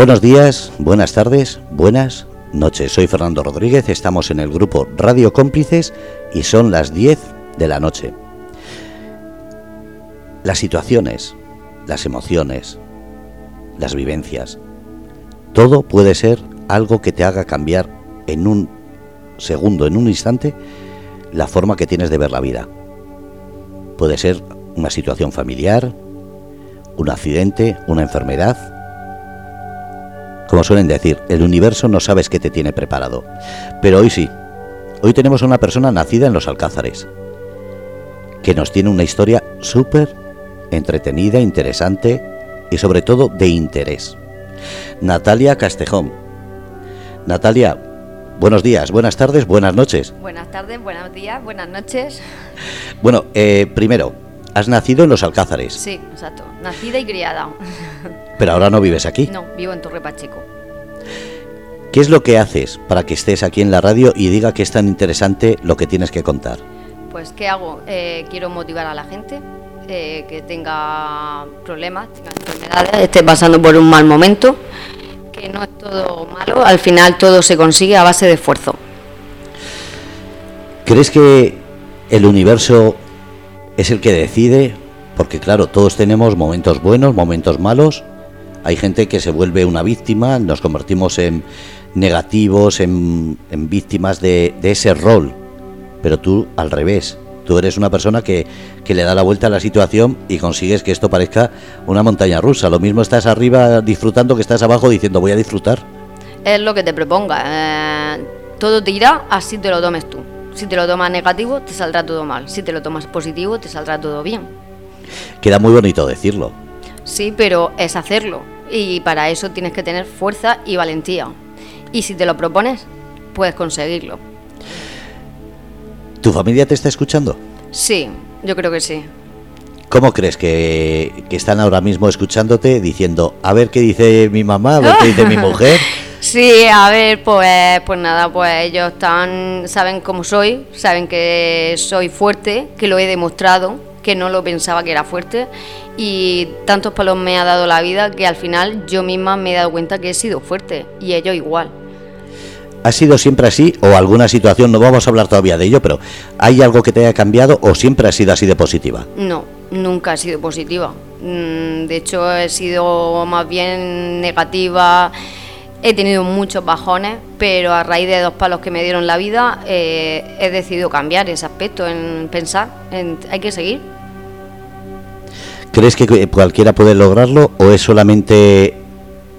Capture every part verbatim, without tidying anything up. Buenos días, buenas tardes, buenas noches. Soy Fernando Rodríguez, estamos en el grupo Radio Cómplices y son las diez de la noche. Las situaciones, las emociones, las vivencias, todo puede ser algo que te haga cambiar en un segundo, en un instante, la forma que tienes de ver la vida. Puede ser una situación familiar, un accidente, una enfermedad. Como suelen decir, el universo no sabes qué te tiene preparado. Pero hoy sí, hoy tenemos a una persona nacida en Los Alcázares, que nos tiene una historia súper entretenida, interesante y sobre todo de interés. Natalia Castejón. Natalia, buenos días, buenas tardes, buenas noches. Buenas tardes, buenos días, buenas noches. Bueno, eh, primero, has nacido en Los Alcázares. Sí, exacto, nacida y criada. Pero ahora no vives aquí. No, vivo en Torre Pacheco. ¿Qué es lo que haces para que estés aquí en la radio y diga que es tan interesante lo que tienes que contar? Pues, ¿qué hago? Eh, quiero motivar a la gente eh, que tenga problemas, tenga enfermedades, esté pasando por un mal momento, que no es todo malo, al final todo se consigue a base de esfuerzo. ¿Crees que el universo es el que decide? Porque claro, todos tenemos momentos buenos, momentos malos. Hay gente que se vuelve una víctima, nos convertimos en negativos, en, en víctimas de, de ese rol. Pero tú, al revés, tú eres una persona que, que le da la vuelta a la situación y consigues que esto parezca una montaña rusa. Lo mismo estás arriba disfrutando que estás abajo diciendo voy a disfrutar. Es lo que te proponga. Eh, todo te irá así te lo tomes tú. Si te lo tomas negativo, te saldrá todo mal. Si te lo tomas positivo, te saldrá todo bien. Queda muy bonito decirlo. Sí, pero es hacerlo, y para eso tienes que tener fuerza y valentía, y si te lo propones, puedes conseguirlo. ¿Tu familia te está escuchando? Sí, yo creo que sí. ¿Cómo crees que, que están ahora mismo escuchándote diciendo, a ver qué dice mi mamá, a ver qué dice mi mujer? Sí, a ver, pues pues nada, pues ellos están, saben cómo soy, saben que soy fuerte, que lo he demostrado, que no lo pensaba que era fuerte, y tantos palos me ha dado la vida que al final yo misma me he dado cuenta que he sido fuerte, y ellos igual. ¿Ha sido siempre así o alguna situación, no vamos a hablar todavía de ello, pero hay algo que te haya cambiado o siempre ha sido así de positiva? No, nunca ha sido positiva, de hecho he sido más bien negativa, he tenido muchos bajones, pero a raíz de dos palos que me dieron la vida eh, he decidido cambiar ese aspecto, en pensar, en, hay que seguir. ¿Crees que cualquiera puede lograrlo o es solamente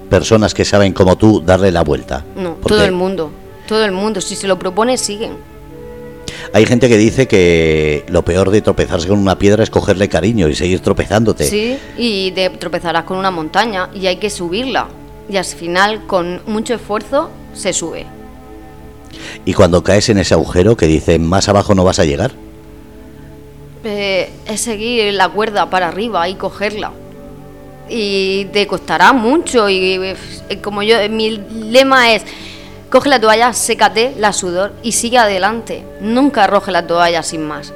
personas que saben como tú darle la vuelta? No, porque todo el mundo, todo el mundo, si se lo propone, siguen. Hay gente que dice que lo peor de tropezarse con una piedra es cogerle cariño y seguir tropezándote. Sí, y te tropezarás con una montaña y hay que subirla, y al final con mucho esfuerzo se sube. ¿Y cuando caes en ese agujero que dicen más abajo no vas a llegar? Eh, es seguir la cuerda para arriba y cogerla, y te costará mucho, y, y como yo, mi lema es coge la toalla, sécate la sudor y sigue adelante, nunca arroje la toalla sin más.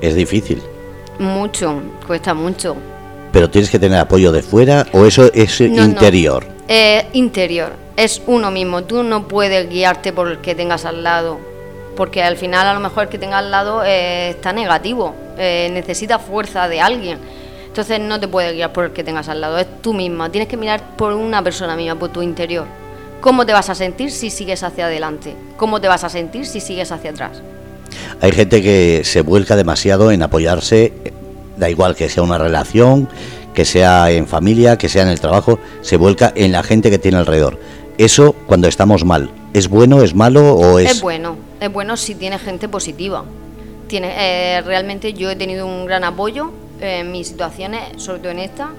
¿Es difícil? Mucho, cuesta mucho. ¿Pero tienes que tener apoyo de fuera o eso es no, interior? No. Eh, interior, es uno mismo, tú no puedes guiarte por el que tengas al lado, porque al final a lo mejor el que tenga al lado eh, está negativo, eh, necesita fuerza de alguien, entonces no te puedes guiar por el que tengas al lado, es tú misma, tienes que mirar por una persona misma, por tu interior, cómo te vas a sentir si sigues hacia adelante, cómo te vas a sentir si sigues hacia atrás. Hay gente que se vuelca demasiado en apoyarse, da igual que sea una relación, que sea en familia, que sea en el trabajo, se vuelca en la gente que tiene alrededor. Eso cuando estamos mal, ¿es bueno, es malo o es...? Es bueno, es bueno si tiene gente positiva. Tiene, eh, realmente yo he tenido un gran apoyo en mis situaciones, sobre todo en esta,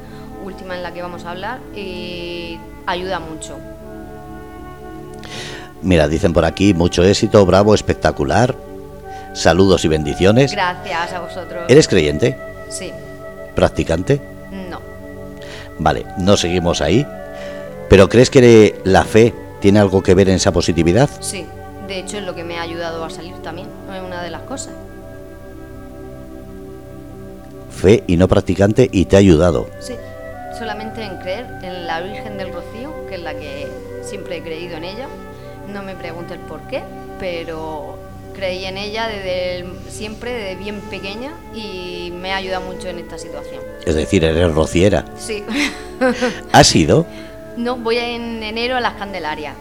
última en la que vamos a hablar, y ayuda mucho. Mira, dicen por aquí, mucho éxito, bravo, espectacular, saludos y bendiciones. Gracias a vosotros. ¿Eres creyente? Sí. ¿Practicante? No. Vale, no seguimos ahí, pero ¿crees que la fe tiene algo que ver en esa positividad? Sí, de hecho es lo que me ha ayudado a salir también, es una de las cosas. Fe y no practicante, y te ha ayudado. Sí, solamente en creer en la Virgen del Rocío. la que siempre he creído en ella. No me preguntes por qué, pero creí en ella desde el, siempre, desde bien pequeña, y me ha ayudado mucho en esta situación. Es decir, eres rociera. Sí. ¿Has ido? No, voy en enero a las Candelarias.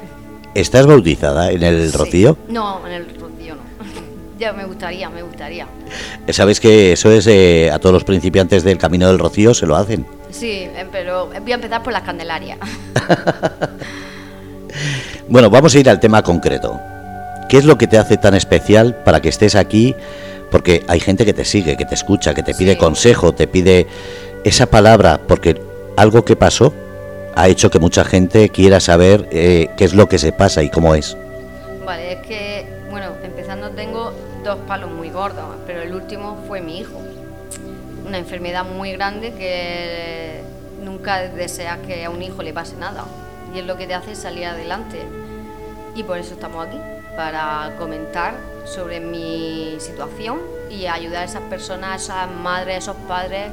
¿Estás bautizada en el sí. Rocío? No, en el Rocío no. Ya me gustaría, me gustaría. ¿Sabes que eso es eh, a todos los principiantes del Camino del Rocío se lo hacen? Sí, pero voy a empezar por las Candelarias. Bueno, vamos a ir al tema concreto. ¿Qué es lo que te hace tan especial para que estés aquí? Porque hay gente que te sigue, que te escucha, que te pide sí. consejo, te pide esa palabra, porque algo que pasó ha hecho que mucha gente quiera saber eh, qué es lo que se pasa y cómo es. Vale, es que, bueno, empezando tengo dos palos muy gordos, pero el último fue mi hijo. Una enfermedad muy grande que nunca deseas que a un hijo le pase nada. Y es lo que te hace salir adelante. Y por eso estamos aquí, para comentar sobre mi situación y ayudar a esas personas, a esas madres, a esos padres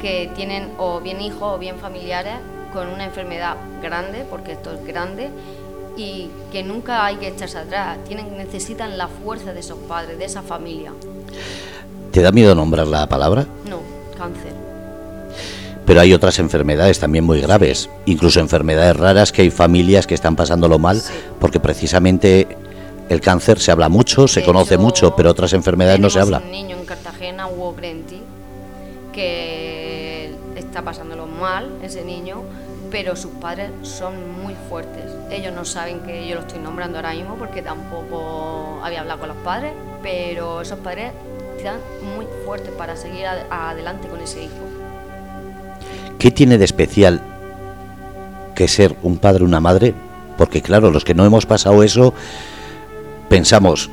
que tienen o bien hijos o bien familiares con una enfermedad grande, porque esto es grande, y que nunca hay que echarse atrás. Tienen, necesitan la fuerza de esos padres, de esa familia. ¿Te da miedo nombrar la palabra? No, cáncer. Pero hay otras enfermedades también muy graves, incluso enfermedades raras que hay familias que están pasándolo mal, sí. porque precisamente el cáncer se habla mucho, se de conoce hecho, mucho, pero otras enfermedades no se habla. Un niño en Cartagena, Hugo Crenti, que está pasándolo mal, ese niño, pero sus padres son muy fuertes. Ellos no saben que yo lo estoy nombrando ahora mismo porque tampoco había hablado con los padres, pero esos padres están muy fuertes para seguir ad- adelante con ese hijo. ¿Qué tiene de especial que ser un padre o una madre? Porque claro, los que no hemos pasado eso, pensamos,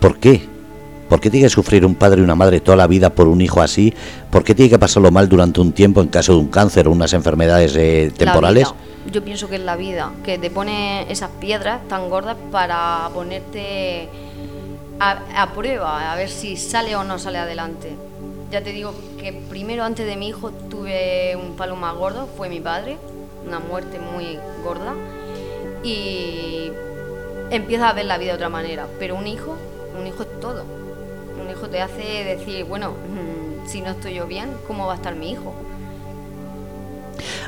¿por qué? ¿Por qué tiene que sufrir un padre y una madre toda la vida por un hijo así? ¿Por qué tiene que pasarlo mal durante un tiempo en caso de un cáncer o unas enfermedades eh, temporales? Yo pienso que es la vida, que te pone esas piedras tan gordas para ponerte a, a prueba, a ver si sale o no sale adelante. Ya te digo que primero, antes de mi hijo, tuve un palo más gordo, fue mi padre, una muerte muy gorda, y empiezas a ver la vida de otra manera. Pero un hijo, un hijo es todo. Un hijo te hace decir, bueno, si no estoy yo bien, ¿cómo va a estar mi hijo?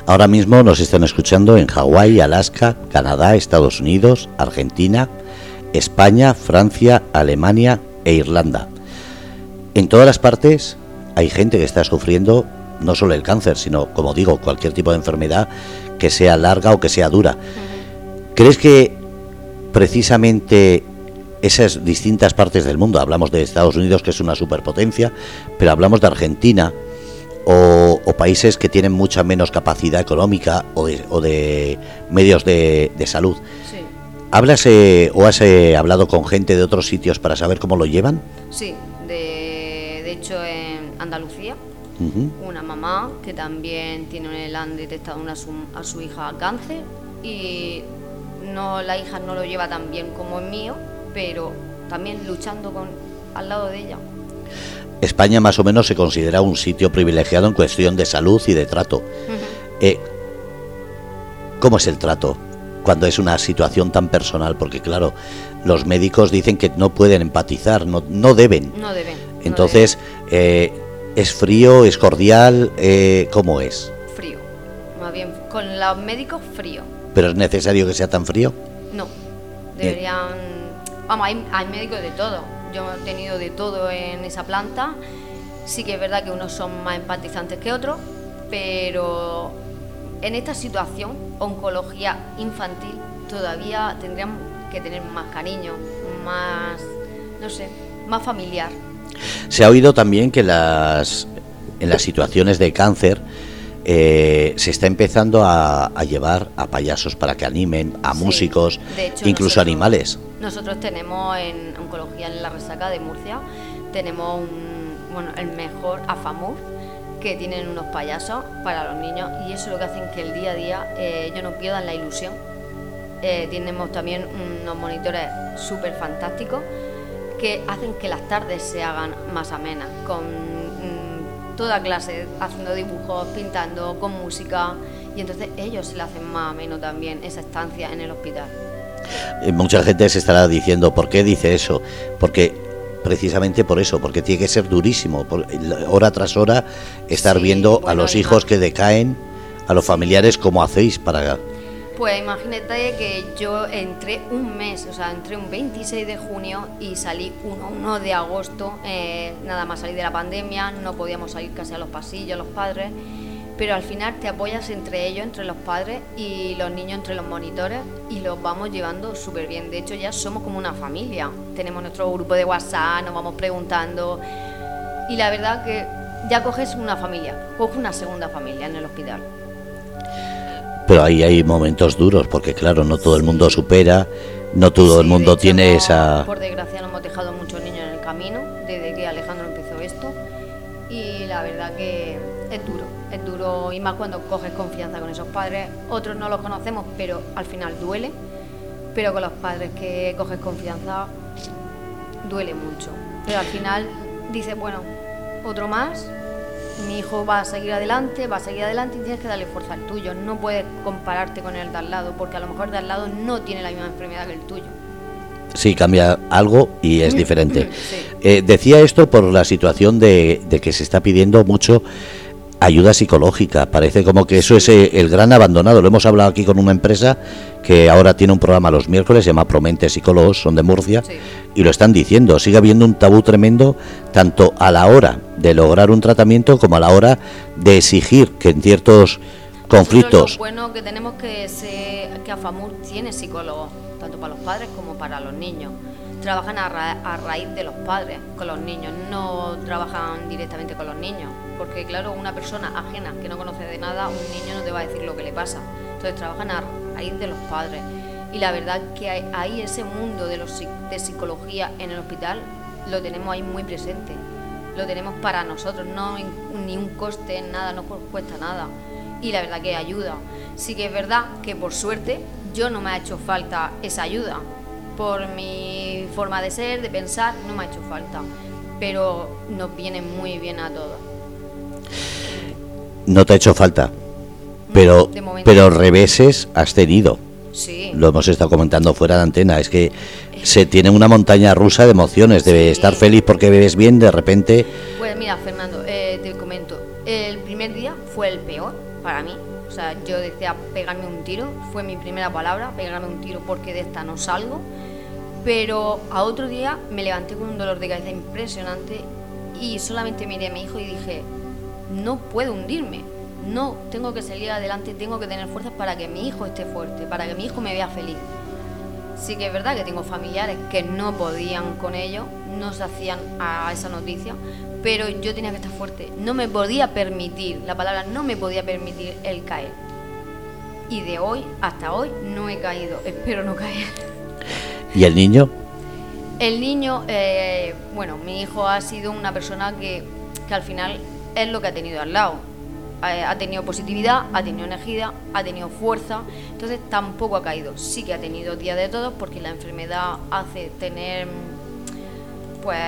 Ahora mismo nos están escuchando en Hawái, Alaska, Canadá, Estados Unidos, Argentina, España, Francia, Alemania e Irlanda. En todas las partes hay gente que está sufriendo no solo el cáncer, sino, como digo, cualquier tipo de enfermedad que sea larga o que sea dura. Uh-huh. ¿Crees que precisamente esas distintas partes del mundo, hablamos de Estados Unidos, que es una superpotencia, pero hablamos de Argentina o, o países que tienen mucha menos capacidad económica o de, o de medios de, de salud? Sí. ¿Hablas eh, o has eh, hablado con gente de otros sitios para saber cómo lo llevan? Sí, de... en Andalucía, uh-huh. una mamá que también tiene, le han detectado una, su, a su hija cáncer, y no, la hija no lo lleva tan bien como el mío, pero también luchando con, al lado de ella. España más o menos se considera un sitio privilegiado en cuestión de salud y de trato. Uh-huh. eh, ¿Cómo es el trato cuando es una situación tan personal? Porque claro, los médicos dicen que no pueden empatizar, no, no deben. No deben. Entonces, eh, ¿es frío, es cordial? Eh, ¿Cómo es? Frío, más bien, con los médicos frío. ¿Pero es necesario que sea tan frío? No, deberían... Vamos, hay, hay médicos de todo, yo he tenido de todo en esa planta, sí que es verdad que unos son más empatizantes que otros, pero en esta situación, oncología infantil, todavía tendrían que tener más cariño, más, no sé, más familiar. Se ha oído también que las, en las situaciones de cáncer eh, se está empezando a, a llevar a payasos para que animen, a sí, músicos, de hecho, incluso nosotros, animales. Nosotros tenemos en Oncología, en la Resaca de Murcia, tenemos un, bueno, el mejor Afamur, que tienen unos payasos para los niños, y eso es lo que hacen que el día a día eh, ellos no pierdan la ilusión. Eh, tenemos también unos monitores súper fantásticos que hacen que las tardes se hagan más amenas, con toda clase, haciendo dibujos, pintando, con música, y entonces ellos se le hacen más ameno también esa estancia en el hospital. Eh, mucha gente se estará diciendo, ¿por qué dice eso? Porque precisamente por eso, porque tiene que ser durísimo, por, hora tras hora, estar sí, viendo bueno, a los hijos que decaen, a los familiares, ¿cómo hacéis para...? Pues imagínate que yo entré un mes, o sea, entré un veintiséis de junio y salí uno de agosto, eh, nada más salir de la pandemia, no podíamos salir casi a los pasillos los padres, pero al final te apoyas entre ellos, entre los padres y los niños entre los monitores, y los vamos llevando súper bien. De hecho, ya somos como una familia, tenemos nuestro grupo de WhatsApp, nos vamos preguntando, y la verdad que ya coges una familia, coges una segunda familia en el hospital. Pero ahí hay momentos duros, porque claro, no todo el mundo supera, no todo sí, el mundo de hecho, tiene no, esa... Por desgracia no hemos dejado muchos niños en el camino, desde que Alejandro empezó esto, y la verdad que es duro, es duro, y más cuando coges confianza con esos padres. Otros no los conocemos, pero al final duele, pero con los padres que coges confianza duele mucho, pero al final dices, bueno, otro más... Mi hijo va a seguir adelante, va a seguir adelante y tienes que darle fuerza al tuyo. No puedes compararte con el de al lado, porque a lo mejor el de al lado no tiene la misma enfermedad que el tuyo. Sí, cambia algo y es diferente. Sí. Eh, decía esto por la situación de, de que se está pidiendo mucho ayuda psicológica. Parece como que eso es el gran abandonado. Lo hemos hablado aquí con una empresa que ahora tiene un programa los miércoles, se llama Promente Psicólogos, son de Murcia, sí. Y lo están diciendo, sigue habiendo un tabú tremendo, tanto a la hora de lograr un tratamiento como a la hora de exigir que en ciertos conflictos... Lo bueno que tenemos que se, que Afamur tiene psicólogos, tanto para los padres como para los niños. Trabajan a, ra, a raíz de los padres, con los niños, no trabajan directamente con los niños, porque claro, una persona ajena que no conoce de nada, un niño no te va a decir lo que le pasa. Entonces trabajan a raíz de los padres, y la verdad que hay, hay ese mundo de, los, de psicología en el hospital, lo tenemos ahí muy presente, lo tenemos para nosotros, no ni un coste, nada, no cuesta nada, y la verdad que ayuda. Sí que es verdad que por suerte yo no me ha hecho falta esa ayuda, por mi forma de ser, de pensar, no me ha hecho falta, pero nos viene muy bien a todos. No te ha hecho falta, pero no, pero reveses has tenido. Sí. Lo hemos estado comentando fuera de antena, es que se tiene una montaña rusa de emociones, de sí. Estar feliz porque bebes bien, de repente... Pues mira, Fernando, eh, te comento, el primer día fue el peor para mí. O sea, yo decía pegarme un tiro, fue mi primera palabra, pegarme un tiro porque de esta no salgo, pero a otro día me levanté con un dolor de cabeza impresionante y solamente miré a mi hijo y dije, no puedo hundirme, no, tengo que salir adelante, tengo que tener fuerzas para que mi hijo esté fuerte, para que mi hijo me vea feliz. Sí que es verdad que tengo familiares que no podían con ello, no se hacían a esa noticia, pero yo tenía que estar fuerte, no me podía permitir, la palabra no me podía permitir el caer. Y de hoy hasta hoy no he caído, espero no caer. ¿Y el niño? El niño, eh, bueno, mi hijo ha sido una persona que, que al final es lo que ha tenido al lado. Ha, ha tenido positividad, ha tenido energía, ha tenido fuerza, entonces tampoco ha caído. Sí que ha tenido día de todos porque la enfermedad hace tener... pues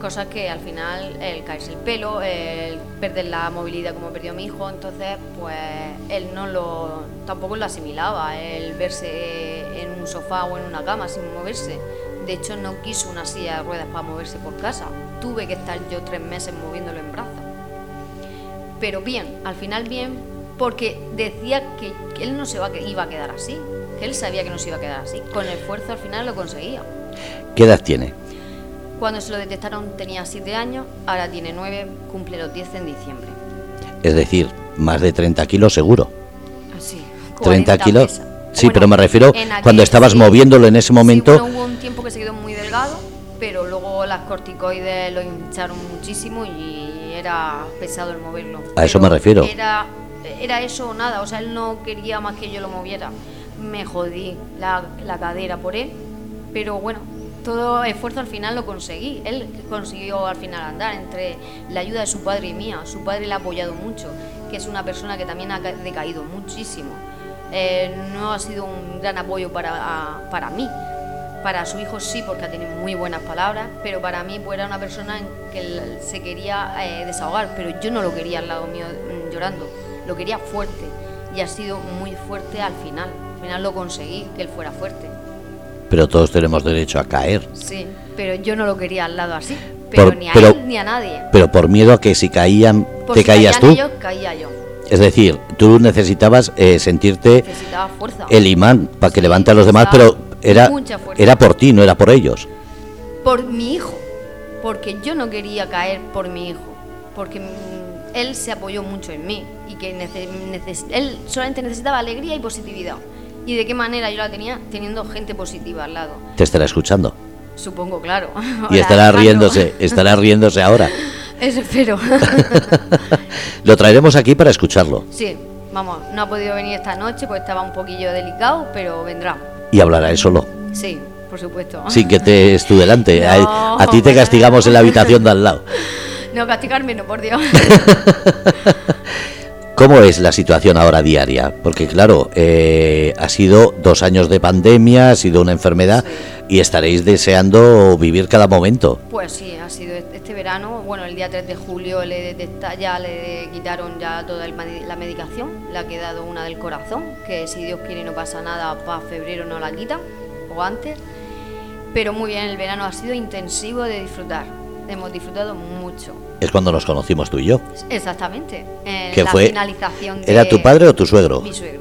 cosas que al final, el caerse el pelo, el perder la movilidad como perdió mi hijo, entonces pues él no lo, tampoco lo asimilaba, el verse en un sofá o en una cama sin moverse. De hecho no quiso una silla de ruedas para moverse por casa, tuve que estar yo tres meses moviéndolo en brazos. Pero bien, al final bien, porque decía que, que él no se iba a quedar así, que él sabía que no se iba a quedar así, con esfuerzo al final lo conseguía. ¿Qué edad tiene? Cuando se lo detectaron tenía siete años, ahora tiene nueve, cumple los diez en diciembre. Es decir, más de treinta kilos seguro. Sí, treinta kilos. Pesa. Sí, bueno, pero me refiero cuando estabas sí, moviéndolo en ese momento. Sí, bueno, hubo un tiempo que se quedó muy delgado, pero luego las corticoides lo hincharon muchísimo y era pesado el moverlo. A pero eso me refiero. Era, era eso o nada, o sea, él no quería más que yo lo moviera. Me jodí la, la cadera por él, pero bueno. Todo esfuerzo al final lo conseguí, él consiguió al final andar entre la ayuda de su padre y mía. Su padre le ha apoyado mucho, que es una persona que también ha decaído muchísimo, eh, no ha sido un gran apoyo para, para mí, Para su hijo sí, porque ha tenido muy buenas palabras, pero para mí pues, era una persona en que se quería eh, desahogar, pero yo no lo quería al lado mío llorando, lo quería fuerte y ha sido muy fuerte al final. Al final lo conseguí, que él fuera fuerte. Pero todos tenemos derecho a caer. Sí, pero yo no lo quería al lado así, pero por, ni a pero, él ni a nadie. Pero por miedo a que si caían, por te si caías caían tú. Ellos, caía yo. Es decir, tú necesitabas eh, sentirte necesitaba fuerza. El imán para que sí, levante a los demás, pero... Era, era por ti, no era por ellos. Por mi hijo, porque yo no quería caer por mi hijo, porque él se apoyó mucho en mí y que nece, neces, él solamente necesitaba alegría y positividad. ¿Y de qué manera yo la tenía? Teniendo gente positiva al lado. ¿Te estará escuchando? Supongo, claro. Y estará Hola, riéndose, estará riéndose ahora. Eso espero. Lo traeremos aquí para escucharlo. Sí, vamos, no ha podido venir esta noche porque estaba un poquillo delicado, pero vendrá. Y hablará él solo. Sí, por supuesto. Sin que te estés delante. No, a, a ti te castigamos en la habitación de al lado. No, castigarme no, por Dios. ¿Cómo es la situación ahora diaria? Porque claro, eh, ha sido dos años de pandemia, ha sido una enfermedad sí. Y estaréis deseando vivir cada momento. Pues sí, ha sido este verano. Bueno, el día tres de julio le, ya le quitaron ya toda el, la medicación. Le ha quedado una del corazón, que si Dios quiere no pasa nada, para febrero no la quitan, o antes. Pero muy bien, el verano ha sido intensivo de disfrutar. Hemos disfrutado mucho. Es cuando nos conocimos tú y yo. Exactamente. En que la fue, finalización de... ¿Era tu padre o tu suegro? Mi suegro.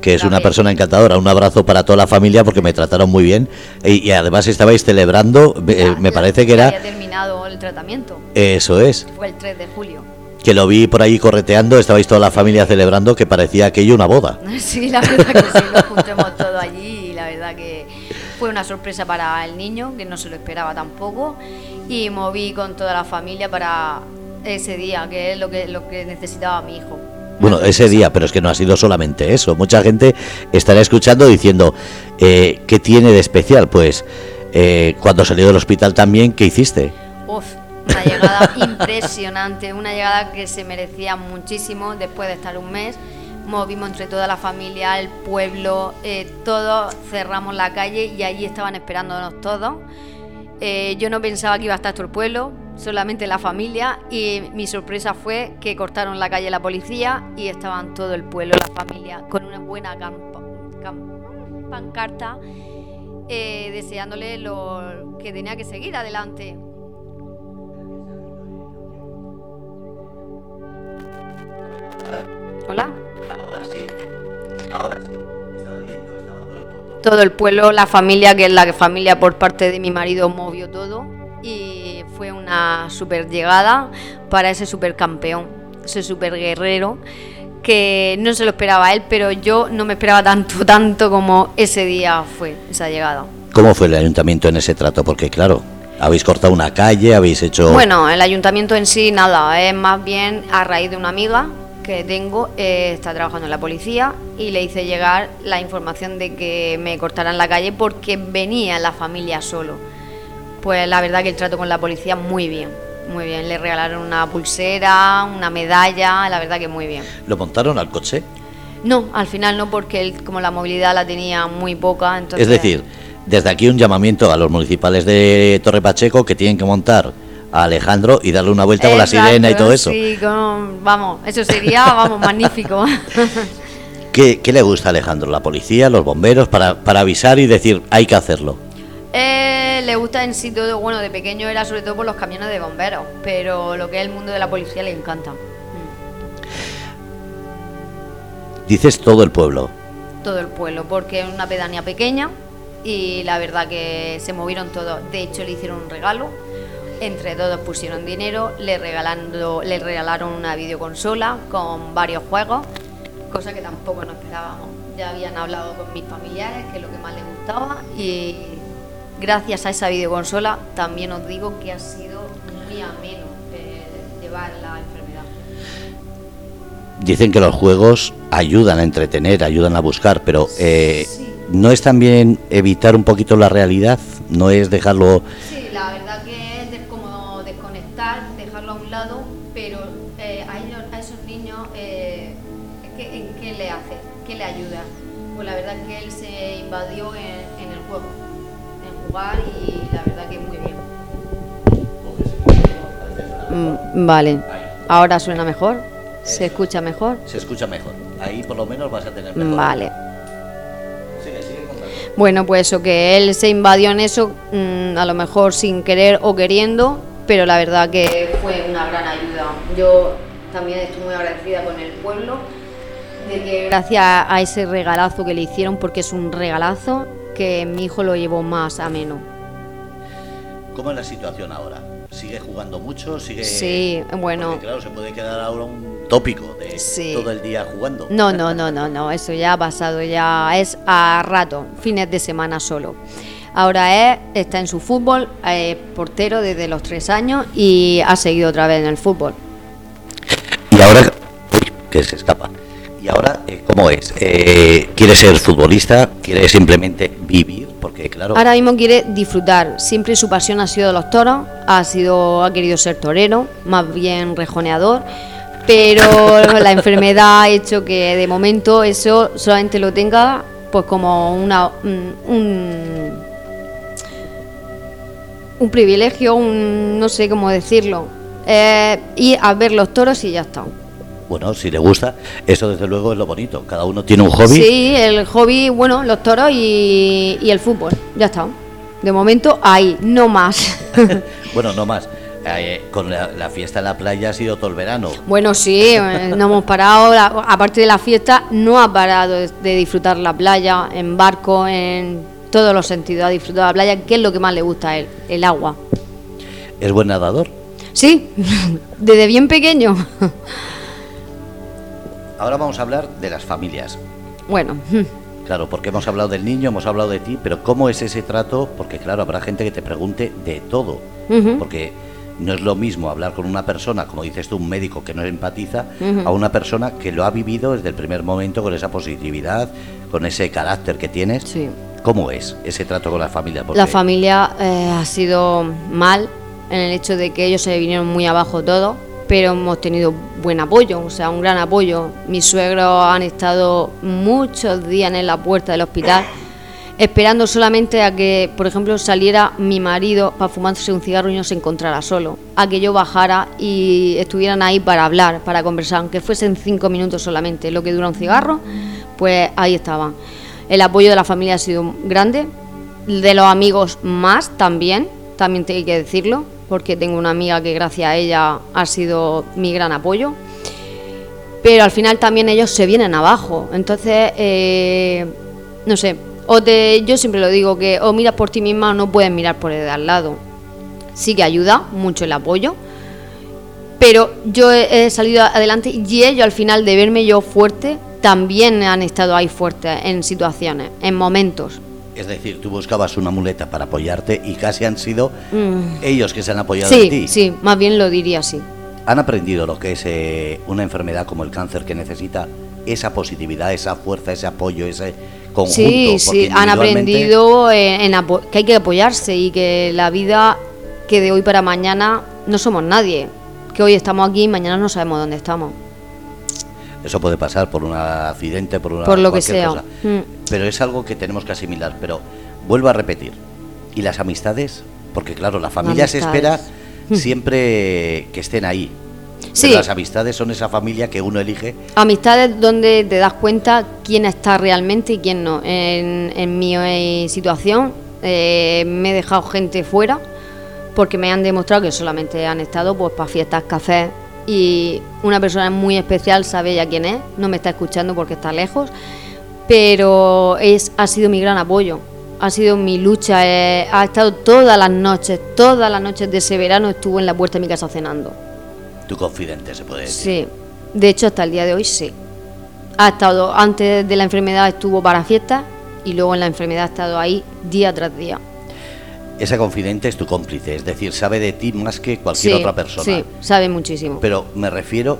Que es también una persona encantadora. Un abrazo para toda la familia porque me trataron muy bien. Y, y además estabais celebrando, ya, eh, me parece que era... había terminado el tratamiento. Eso es. Fue el tres de julio. Que lo vi por ahí correteando, estabais toda la familia celebrando, que parecía aquello una boda. Sí, la verdad que sí, nos juntamos todos allí y la verdad que fue una sorpresa para el niño, que no se lo esperaba tampoco. Y moví con toda la familia para ese día, que es lo que, lo que necesitaba mi hijo. Bueno, ese día, pero es que no ha sido solamente eso. Mucha gente estará escuchando diciendo, eh, ¿qué tiene de especial? Pues, eh, cuando salió del hospital también, ¿qué hiciste? Uf, una llegada impresionante, una llegada que se merecía muchísimo. Después de estar un mes, movimos entre toda la familia, el pueblo, eh, todos cerramos la calle y allí estaban esperándonos todos. Eh, yo no pensaba que iba a estar todo el pueblo, solamente la familia, y mi sorpresa fue que cortaron la calle la policía y estaban todo el pueblo, la familia, con una buena campa, camp, pancarta eh, deseándole lo que tenía que seguir adelante. Hola. Ahora sí. Ahora sí. Todo el pueblo, la familia, que es la familia por parte de mi marido, movió todo y fue una super llegada para ese super campeón, ese super guerrero que no se lo esperaba él, pero yo no me esperaba tanto, tanto como ese día fue esa llegada. ¿Cómo fue el ayuntamiento en ese trato? Porque claro, habéis cortado una calle, habéis hecho... Bueno, el ayuntamiento en sí nada, es más bien a raíz de una amiga que tengo, eh, está trabajando en la policía y le hice llegar la información de que me cortaran la calle porque venía la familia solo. Pues la verdad que el trato con la policía muy bien, muy bien. Le regalaron una pulsera, una medalla, la verdad que muy bien. ¿Lo montaron al coche? No, al final no, porque él, como la movilidad la tenía muy poca, entonces... Es decir, desde aquí un llamamiento a los municipales de Torre Pacheco que tienen que montar a Alejandro y darle una vuelta con la sirena y todo eso. Sí, con, vamos, eso sería, vamos, magnífico. ¿Qué, ¿Qué le gusta a Alejandro? ¿La policía, los bomberos? Para, para avisar y decir, hay que hacerlo. Eh, le gusta en sí todo, bueno, de pequeño era sobre todo por los camiones de bomberos, pero lo que es el mundo de la policía le encanta. Dices todo el pueblo. Todo el pueblo, porque es una pedanía pequeña y la verdad que se movieron todos. De hecho, le hicieron un regalo. Entre todos pusieron dinero, le, regalando, le regalaron una videoconsola con varios juegos, cosa que tampoco nos esperábamos. Ya habían hablado con mis familiares, que es lo que más les gustaba, y gracias a esa videoconsola también os digo que ha sido muy ameno eh, llevar la enfermedad. Dicen que los juegos ayudan a entretener, ayudan a buscar, pero eh, sí. ¿No es también evitar un poquito la realidad? ¿No es dejarlo...? Sí, la verdad que... dejarlo a un lado, pero eh, a, ellos, a esos niños eh, ¿qué, ¿qué le hace? ¿Qué le ayuda? Pues la verdad es que él se invadió en, en el juego, en lugar y la verdad que muy bien. Mm, vale, ahora suena mejor, se escucha mejor. Se escucha mejor, ahí por lo menos vas a tener mejor. Vale. Bueno, pues eso, que él se invadió en eso, mmm, a lo mejor sin querer o queriendo, pero la verdad que fue una gran ayuda. Yo también estoy muy agradecida con el pueblo, de que gracias a ese regalazo que le hicieron, porque es un regalazo, que mi hijo lo llevó más ameno. ¿Cómo es la situación ahora? ¿Sigue jugando mucho? ¿Sigue? Sí, bueno. Porque, claro, se puede quedar ahora un tópico de sí. todo el día jugando. No, no, no, no, no, eso ya ha pasado, ya es a rato, fines de semana solo. Ahora es, está en su fútbol, es portero desde los tres años y ha seguido otra vez en el fútbol. Y ahora, uy, que se escapa. Y ahora, ¿cómo es? Eh, ¿quiere ser futbolista? ¿Quiere simplemente vivir? Porque claro. Ahora mismo quiere disfrutar. Siempre su pasión ha sido los toros. Ha sido, ha querido ser torero, más bien rejoneador. Pero la enfermedad ha hecho que de momento eso solamente lo tenga, pues como una un, un privilegio, un, no sé cómo decirlo. Eh, y a ver los toros y ya está. Bueno, si le gusta, eso desde luego es lo bonito. Cada uno tiene un hobby. Sí, el hobby, bueno, los toros y, y el fútbol. Ya está. De momento, ahí, no más. Bueno, no más. Eh, con la, la fiesta en la playa ha sido todo el verano. Bueno, sí, no hemos parado. La, aparte de la fiesta, no ha parado de, de disfrutar la playa, en barco, en todos los sentidos. Ha disfrutado la playa, que es lo que más le gusta a él, el agua. ¿Es buen nadador? Sí, desde bien pequeño. Ahora vamos a hablar de las familias. Bueno. Claro, porque hemos hablado del niño, hemos hablado de ti, pero ¿cómo es ese trato? Porque claro, habrá gente que te pregunte de todo. Uh-huh. Porque no es lo mismo hablar con una persona, como dices tú, un médico que no empatiza, uh-huh. a una persona que lo ha vivido desde el primer momento con esa positividad, con ese carácter que tienes. Sí. ¿Cómo es ese trato con la familia? Porque la familia eh, ha sido mal en el hecho de que ellos se vinieron muy abajo todos. Pero hemos tenido buen apoyo, o sea, un gran apoyo. Mis suegros han estado muchos días en la puerta del hospital esperando solamente a que, por ejemplo, saliera mi marido para fumándose un cigarro y no se encontrara solo, a que yo bajara y estuvieran ahí para hablar, para conversar, aunque fuesen cinco minutos solamente, lo que dura un cigarro, pues ahí estaban. El apoyo de la familia ha sido grande, de los amigos más también, también hay que decirlo, porque tengo una amiga que gracias a ella ha sido mi gran apoyo, pero al final también ellos se vienen abajo, entonces, eh, no sé, o te, yo siempre lo digo, que o miras por ti misma o no puedes mirar por el de al lado. Sí que ayuda mucho el apoyo, pero yo he, he salido adelante y ellos al final de verme yo fuerte, también han estado ahí fuertes en situaciones, en momentos. Es decir, tú buscabas una muleta para apoyarte y casi han sido mm. ellos que se han apoyado sí, en ti. Sí, sí, más bien lo diría así. ¿Han aprendido lo que es eh, una enfermedad como el cáncer, que necesita esa positividad, esa fuerza, ese apoyo, ese conjunto? Sí, sí, han aprendido en, en apo- que hay que apoyarse y que la vida, que de hoy para mañana no somos nadie, que hoy estamos aquí y mañana no sabemos dónde estamos. Eso puede pasar por un accidente, por una por lo que sea. Cosa. Mm. Pero es algo que tenemos que asimilar. Pero vuelvo a repetir, ¿y las amistades? Porque claro, la familia amistades. Se espera mm. siempre que estén ahí. Sí. Pero las amistades son esa familia que uno elige. Amistades donde te das cuenta quién está realmente y quién no. En, en mi situación eh, me he dejado gente fuera porque me han demostrado que solamente han estado pues para fiestas, cafés. Y una persona muy especial, sabe ya quién es, no me está escuchando porque está lejos, pero es, ha sido mi gran apoyo, ha sido mi lucha, eh, ha estado todas las noches, todas las noches de ese verano estuvo en la puerta de mi casa cenando. Tu confidente, se puede decir. Sí, de hecho hasta el día de hoy sí. Ha estado, antes de la enfermedad estuvo para fiestas y luego en la enfermedad ha estado ahí día tras día. Esa confidente es tu cómplice, es decir, sabe de ti más que cualquier sí, otra persona. Sí, sabe muchísimo. Pero me refiero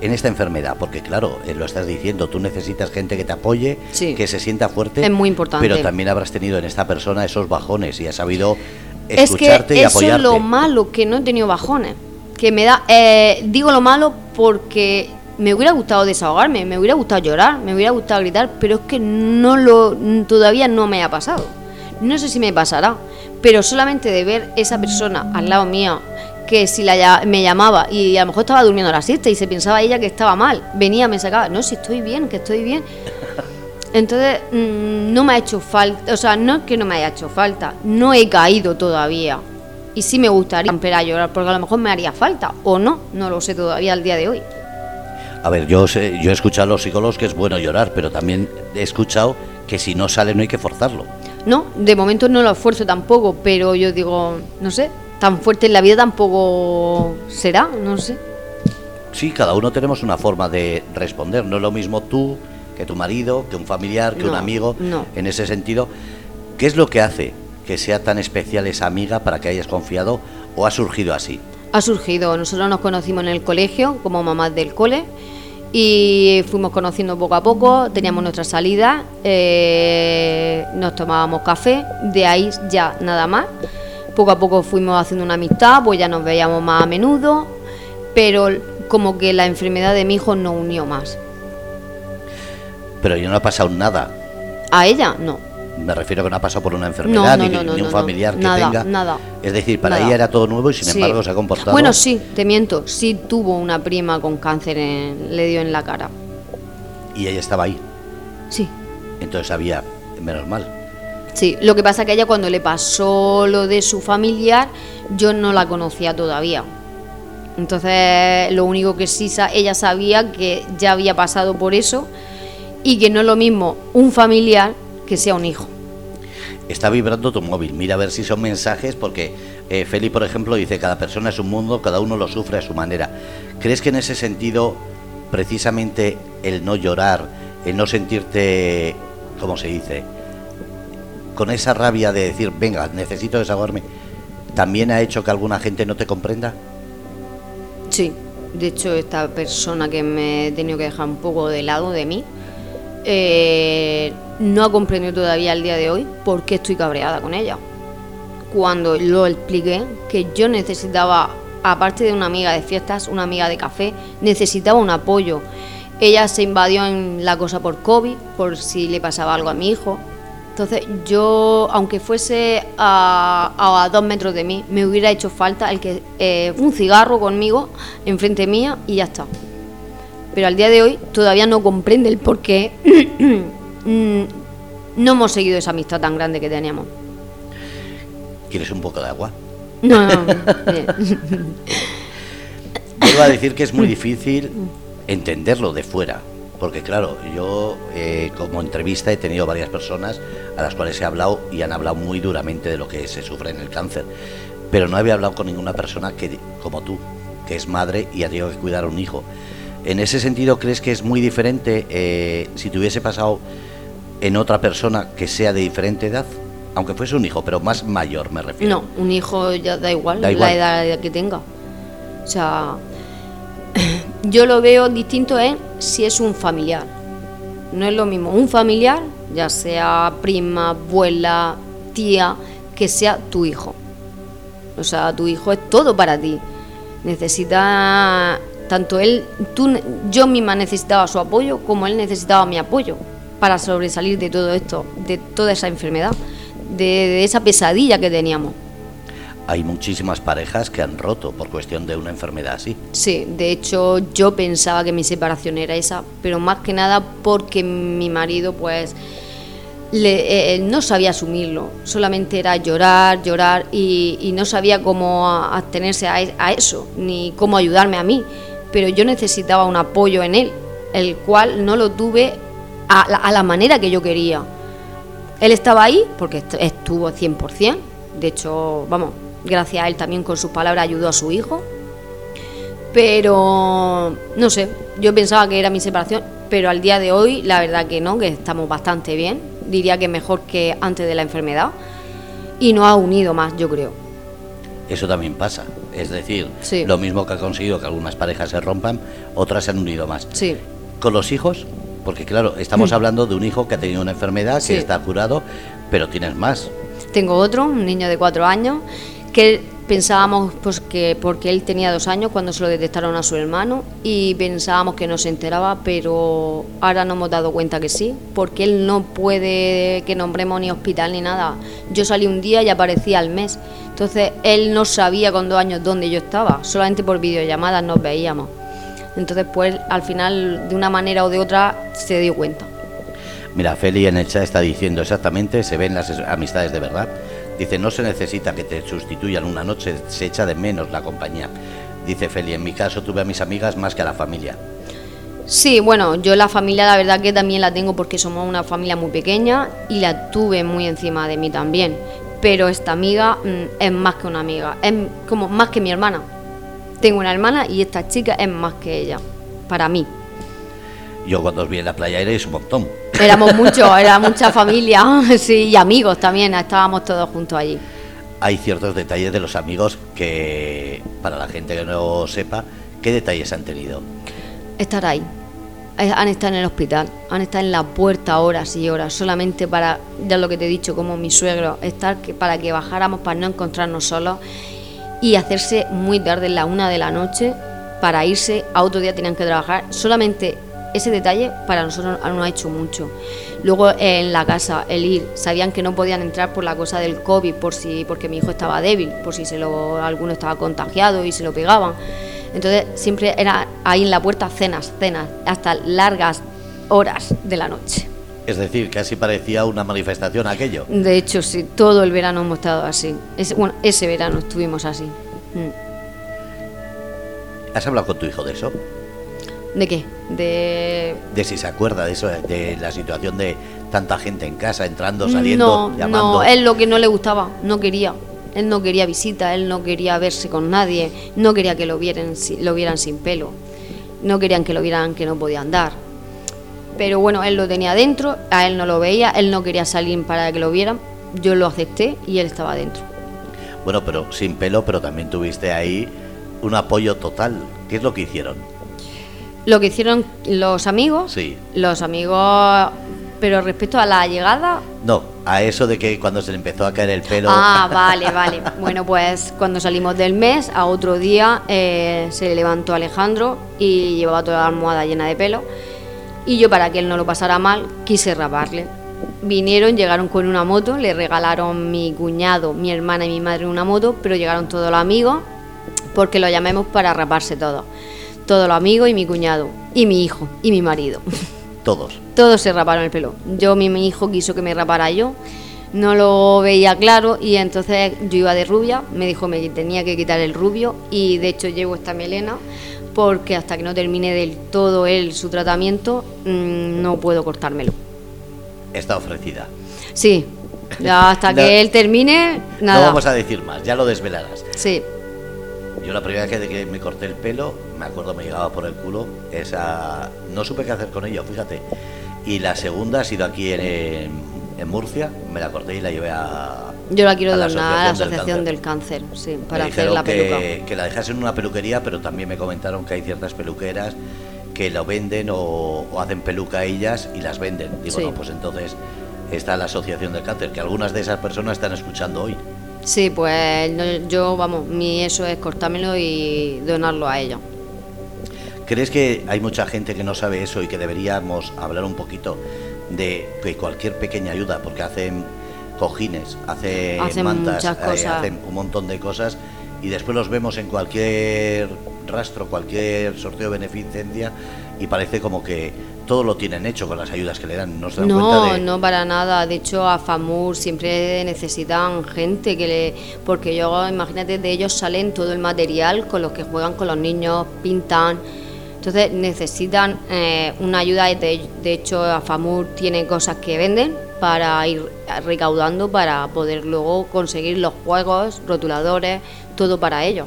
en esta enfermedad, porque claro, lo estás diciendo, tú necesitas gente que te apoye, sí, que se sienta fuerte. Es muy importante. Pero también habrás tenido en esta persona esos bajones y has sabido escucharte es que y apoyarte. Eso es lo malo, que no he tenido bajones. Que me da, eh, digo lo malo porque me hubiera gustado desahogarme, me hubiera gustado llorar, me hubiera gustado gritar, pero es que no lo, todavía no me ha pasado. No sé si me pasará, pero solamente de ver esa persona al lado mío, que si la, me llamaba y a lo mejor estaba durmiendo la siesta y se pensaba ella que estaba mal, venía, me sacaba, no, si estoy bien, que estoy bien. Entonces, mmm, no me ha hecho falta, o sea, no es que no me haya hecho falta, no he caído todavía. Y sí me gustaría empezar a llorar, porque a lo mejor me haría falta, o no, no lo sé todavía al día de hoy. A ver, yo, sé, yo he escuchado a los psicólogos que es bueno llorar, pero también he escuchado que si no sale no hay que forzarlo. No, de momento no lo esfuerzo tampoco, pero yo digo, no sé, tan fuerte en la vida tampoco será, no sé. Sí, cada uno tenemos una forma de responder, no es lo mismo tú que tu marido, que un familiar, que no, un amigo, no. En ese sentido, ¿qué es lo que hace que sea tan especial esa amiga para que hayas confiado o ha surgido así? Ha surgido, nosotros nos conocimos en el colegio como mamás del cole y fuimos conociendo poco a poco, teníamos nuestra salida, eh, nos tomábamos café, de ahí ya nada más. Poco a poco fuimos haciendo una amistad, pues ya nos veíamos más a menudo, pero como que la enfermedad de mi hijo nos unió más. Pero yo no ha pasado nada. ¿A ella? No. Me refiero a que no ha pasado por una enfermedad, no, no, ni, no, no, ni un familiar no, no. Nada, que tenga. Nada. Es decir, para nada. Ella era todo nuevo y sin sí. embargo se ha comportado. Bueno, sí, te miento, sí tuvo una prima con cáncer, en, le dio en la cara. ¿Y ella estaba ahí? Sí. Entonces había, menos mal. Sí, lo que pasa es que ella cuando le pasó lo de su familiar, yo no la conocía todavía. Entonces, lo único que sí, ella sabía que ya había pasado por eso y que no es lo mismo un familiar que sea un hijo. Está vibrando tu móvil, mira a ver si son mensajes, porque eh, Feli, por ejemplo, dice, cada persona es un mundo, cada uno lo sufre a su manera. ¿Crees que en ese sentido, precisamente el no llorar, el no sentirte, ¿cómo se dice?, con esa rabia de decir, venga, necesito desahogarme, ¿también ha hecho que alguna gente no te comprenda? Sí, de hecho esta persona que me he tenido que dejar un poco de lado de mí, eh, no ha comprendido todavía al día de hoy por qué estoy cabreada con ella. Cuando lo expliqué, que yo necesitaba, aparte de una amiga de fiestas, una amiga de café, necesitaba un apoyo. Ella se invadió en la cosa por COVID, por si le pasaba algo a mi hijo. Entonces yo, aunque fuese a, a, a dos metros de mí, me hubiera hecho falta el que eh, un cigarro conmigo enfrente mía y ya está. Pero al día de hoy todavía no comprende el por qué no hemos seguido esa amistad tan grande que teníamos. ¿Quieres un poco de agua? No, no, vuelvo a decir que es muy difícil entenderlo de fuera. Porque claro, yo eh, como entrevista he tenido varias personas a las cuales he hablado y han hablado muy duramente de lo que se sufre en el cáncer, pero no había hablado con ninguna persona que como tú, que es madre y ha tenido que cuidar a un hijo. En ese sentido, ¿crees que es muy diferente eh, si te hubiese pasado en otra persona que sea de diferente edad? Aunque fuese un hijo, pero más mayor me refiero. No, un hijo ya da igual, da igual. La edad que tenga. O sea, yo lo veo distinto es si es un familiar. No es lo mismo un familiar, ya sea prima, abuela, tía, que sea tu hijo. O sea, tu hijo es todo para ti. Necesita tanto él, tú, yo misma necesitaba su apoyo como él necesitaba mi apoyo para sobresalir de todo esto, de toda esa enfermedad, de, de esa pesadilla que teníamos. Hay muchísimas parejas que han roto por cuestión de una enfermedad así. Sí, de hecho yo pensaba que mi separación era esa, pero más que nada porque mi marido pues le, eh, no sabía asumirlo, solamente era llorar, llorar y, y no sabía cómo abstenerse a, a eso, ni cómo ayudarme a mí, pero yo necesitaba un apoyo en él, el cual no lo tuve a la, a la manera que yo quería. Él estaba ahí porque estuvo cien por ciento, de hecho, vamos, gracias a él también con sus palabras ayudó a su hijo. Pero no sé, yo pensaba que era mi separación, pero al día de hoy la verdad que no, que estamos bastante bien. Diría que mejor que antes de la enfermedad. Y nos ha unido más, yo creo. Eso también pasa. Es decir, sí. Lo mismo que ha conseguido que algunas parejas se rompan, otras se han unido más. Sí. ¿Con los hijos? Porque claro, estamos mm. hablando de un hijo que ha tenido una enfermedad, sí. que está curado, pero tienes más. Tengo otro, un niño de cuatro años, que Pensábamos pues, que porque él tenía dos años cuando se lo detectaron a su hermano y pensábamos que no se enteraba, pero ahora nos hemos dado cuenta que sí, porque él no puede que nombremos ni hospital ni nada. Yo salí un día y aparecía al mes, entonces él no sabía con dos años dónde yo estaba, solamente por videollamadas nos veíamos. Entonces pues al final de una manera o de otra se dio cuenta. Mira, Feli en el chat está diciendo exactamente, se ven las amistades de verdad. Dice, no se necesita que te sustituyan una noche, se echa de menos la compañía. Dice Feli, en mi caso tuve a mis amigas más que a la familia. Sí, bueno, yo la familia la verdad que también la tengo porque somos una familia muy pequeña y la tuve muy encima de mí también. Pero esta amiga mmm, es más que una amiga, es como más que mi hermana. Tengo una hermana y esta chica es más que ella, para mí. Yo cuando os vi en la playa erais un montón. Éramos muchos, era mucha familia, sí, y amigos también, estábamos todos juntos allí. Hay ciertos detalles de los amigos que, para la gente que no sepa, ¿qué detalles han tenido? Estar ahí, han estado en el hospital, han estado en la puerta horas y horas, solamente para, ya lo que te he dicho, como mi suegro, estar que, para que bajáramos, para no encontrarnos solos y hacerse muy tarde, en la una de la noche, para irse, a otro día tenían que trabajar, solamente... Ese detalle para nosotros no ha hecho mucho. Luego eh, en la casa, el ir, sabían que no podían entrar por la cosa del COVID, por si, porque mi hijo estaba débil, por si se lo, alguno estaba contagiado y se lo pegaban. Entonces siempre era ahí en la puerta cenas, cenas, hasta largas horas de la noche. Es decir, casi parecía una manifestación aquello. De hecho, sí, todo el verano hemos estado así. Es, bueno, ese verano estuvimos así. Mm. ¿Has hablado con tu hijo de eso? ¿De qué? De... de si se acuerda de eso, de la situación de tanta gente en casa, entrando, saliendo, no, llamando. No, él lo que no le gustaba, no quería. Él no quería visita, él no quería verse con nadie, no quería que lo vieran, lo vieran sin pelo, no querían que lo vieran que no podía andar. Pero bueno, él lo tenía dentro, a él no lo veía, él no quería salir para que lo vieran, yo lo acepté y él estaba dentro. Bueno, pero sin pelo, pero también tuviste ahí un apoyo total. ¿Qué es lo que hicieron? Lo que hicieron los amigos, sí. Los amigos, pero respecto a la llegada... No, a eso de que cuando se le empezó a caer el pelo... Ah, vale, vale. Bueno, pues cuando salimos del mes, a otro día eh, se levantó Alejandro y llevaba toda la almohada llena de pelo. Y yo, para que él no lo pasara mal, quise raparle. Vinieron, llegaron con una moto, le regalaron mi cuñado, mi hermana y mi madre una moto, pero llegaron todos los amigos porque lo llamemos para raparse todo. Todos los amigos y mi cuñado, y mi hijo, y mi marido. Todos. Todos se raparon el pelo. Yo, mi, mi hijo quiso que me rapara yo, no lo veía claro, y entonces yo iba de rubia, me dijo que tenía que quitar el rubio, y de hecho llevo esta melena, porque hasta que no termine del todo él su tratamiento, mmm, no puedo cortármelo. Está ofrecida. Sí, hasta no, que él termine, nada. No vamos a decir más, ya lo desvelarás. Sí. Yo la primera vez que me corté el pelo, me acuerdo me llegaba por el culo, esa no supe qué hacer con ella, fíjate. Y la segunda ha sido aquí en, en Murcia, me la corté y la llevé a... Yo la quiero donar a la Asociación del Cáncer, del Cáncer sí, para me hacer la peluca. Que, que la dejase en una peluquería, pero también me comentaron que hay ciertas peluqueras que lo venden o, o hacen peluca a ellas y las venden. Digo, sí. No, pues entonces está la Asociación del Cáncer, que algunas de esas personas están escuchando hoy. Sí, pues no, yo, vamos, mi eso es cortármelo y donarlo a ellos. ¿Crees que hay mucha gente que no sabe eso y que deberíamos hablar un poquito de que cualquier pequeña ayuda? Porque hacen cojines, hacen, hacen mantas, muchas cosas. Eh, hacen un montón de cosas y después los vemos en cualquier rastro, cualquier sorteo de beneficencia y parece como que todo lo tienen hecho con las ayudas que le dan. No, se dan no, cuenta de... no para nada. De hecho, Afamur siempre necesitan gente que le... Porque yo, imagínate, de ellos salen todo el material con los que juegan con los niños, pintan. Entonces necesitan eh, una ayuda. De, de hecho, Afamur tiene cosas que venden para ir recaudando para poder luego conseguir los juegos, rotuladores, todo para ellos.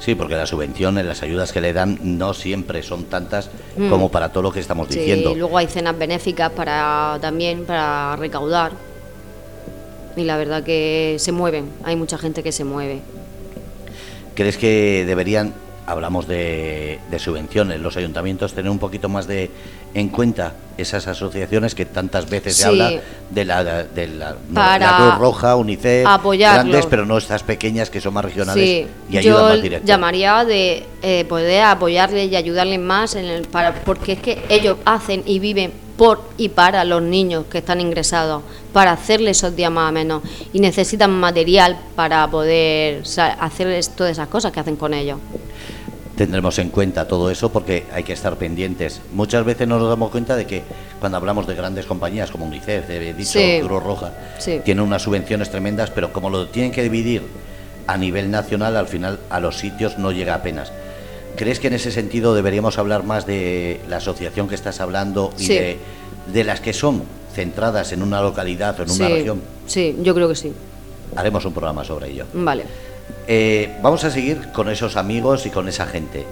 Sí, porque las subvenciones, las ayudas que le dan no siempre son tantas mm. como para todo lo que estamos sí, diciendo. Sí, luego hay cenas benéficas para también para recaudar y la verdad que se mueven, hay mucha gente que se mueve. ¿Crees que deberían hablamos de, de subvenciones, los ayuntamientos, tener un poquito más de en cuenta esas asociaciones que tantas veces sí. se habla de la, de la, Para la Cruz Roja, UNICEF, apoyarlos. Grandes, pero no estas pequeñas que son más regionales sí. y ayudan Yo más directo. Yo llamaría de eh, poder apoyarles y ayudarles más en el, para, porque es que ellos hacen y viven por y para los niños que están ingresados, para hacerles esos días más o menos, y necesitan material para poder, o sea, hacerles todas esas cosas que hacen con ellos. Tendremos en cuenta todo eso porque hay que estar pendientes. Muchas veces no nos damos cuenta de que cuando hablamos de grandes compañías como UNICEF, he dicho, sí, Cruz Roja, sí. tienen unas subvenciones tremendas, pero como lo tienen que dividir a nivel nacional, al final a los sitios no llega apenas. ¿Crees que en ese sentido deberíamos hablar más de la asociación que estás hablando y sí. de, de las que son centradas en una localidad o en sí, una región? Sí, yo creo que sí. Haremos un programa sobre ello. Vale. Eh, vamos a seguir con esos amigos y con esa gente.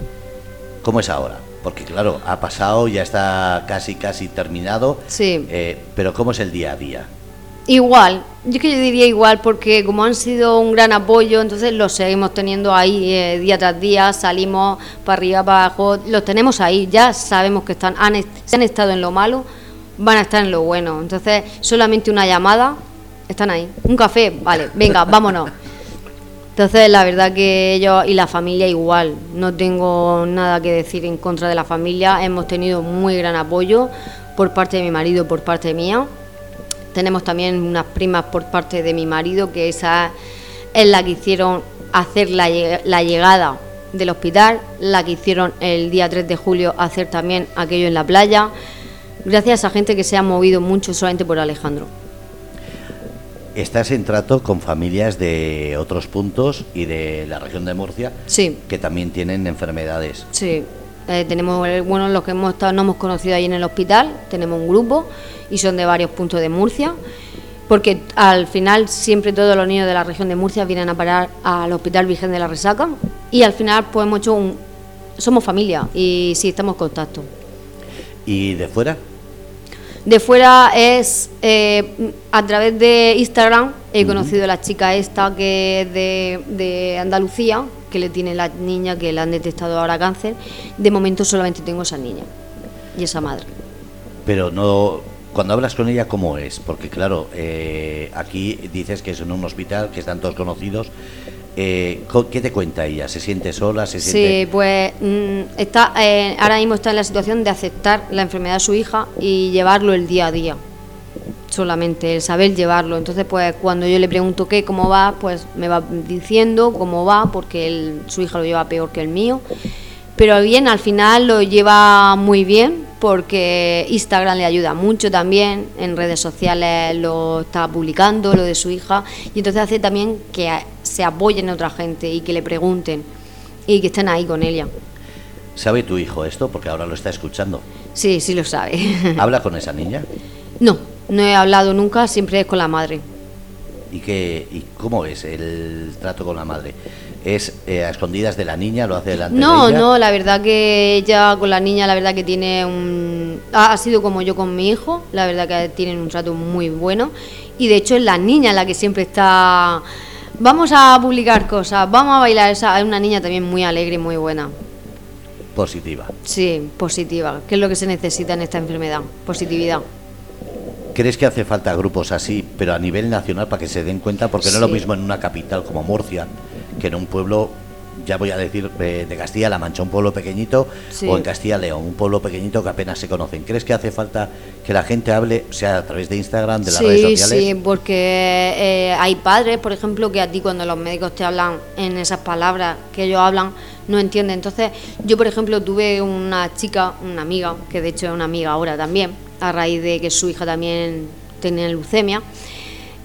¿Cómo es ahora? Porque claro, ha pasado, ya está casi casi terminado. Sí. Eh, pero ¿cómo es el día a día? Igual, yo que yo diría igual, porque como han sido un gran apoyo, entonces los seguimos teniendo ahí eh, día tras día, salimos para arriba, para abajo, los tenemos ahí, ya sabemos que están, han, si han estado en lo malo, van a estar en lo bueno, entonces solamente una llamada, están ahí, un café, vale, venga, vámonos. Entonces la verdad que ellos y la familia igual, no tengo nada que decir en contra de la familia, hemos tenido muy gran apoyo por parte de mi marido, por parte mía. Tenemos también unas primas por parte de mi marido, que esa es la que hicieron hacer la, la llegada del hospital, la que hicieron el día tres de julio hacer también aquello en la playa, gracias a esa gente que se ha movido mucho solamente por Alejandro. Estás en trato con familias de otros puntos y de la región de Murcia, sí. que también tienen enfermedades. Sí. Eh, tenemos, bueno, los que hemos estado, no hemos conocido ahí en el hospital, tenemos un grupo y son de varios puntos de Murcia, porque al final siempre todos los niños de la región de Murcia vienen a parar al Hospital Virgen de la Resaca y al final pues hemos hecho un, somos familia y sí estamos en contacto. ¿Y de fuera? De fuera es eh, a través de Instagram he uh-huh. conocido a la chica esta que es de, de Andalucía, que le tiene la niña, que le han detectado ahora cáncer. De momento solamente tengo esa niña y esa madre. Pero no, cuando hablas con ella, ¿cómo es? Porque claro, eh, aquí dices que es en un hospital, que están todos conocidos. Eh, ¿Qué te cuenta ella? ¿Se siente sola? ¿Se siente...? Sí, pues mm, está, eh, ahora mismo está en la situación de aceptar la enfermedad de su hija y llevarlo el día a día. Solamente el saber llevarlo. Entonces pues cuando yo le pregunto qué, cómo va, pues me va diciendo cómo va, porque él, su hija lo lleva peor que el mío, pero bien, al final lo lleva muy bien, porque Instagram le ayuda mucho también, en redes sociales lo está publicando, lo de su hija, y entonces hace también que se apoyen a otra gente y que le pregunten y que estén ahí con ella. ¿Sabe tu hijo esto? Porque ahora lo está escuchando. Sí, sí lo sabe. ¿Habla con esa niña? No, no he hablado nunca, siempre es con la madre. ¿Y qué, y cómo es el trato con la madre? ¿Es eh, a escondidas de la niña? ¿Lo hace delante no, de ella? No, no, la verdad que ella con la niña, la verdad que tiene un... Ha, ha sido como yo con mi hijo, la verdad que tienen un trato muy bueno. Y de hecho es la niña la que siempre está... Vamos a publicar cosas, vamos a bailar. Esa es una niña también muy alegre y muy buena. Positiva. Sí, positiva, que es lo que se necesita en esta enfermedad, positividad. ¿Crees que hace falta grupos así, pero a nivel nacional, para que se den cuenta? Porque sí. no es lo mismo en una capital como Murcia, que en un pueblo, ya voy a decir, de Castilla-La Mancha, un pueblo pequeñito, sí. o en Castilla-León, un pueblo pequeñito que apenas se conocen. ¿Crees que hace falta que la gente hable, sea a través de Instagram, de las sí, redes sociales? Sí, porque eh, hay padres, por ejemplo, que a ti cuando los médicos te hablan en esas palabras que ellos hablan, no entienden. Entonces, yo, por ejemplo, tuve una chica, una amiga, que de hecho es una amiga ahora también, a raíz de que su hija también tenía leucemia,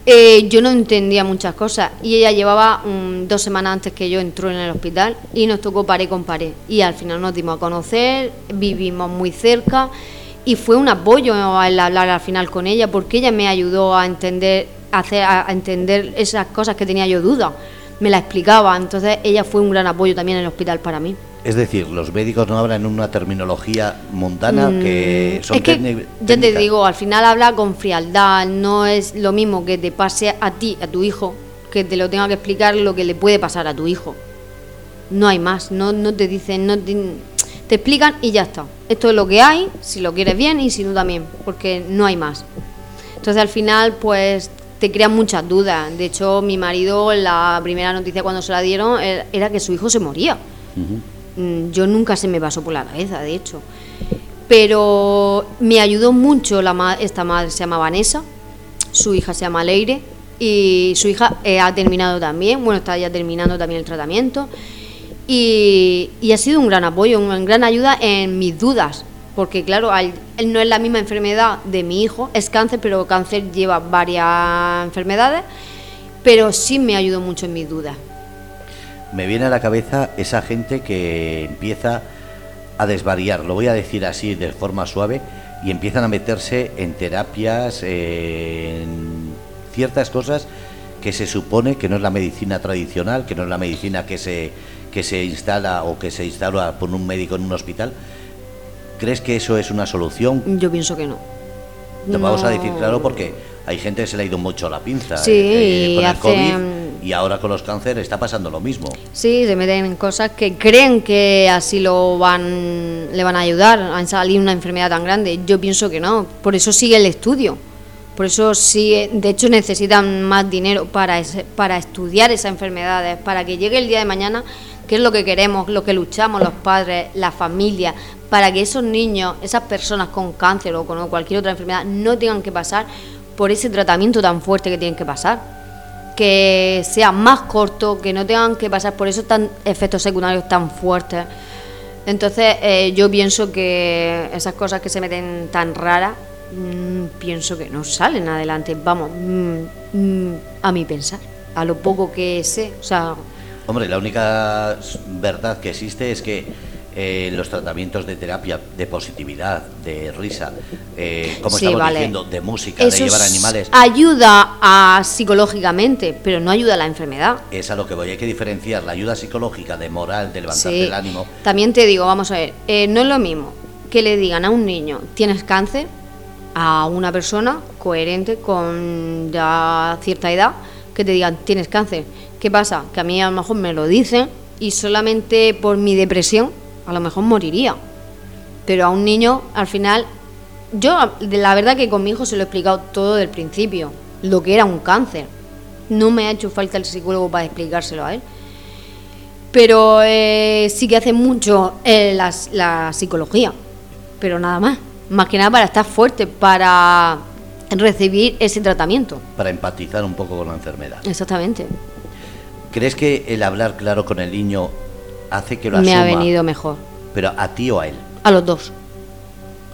eh, yo no entendía muchas cosas y ella llevaba um, dos semanas antes que yo entró en el hospital y nos tocó pared con pared y al final nos dimos a conocer, vivimos muy cerca y fue un apoyo el hablar al final con ella, porque ella me ayudó a entender, a hacer, a entender esas cosas que tenía yo duda, me la explicaba, entonces ella fue un gran apoyo también en el hospital para mí. Es decir, los médicos no hablan una terminología mundana mm, que son es que, técnicas. Ya te digo, al final habla con frialdad, no es lo mismo que te pase a ti, a tu hijo, que te lo tenga que explicar lo que le puede pasar a tu hijo. no hay más, no, no te dicen, no te, te explican y ya está. Esto es lo que hay, si lo quieres bien y si no también, porque no hay más. Entonces al final pues te crean muchas dudas. De hecho, mi marido, la primera noticia cuando se la dieron era que su hijo se moría. Uh-huh. Yo nunca se me pasó por la cabeza, de hecho. Pero me ayudó mucho la ma- esta madre, se llama Vanessa, su hija se llama Leire, y su hija eh, ha terminado también, bueno, está ya terminando también el tratamiento, y, y ha sido un gran apoyo, una gran ayuda en mis dudas. Porque claro, al, no es la misma enfermedad de mi hijo, es cáncer, pero cáncer lleva varias enfermedades, pero sí me ayudó mucho en mis dudas. Me viene a la cabeza esa gente que empieza a desvariar, lo voy a decir así de forma suave, y empiezan a meterse en terapias, en ciertas cosas que se supone que no es la medicina tradicional, que no es la medicina que se, que se instala o que se instala por un médico en un hospital. ¿Crees que eso es una solución? Yo pienso que no. Te no. Vamos a decir claro, porque hay gente que se le ha ido mucho la pinza. Sí, eh, con el hace... COVID, y ahora con los cánceres está pasando lo mismo. Sí, se meten en cosas que creen que así lo van, le van a ayudar a salir una enfermedad tan grande. Yo pienso que no. Por eso sigue el estudio. Por eso sigue. De hecho, necesitan más dinero para, ese, para estudiar esas enfermedades, para que llegue el día de mañana, que es lo que queremos, lo que luchamos los padres, la familia, para que esos niños, esas personas con cáncer o con cualquier otra enfermedad no tengan que pasar por ese tratamiento tan fuerte que tienen que pasar, que sea más corto, que no tengan que pasar por esos tan efectos secundarios tan fuertes. Entonces eh, yo pienso que esas cosas que se meten tan raras, mmm, pienso que no salen adelante, vamos, mmm, mmm, a mi pensar, a lo poco que sé, o sea... Hombre, la única verdad que existe es que Eh, los tratamientos de terapia, de positividad, de risa, eh, como sí, estamos vale. diciendo, de música, eso de llevar animales, ayuda a, psicológicamente, pero no ayuda a la enfermedad. Es a lo que voy, hay que diferenciar la ayuda psicológica de moral, de levantarte sí. el ánimo. También te digo, vamos a ver, eh, no es lo mismo que le digan a un niño tienes cáncer a una persona coherente con ya cierta edad que te digan tienes cáncer. ¿Qué pasa? Que a mí a lo mejor me lo dicen y solamente por mi depresión a lo mejor moriría, pero a un niño al final, yo la verdad que con mi hijo se lo he explicado todo del principio, lo que era un cáncer, no me ha hecho falta el psicólogo para explicárselo a él, pero eh, sí que hace mucho eh, la, la psicología, pero nada más, más que nada para estar fuerte, para recibir ese tratamiento, para empatizar un poco con la enfermedad. Exactamente. ¿Crees que el hablar claro con el niño hace que lo asuma? Me ha venido mejor. ¿Pero a ti o a él? A los dos.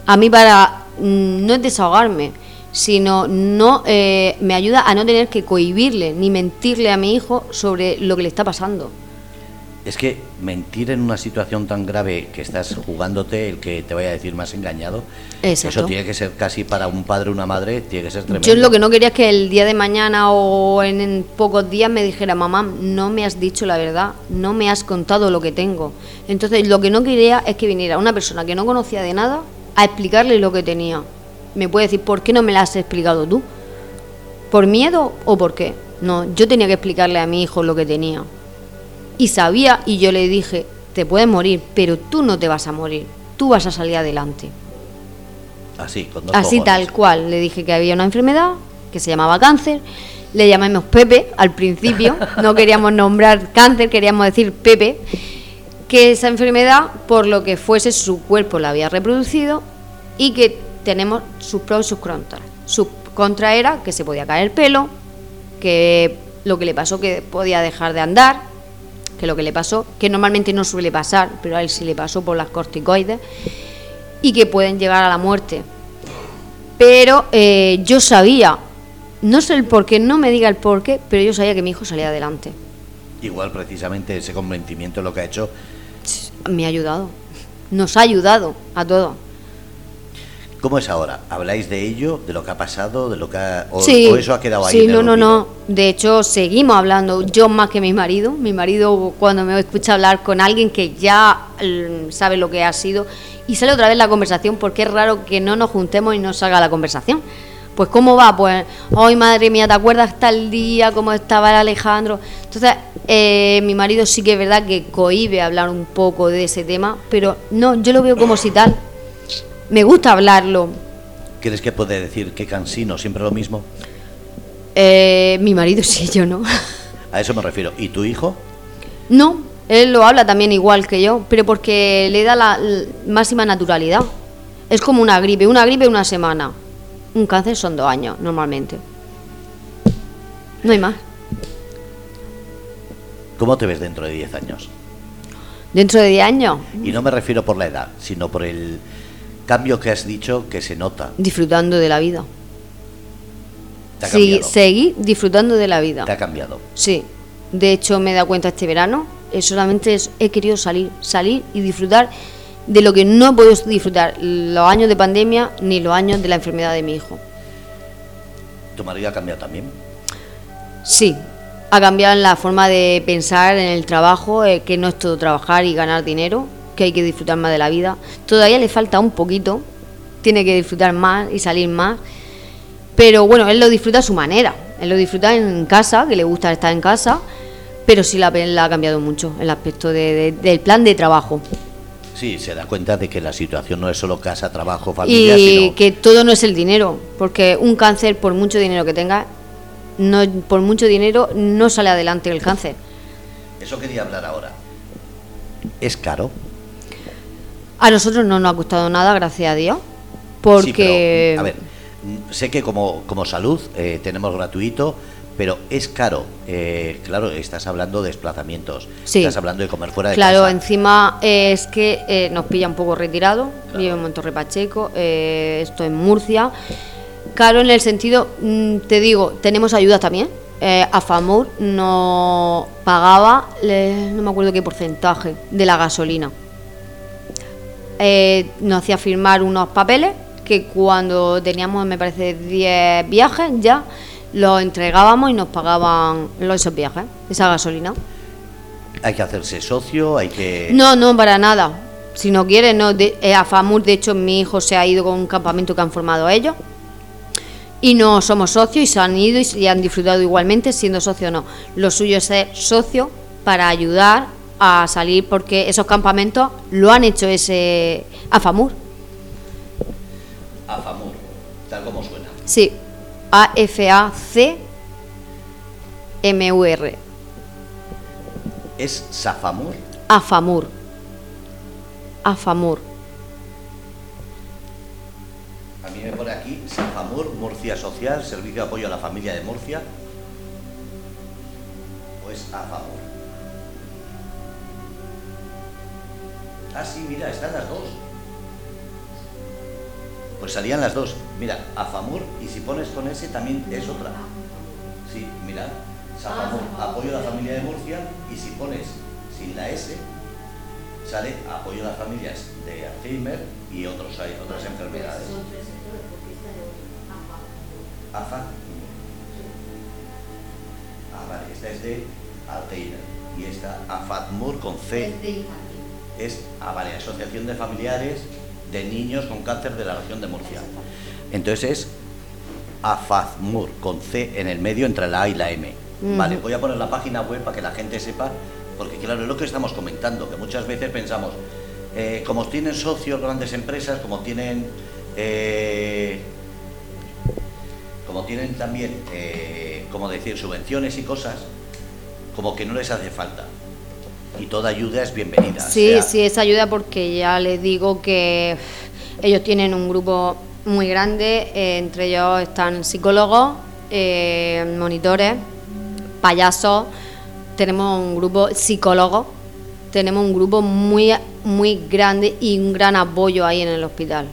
A mí para... no es desahogarme, sino no eh, me ayuda a no tener que cohibirle ni mentirle a mi hijo sobre lo que le está pasando. Es que mentir en una situación tan grave que estás jugándote, el que te vaya a decir más engañado. Exacto. Eso tiene que ser casi para un padre o una madre, tiene que ser tremendo. Yo lo que no quería es que el día de mañana o en, en pocos días me dijera, mamá, no me has dicho la verdad, no me has contado lo que tengo. Entonces lo que no quería es que viniera una persona que no conocía de nada a explicarle lo que tenía. Me puede decir, ¿por qué no me la has explicado tú? ¿Por miedo o por qué? No, yo tenía que explicarle a mi hijo lo que tenía. Y sabía, y yo le dije, te puedes morir, pero tú no te vas a morir, tú vas a salir adelante. Así, con dos Así cojones. Tal cual, le dije que había una enfermedad que se llamaba cáncer, le llamamos Pepe al principio, no queríamos nombrar cáncer, queríamos decir Pepe, que esa enfermedad, por lo que fuese, su cuerpo la había reproducido y que tenemos sus pros y sus contras. Sus contras era que se podía caer el pelo, que lo que le pasó que podía dejar de andar, que lo que le pasó, que normalmente no suele pasar, pero a él sí le pasó por las corticoides, y que pueden llegar a la muerte. Pero eh, yo sabía, no sé el porqué, no me diga el porqué, pero yo sabía que mi hijo salía adelante. Igual precisamente ese convencimiento, lo que ha hecho... Me ha ayudado, nos ha ayudado a todos. ¿Cómo es ahora? ¿Habláis de ello, de lo que ha pasado, de lo que ha, o, sí, o eso ha quedado ahí? Sí, no, no, no. De hecho, seguimos hablando. Yo más que mi marido. Mi marido, cuando me escucha hablar con alguien que ya sabe lo que ha sido, y sale otra vez la conversación, porque es raro que no nos juntemos y no salga la conversación. pues ¿cómo va? Pues, ay, madre mía, ¿te acuerdas tal día cómo estaba el Alejandro? Entonces, eh, mi marido sí que es verdad que cohíbe hablar un poco de ese tema, pero no, yo lo veo como si tal. Me gusta hablarlo. ¿Crees que puede decir que cansino, siempre lo mismo? Eh, mi marido sí, yo no. A eso me refiero. ¿Y tu hijo? No, él lo habla también igual que yo, pero porque le da la, la máxima naturalidad. Es como una gripe, una gripe una semana. Un cáncer son dos años, normalmente. No hay más. ¿Cómo te ves dentro de diez años? ¿Dentro de diez años? Y no me refiero por la edad, sino por el cambio que has dicho que se nota. Disfrutando de la vida. ¿Te ha cambiado? Sí, seguí disfrutando de la vida. ¿Te ha cambiado? Sí. De hecho, me he dado cuenta este verano, solamente he querido salir, salir y disfrutar de lo que no he podido disfrutar los años de pandemia ni los años de la enfermedad de mi hijo. ¿Tu marido ha cambiado también? Sí, ha cambiado en la forma de pensar en el trabajo, eh, que no es todo trabajar y ganar dinero, que hay que disfrutar más de la vida. Todavía le falta un poquito, tiene que disfrutar más y salir más, pero bueno, él lo disfruta a su manera, él lo disfruta en casa, que le gusta estar en casa, pero sí la, la ha cambiado mucho el aspecto de, de, del plan de trabajo. Sí, se da cuenta de que la situación no es solo casa, trabajo, familia, y sino... que todo no es el dinero, porque un cáncer, por mucho dinero que tenga, no, por mucho dinero no sale adelante el cáncer. Eso quería hablar ahora. ¿Es caro? A nosotros no nos ha costado nada, gracias a Dios, porque... Sí, pero, a ver, sé que como, como salud eh, tenemos gratuito... Pero es caro, eh, claro, estás hablando de desplazamientos, sí, estás hablando de comer fuera de claro, casa. Claro, encima eh, es que eh, nos pilla un poco retirado, claro. Vivo en Torre Pacheco, eh, estoy en Murcia. Caro en el sentido, mm, te digo, tenemos ayudas también. Eh, Afamur no pagaba, eh, no me acuerdo qué porcentaje, de la gasolina. Eh, nos hacía firmar unos papeles que cuando teníamos, me parece, diez viajes ya... Los entregábamos y nos pagaban esos viajes, esa gasolina. ¿Hay que hacerse socio? ¿Hay que...? No, no, para nada. Si no quieres, no. De, eh, a Famur, de hecho, mi hijo se ha ido con un campamento que han formado ellos. Y no somos socios y se han ido y, y han disfrutado igualmente siendo socio o no. Lo suyo es ser socio para ayudar a salir, porque esos campamentos lo han hecho ese... Afamur. Afamur, tal como suena. Sí. A F A C M U R. ¿Es Safamur? Afamur. Afamur. A mí me pone aquí Safamur, Murcia Social, Servicio de Apoyo a la Familia de Murcia. ¿O es Afamur? Ah, sí, mira, están las dos. Pues salían las dos. Mira, Afamur, y si pones con ese también es otra. Sí, mira, Afamur, apoyo a la familia de Murcia, y si pones sin la S, sale apoyo a las familias de Alzheimer y otros, hay otras enfermedades. Afa. Ah, vale, esta es de Alzheimer y esta Afamur con C. Es, ah, vale, Asociación de Familiares de Niños con Cáncer de la Región de Murcia. Entonces es Afamur, con C en el medio, entre la A y la M. Uh-huh. Vale, voy a poner la página web para que la gente sepa, porque claro, es lo que estamos comentando, que muchas veces pensamos, eh, como tienen socios grandes empresas, como tienen eh, como tienen también, eh, como decir, subvenciones y cosas, como que no les hace falta. Y toda ayuda es bienvenida. Sí, o sea, sí, esa ayuda, porque ya les digo que ellos tienen un grupo muy grande, eh, entre ellos están psicólogos, eh, monitores, payasos, tenemos un grupo psicólogos, tenemos un grupo muy, muy grande y un gran apoyo ahí en el hospital.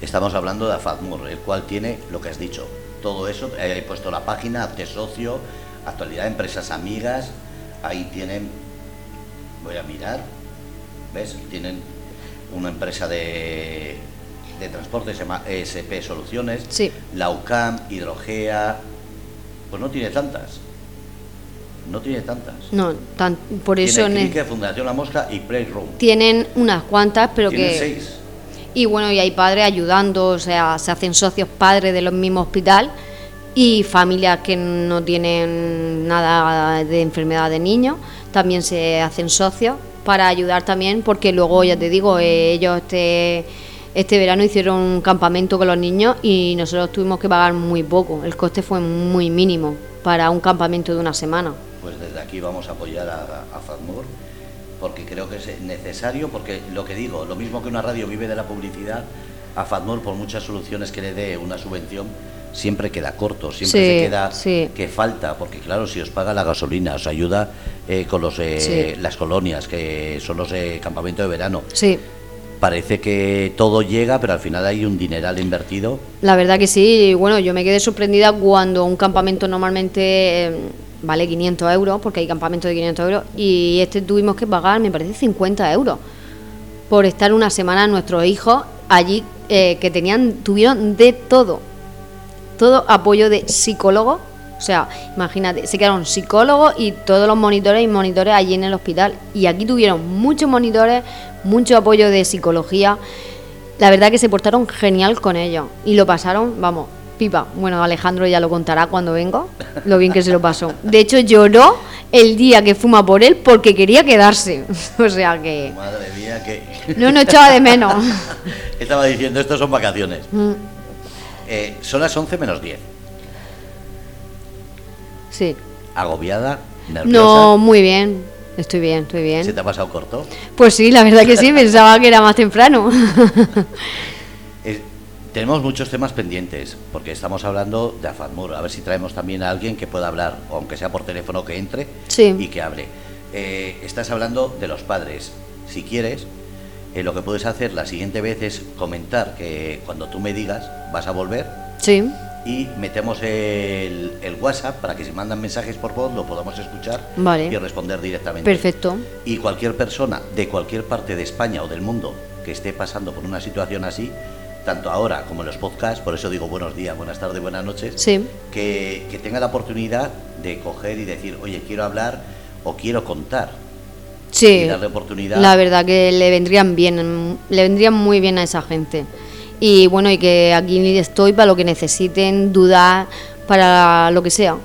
Estamos hablando de Afamur, el cual tiene lo que has dicho, todo eso, eh, he puesto la página, hazte socio, actualidad, empresas amigas, ahí tienen... Voy a mirar, ¿ves? Tienen una empresa de, de transporte, se llama E S P Soluciones, sí. La UCAM, Hidrogea, pues no tiene tantas, no tiene tantas. No, tan, por tiene eso... Tiene Fundación La Mosca y Playroom. Tienen unas cuantas, pero tienen que... Tienen seis. y bueno, y hay padres ayudando, o sea, se hacen socios padres del mismo hospital y familias que no tienen nada de enfermedad de niños también se hacen socios para ayudar también, porque luego, ya te digo, eh, ellos este, este verano hicieron un campamento con los niños y nosotros tuvimos que pagar muy poco, el coste fue muy mínimo para un campamento de una semana. Pues desde aquí vamos a apoyar a, a Afamur, porque creo que es necesario, porque lo que digo, lo mismo que una radio vive de la publicidad, Afamur, por muchas soluciones que le dé una subvención, siempre queda corto, siempre sí, se queda sí. que falta, porque claro, si os paga la gasolina, os ayuda eh, con los eh, sí. las colonias, que son los eh, campamentos de verano. Sí. Parece que todo llega, pero al final hay un dineral invertido. La verdad que sí, bueno, yo me quedé sorprendida cuando un campamento normalmente eh, vale quinientos euros, porque hay campamentos de quinientos euros, y este tuvimos que pagar, me parece, cincuenta euros, por estar una semana nuestros hijos allí, eh, que tenían tuvieron de todo. Todo apoyo de psicólogos, o sea, imagínate, se quedaron psicólogos y todos los monitores y monitores allí en el hospital. Y aquí tuvieron muchos monitores, mucho apoyo de psicología. La verdad que se portaron genial con ellos y lo pasaron, vamos, pipa. Bueno, Alejandro ya lo contará cuando venga, lo bien que se lo pasó. De hecho, lloró el día que fuimos por él porque quería quedarse. O sea que... Madre mía, que... No, no echaba de menos. Estaba diciendo, estos son vacaciones. Mm. Eh, son las once menos diez. Sí. ¿Agobiada? ¿Nerviosa? No, muy bien. Estoy bien, estoy bien. ¿Se te ha pasado corto? Pues sí, la verdad que sí. Pensaba que era más temprano. eh, Tenemos muchos temas pendientes, porque estamos hablando de Afamur. A ver si traemos también a alguien que pueda hablar, aunque sea por teléfono, que entre sí. y que hable. eh, Estás hablando de los padres. Si quieres, Eh, lo que puedes hacer la siguiente vez es comentar que cuando tú me digas vas a volver. Sí. Y metemos el, el WhatsApp para que si mandan mensajes por voz lo podamos escuchar, vale, y responder directamente. Perfecto. Y cualquier persona de cualquier parte de España o del mundo que esté pasando por una situación así, tanto ahora como en los podcasts, por eso digo buenos días, buenas tardes, buenas noches, sí, que, que tenga la oportunidad de coger y decir, oye, quiero hablar o quiero contar. Sí, y darle oportunidad. La verdad que le vendrían bien, le vendrían muy bien a esa gente. Y bueno, y que aquí estoy para lo que necesiten, dudar, para lo que sea.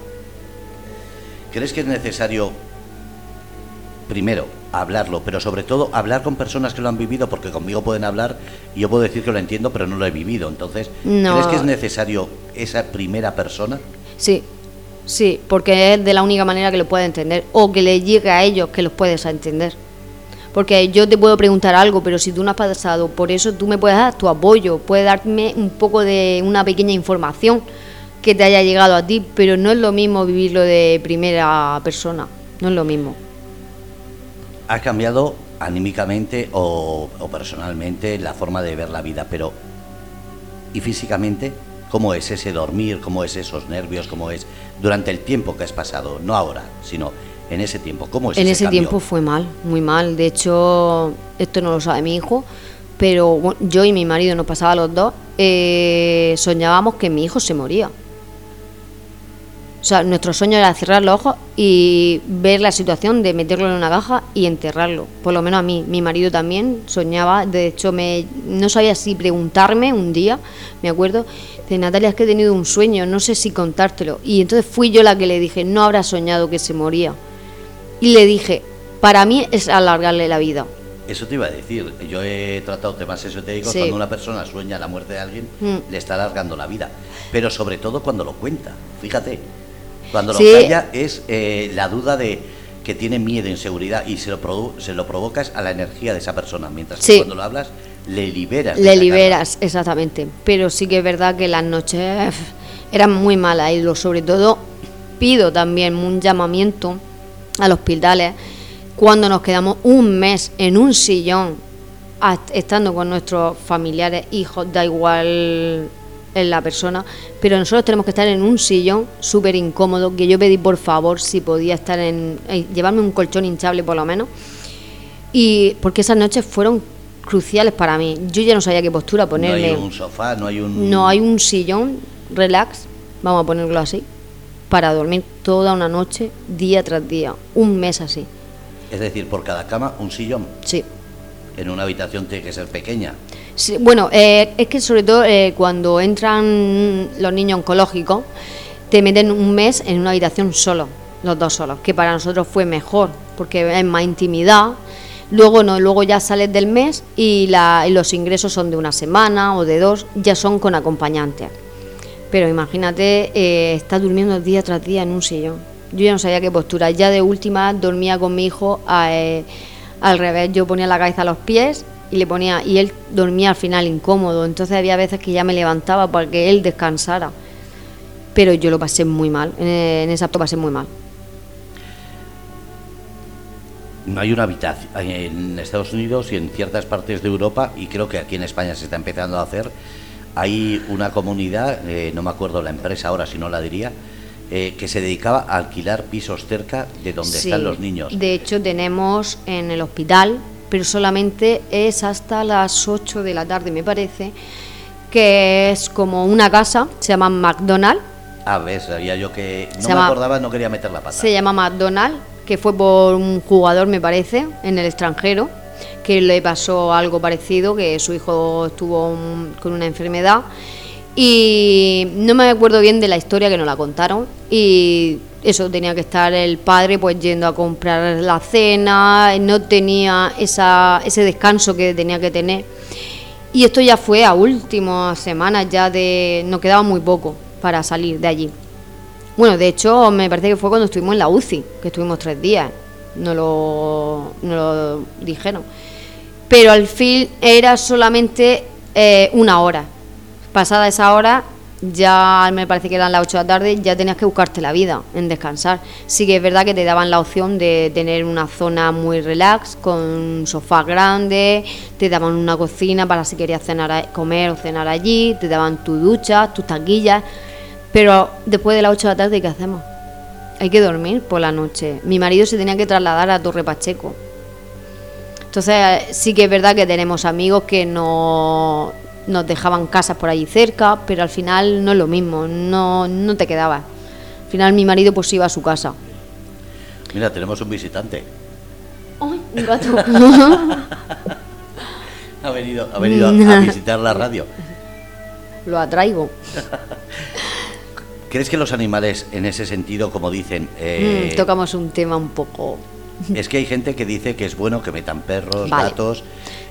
¿Crees que es necesario, primero, hablarlo, pero sobre todo hablar con personas que lo han vivido? Porque conmigo pueden hablar y yo puedo decir que lo entiendo, pero no lo he vivido. Entonces, no. ¿Crees que es necesario esa primera persona? Sí. Sí, porque es de la única manera que lo pueda entender, o que le llegue a ellos que los puedes entender. Porque yo te puedo preguntar algo, pero si tú no has pasado por eso, tú me puedes dar tu apoyo, puedes darme un poco de una pequeña información que te haya llegado a ti, pero no es lo mismo vivirlo de primera persona, no es lo mismo. ¿Has cambiado anímicamente o, o personalmente la forma de ver la vida, pero y físicamente? ¿Cómo es ese dormir? ¿Cómo es esos nervios? ¿Cómo es durante el tiempo que has pasado? No ahora, sino en ese tiempo. ¿Cómo es ese cambio? En ese tiempo fue mal, muy mal. De hecho, esto no lo sabe mi hijo, pero bueno, yo y mi marido nos pasaba los dos. Eh, soñábamos que mi hijo se moría. O sea, nuestro sueño era cerrar los ojos y ver la situación de meterlo en una caja y enterrarlo. Por lo menos a mí, mi marido también soñaba. De hecho, me no sabía si preguntarme un día, me acuerdo. Dice, Natalia, es que he tenido un sueño, no sé si contártelo. Y entonces fui yo la que le dije, no habrá soñado que se moría. Y le dije, para mí es alargarle la vida. Eso te iba a decir, yo he tratado temas esotéricos, sí. Cuando una persona sueña la muerte de alguien, mm. le está alargando la vida. Pero sobre todo cuando lo cuenta, fíjate. Cuando sí. lo calla es eh, la duda de que tiene miedo, inseguridad, y se lo, produ- se lo provocas a la energía de esa persona, mientras sí. que cuando lo hablas... Le liberas. Le liberas, carga. Exactamente. Pero sí que es verdad que las noches eran muy malas. Y lo, sobre todo pido también un llamamiento a los hospitales. Cuando nos quedamos un mes en un sillón, estando con nuestros familiares, hijos, da igual en la persona, pero nosotros tenemos que estar en un sillón súper incómodo, que yo pedí por favor si podía estar en... llevarme un colchón hinchable por lo menos. Y porque esas noches fueron cruciales para mí. Yo ya no sabía qué postura ponerle. No hay un sofá, no hay un... No hay un sillón, relax, vamos a ponerlo así, para dormir toda una noche, día tras día, un mes así. Es decir, por cada cama, un sillón. Sí. En una habitación tiene que ser pequeña. Sí, bueno, eh, es que sobre todo eh, cuando entran los niños oncológicos, te meten un mes en una habitación solo, los dos solos, que para nosotros fue mejor, porque es más intimidad. Luego no, luego ya sales del mes y, la, y los ingresos son de una semana o de dos, ya son con acompañantes. Pero imagínate, eh, estás durmiendo día tras día en un sillón. Yo ya no sabía qué postura, ya de última dormía con mi hijo a, eh, al revés, yo ponía la cabeza a los pies y le ponía, y él dormía al final incómodo, entonces había veces que ya me levantaba para que él descansara. Pero yo lo pasé muy mal, en, en esa lo pasé muy mal. No hay una habitación en Estados Unidos y en ciertas partes de Europa, y creo que aquí en España se está empezando a hacer. Hay una comunidad, eh, no me acuerdo la empresa ahora, si no la diría, eh, que se dedicaba a alquilar pisos cerca de donde sí, están los niños. De hecho tenemos en el hospital, pero solamente es hasta las ocho de la tarde me parece, que es como una casa, se llama McDonald's. Ah, ves, sabía yo que no me acordaba, no quería meter la pata. Se llama McDonald's, que fue por un jugador, me parece, en el extranjero, que le pasó algo parecido, que su hijo estuvo un, con una enfermedad, y no me acuerdo bien de la historia, que nos la contaron, y eso, tenía que estar el padre pues yendo a comprar la cena, no tenía esa, ese descanso que tenía que tener, y esto ya fue a últimas semanas, ya de, nos quedaba muy poco para salir de allí. Bueno, de hecho, me parece que fue cuando estuvimos en la U C I, que estuvimos tres días, no lo, no lo dijeron. Pero al fin era solamente eh, una hora. Pasada esa hora, ya me parece que eran las ocho de la tarde, ya tenías que buscarte la vida en descansar. Sí que es verdad que te daban la opción de tener una zona muy relax, con un sofá grande, te daban una cocina para si querías cenar, comer o cenar allí, te daban tu ducha, tus taquillas. Pero después de las ocho de la tarde, ¿qué hacemos? Hay que dormir por la noche. Mi marido se tenía que trasladar a Torre Pacheco. Entonces, sí que es verdad que tenemos amigos que no, nos dejaban casas por allí cerca, pero al final no es lo mismo, no, no te quedabas. Al final mi marido pues iba a su casa. Mira, tenemos un visitante. ¡Ay, un gato! ha venido, ha venido a, a visitar la radio. Lo atraigo. ¿Crees que los animales, en ese sentido, como dicen... Eh, mm, tocamos un tema un poco... Es que hay gente que dice que es bueno que metan perros, vale, gatos...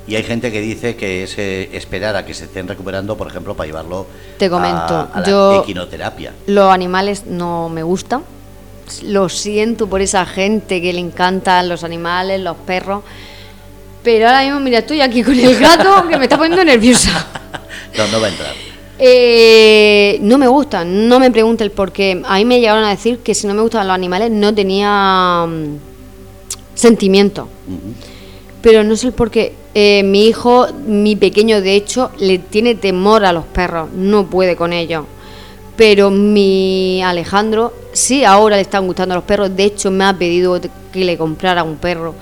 Y hay gente que dice que es eh, esperar a que se estén recuperando, por ejemplo, para llevarlo Te comento, a, a la yo, equinoterapia. Los animales no me gustan. Lo siento por esa gente que le encantan los animales, los perros... Pero ahora mismo, mira, estoy aquí con el gato que me está poniendo nerviosa. No, no va a entrar. Eh, no me gustan, no me pregunten el por qué. A mí me llegaron a decir que si no me gustaban los animales no tenía um, sentimiento. Uh-huh. Pero no sé el por qué. Eh, mi hijo, mi pequeño de hecho, le tiene temor a los perros, no puede con ellos. Pero mi Alejandro, sí, ahora le están gustando los perros. De hecho, me ha pedido que le comprara un perro,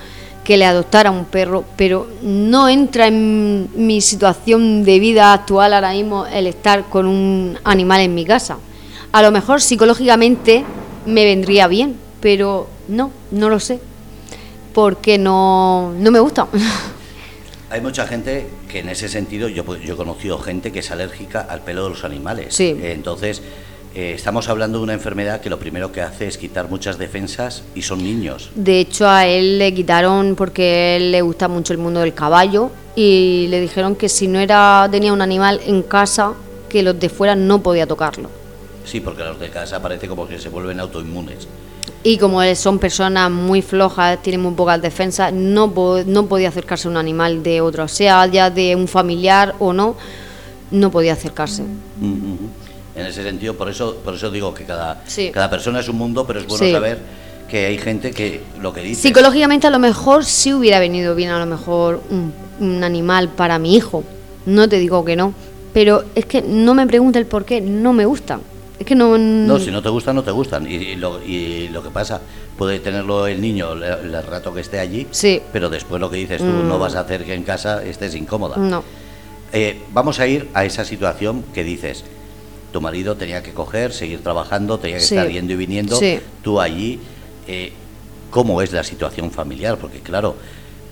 que le adoptara un perro, pero no entra en mi situación de vida actual ahora mismo el estar con un animal en mi casa. A lo mejor psicológicamente me vendría bien, pero no, no lo sé, porque no, no me gusta. Hay mucha gente que en ese sentido, yo, yo he conocido gente que es alérgica al pelo de los animales, sí. Entonces... Eh, estamos hablando de una enfermedad que lo primero que hace es quitar muchas defensas y son niños. De hecho a él le quitaron porque a él le gusta mucho el mundo del caballo y le dijeron que si no era tenía un animal en casa, que los de fuera no podía tocarlo. Sí, porque los de casa parece como que se vuelven autoinmunes. Y como son personas muy flojas, tienen muy pocas defensas, no, po- no podía acercarse a un animal de otro, sea ya de un familiar o no, no podía acercarse. Mm-hmm. En ese sentido, por eso por eso digo que cada, sí. cada persona es un mundo, pero es bueno sí. saber que hay gente que lo que dice... Psicológicamente a lo mejor sí hubiera venido bien a lo mejor un, un animal para mi hijo, no te digo que no, pero es que no me pregunta el por qué, no me gustan. Es que no... No, si no te gustan, no te gustan, y, y, lo, y lo que pasa, puede tenerlo el niño el, el rato que esté allí, sí. pero después lo que dices tú, mm. no vas a hacer que en casa estés incómoda. No. Eh, vamos a ir a esa situación que dices... Tu marido tenía que coger, seguir trabajando, tenía que sí. estar yendo y viniendo. Sí. Tú allí, eh, ¿cómo es la situación familiar? Porque claro,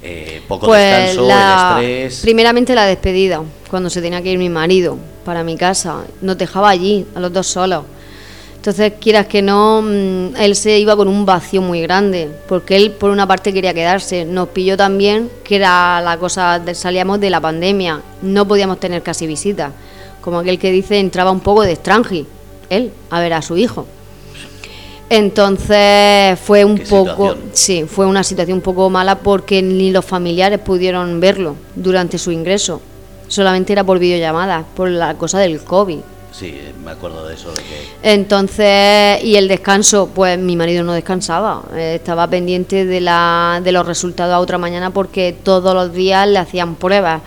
eh, poco pues descanso, la, el estrés. Primeramente la despedida, cuando se tenía que ir mi marido para mi casa, nos dejaba allí, a los dos solos. Entonces, quieras que no, él se iba con un vacío muy grande, porque él por una parte quería quedarse, nos pilló también, que era la cosa, de, salíamos de la pandemia, no podíamos tener casi visitas, como aquel que dice, entraba un poco de extranji, él, a ver a su hijo. Entonces fue un poco, situación? sí, fue una situación un poco mala, porque ni los familiares pudieron verlo durante su ingreso, solamente era por videollamadas, por la cosa del COVID. Sí, me acuerdo de eso. De que... Entonces, y el descanso, pues mi marido no descansaba, estaba pendiente de, la, de los resultados a otra mañana, porque todos los días le hacían pruebas.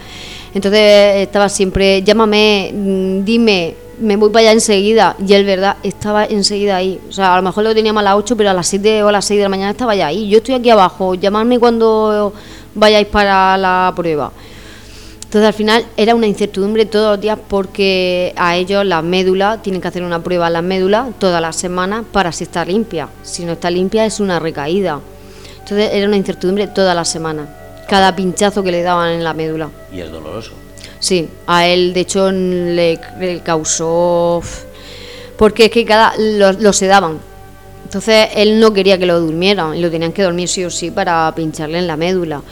Entonces estaba siempre, llámame, dime, me voy para allá enseguida, y él, verdad, estaba enseguida ahí. O sea, a lo mejor lo teníamos a las ocho, pero a las siete o a las seis de la mañana estaba ya ahí. Yo estoy aquí abajo, llamadme cuando vayáis para la prueba. Entonces, al final, era una incertidumbre todos los días, porque a ellos la médula, tienen que hacer una prueba en la médula todas las semanas para si está limpia. Si no está limpia, es una recaída. Entonces, era una incertidumbre todas las semanas, cada pinchazo que le daban en la médula. ¿Y es doloroso? Sí, a él, de hecho, le, le causó... Porque es que cada lo, lo sedaban. Entonces, él no quería que lo durmieran, y lo tenían que dormir sí o sí para pincharle en la médula.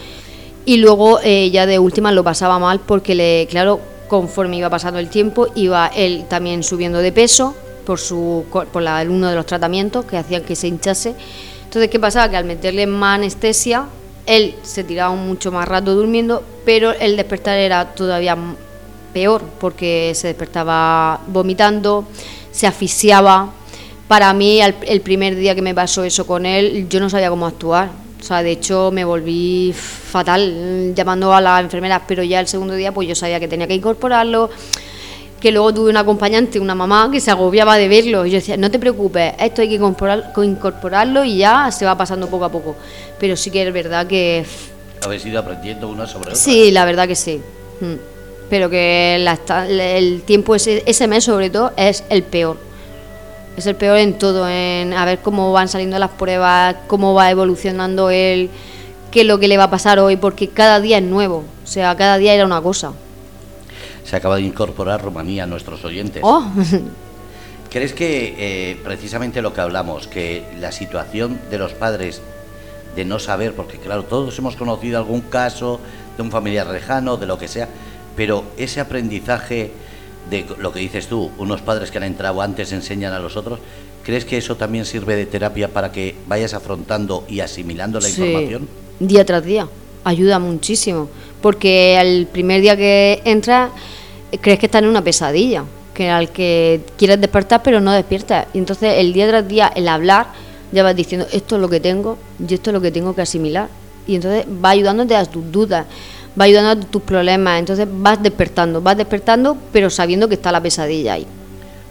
Y luego eh, ya de última lo pasaba mal, porque le, claro, conforme iba pasando el tiempo, iba él también subiendo de peso por su por la, uno de los tratamientos que hacían que se hinchase. Entonces, ¿qué pasaba? Que al meterle más anestesia, él se tiraba mucho más rato durmiendo, pero el despertar era todavía peor, porque se despertaba vomitando, se asfixiaba. Para mí, el, el primer día que me pasó eso con él, yo no sabía cómo actuar. O sea, de hecho, me volví fatal llamando a las enfermeras, pero ya el segundo día, pues yo sabía que tenía que incorporarlo, que luego tuve una acompañante, una mamá, que se agobiaba de verlo, y yo decía, no te preocupes, esto hay que incorporarlo y ya se va pasando poco a poco. Pero sí que es verdad que... Habéis ido aprendiendo una sobre otra. Sí, la verdad que sí, pero que la, el tiempo, ese, ese mes sobre todo, es el peor. Es el peor en todo, en a ver cómo van saliendo las pruebas, cómo va evolucionando él, qué es lo que le va a pasar hoy, porque cada día es nuevo, o sea, cada día era una cosa. Se acaba de incorporar Rumanía a nuestros oyentes. Oh. ¿Crees que eh, precisamente lo que hablamos, que la situación de los padres de no saber, porque claro, todos hemos conocido algún caso de un familiar lejano, de lo que sea, pero ese aprendizaje... de lo que dices tú, unos padres que han entrado antes enseñan a los otros, ¿crees que eso también sirve de terapia para que vayas afrontando y asimilando la sí, información? Día tras día, ayuda muchísimo, porque al primer día que entras crees que estás en una pesadilla, que al que quieres despertar pero no despiertas, y entonces el día tras día, el hablar, ya vas diciendo, esto es lo que tengo y esto es lo que tengo que asimilar, y entonces va ayudándote a tus dudas, va ayudando a tus problemas, entonces vas despertando, vas despertando, pero sabiendo que está la pesadilla ahí.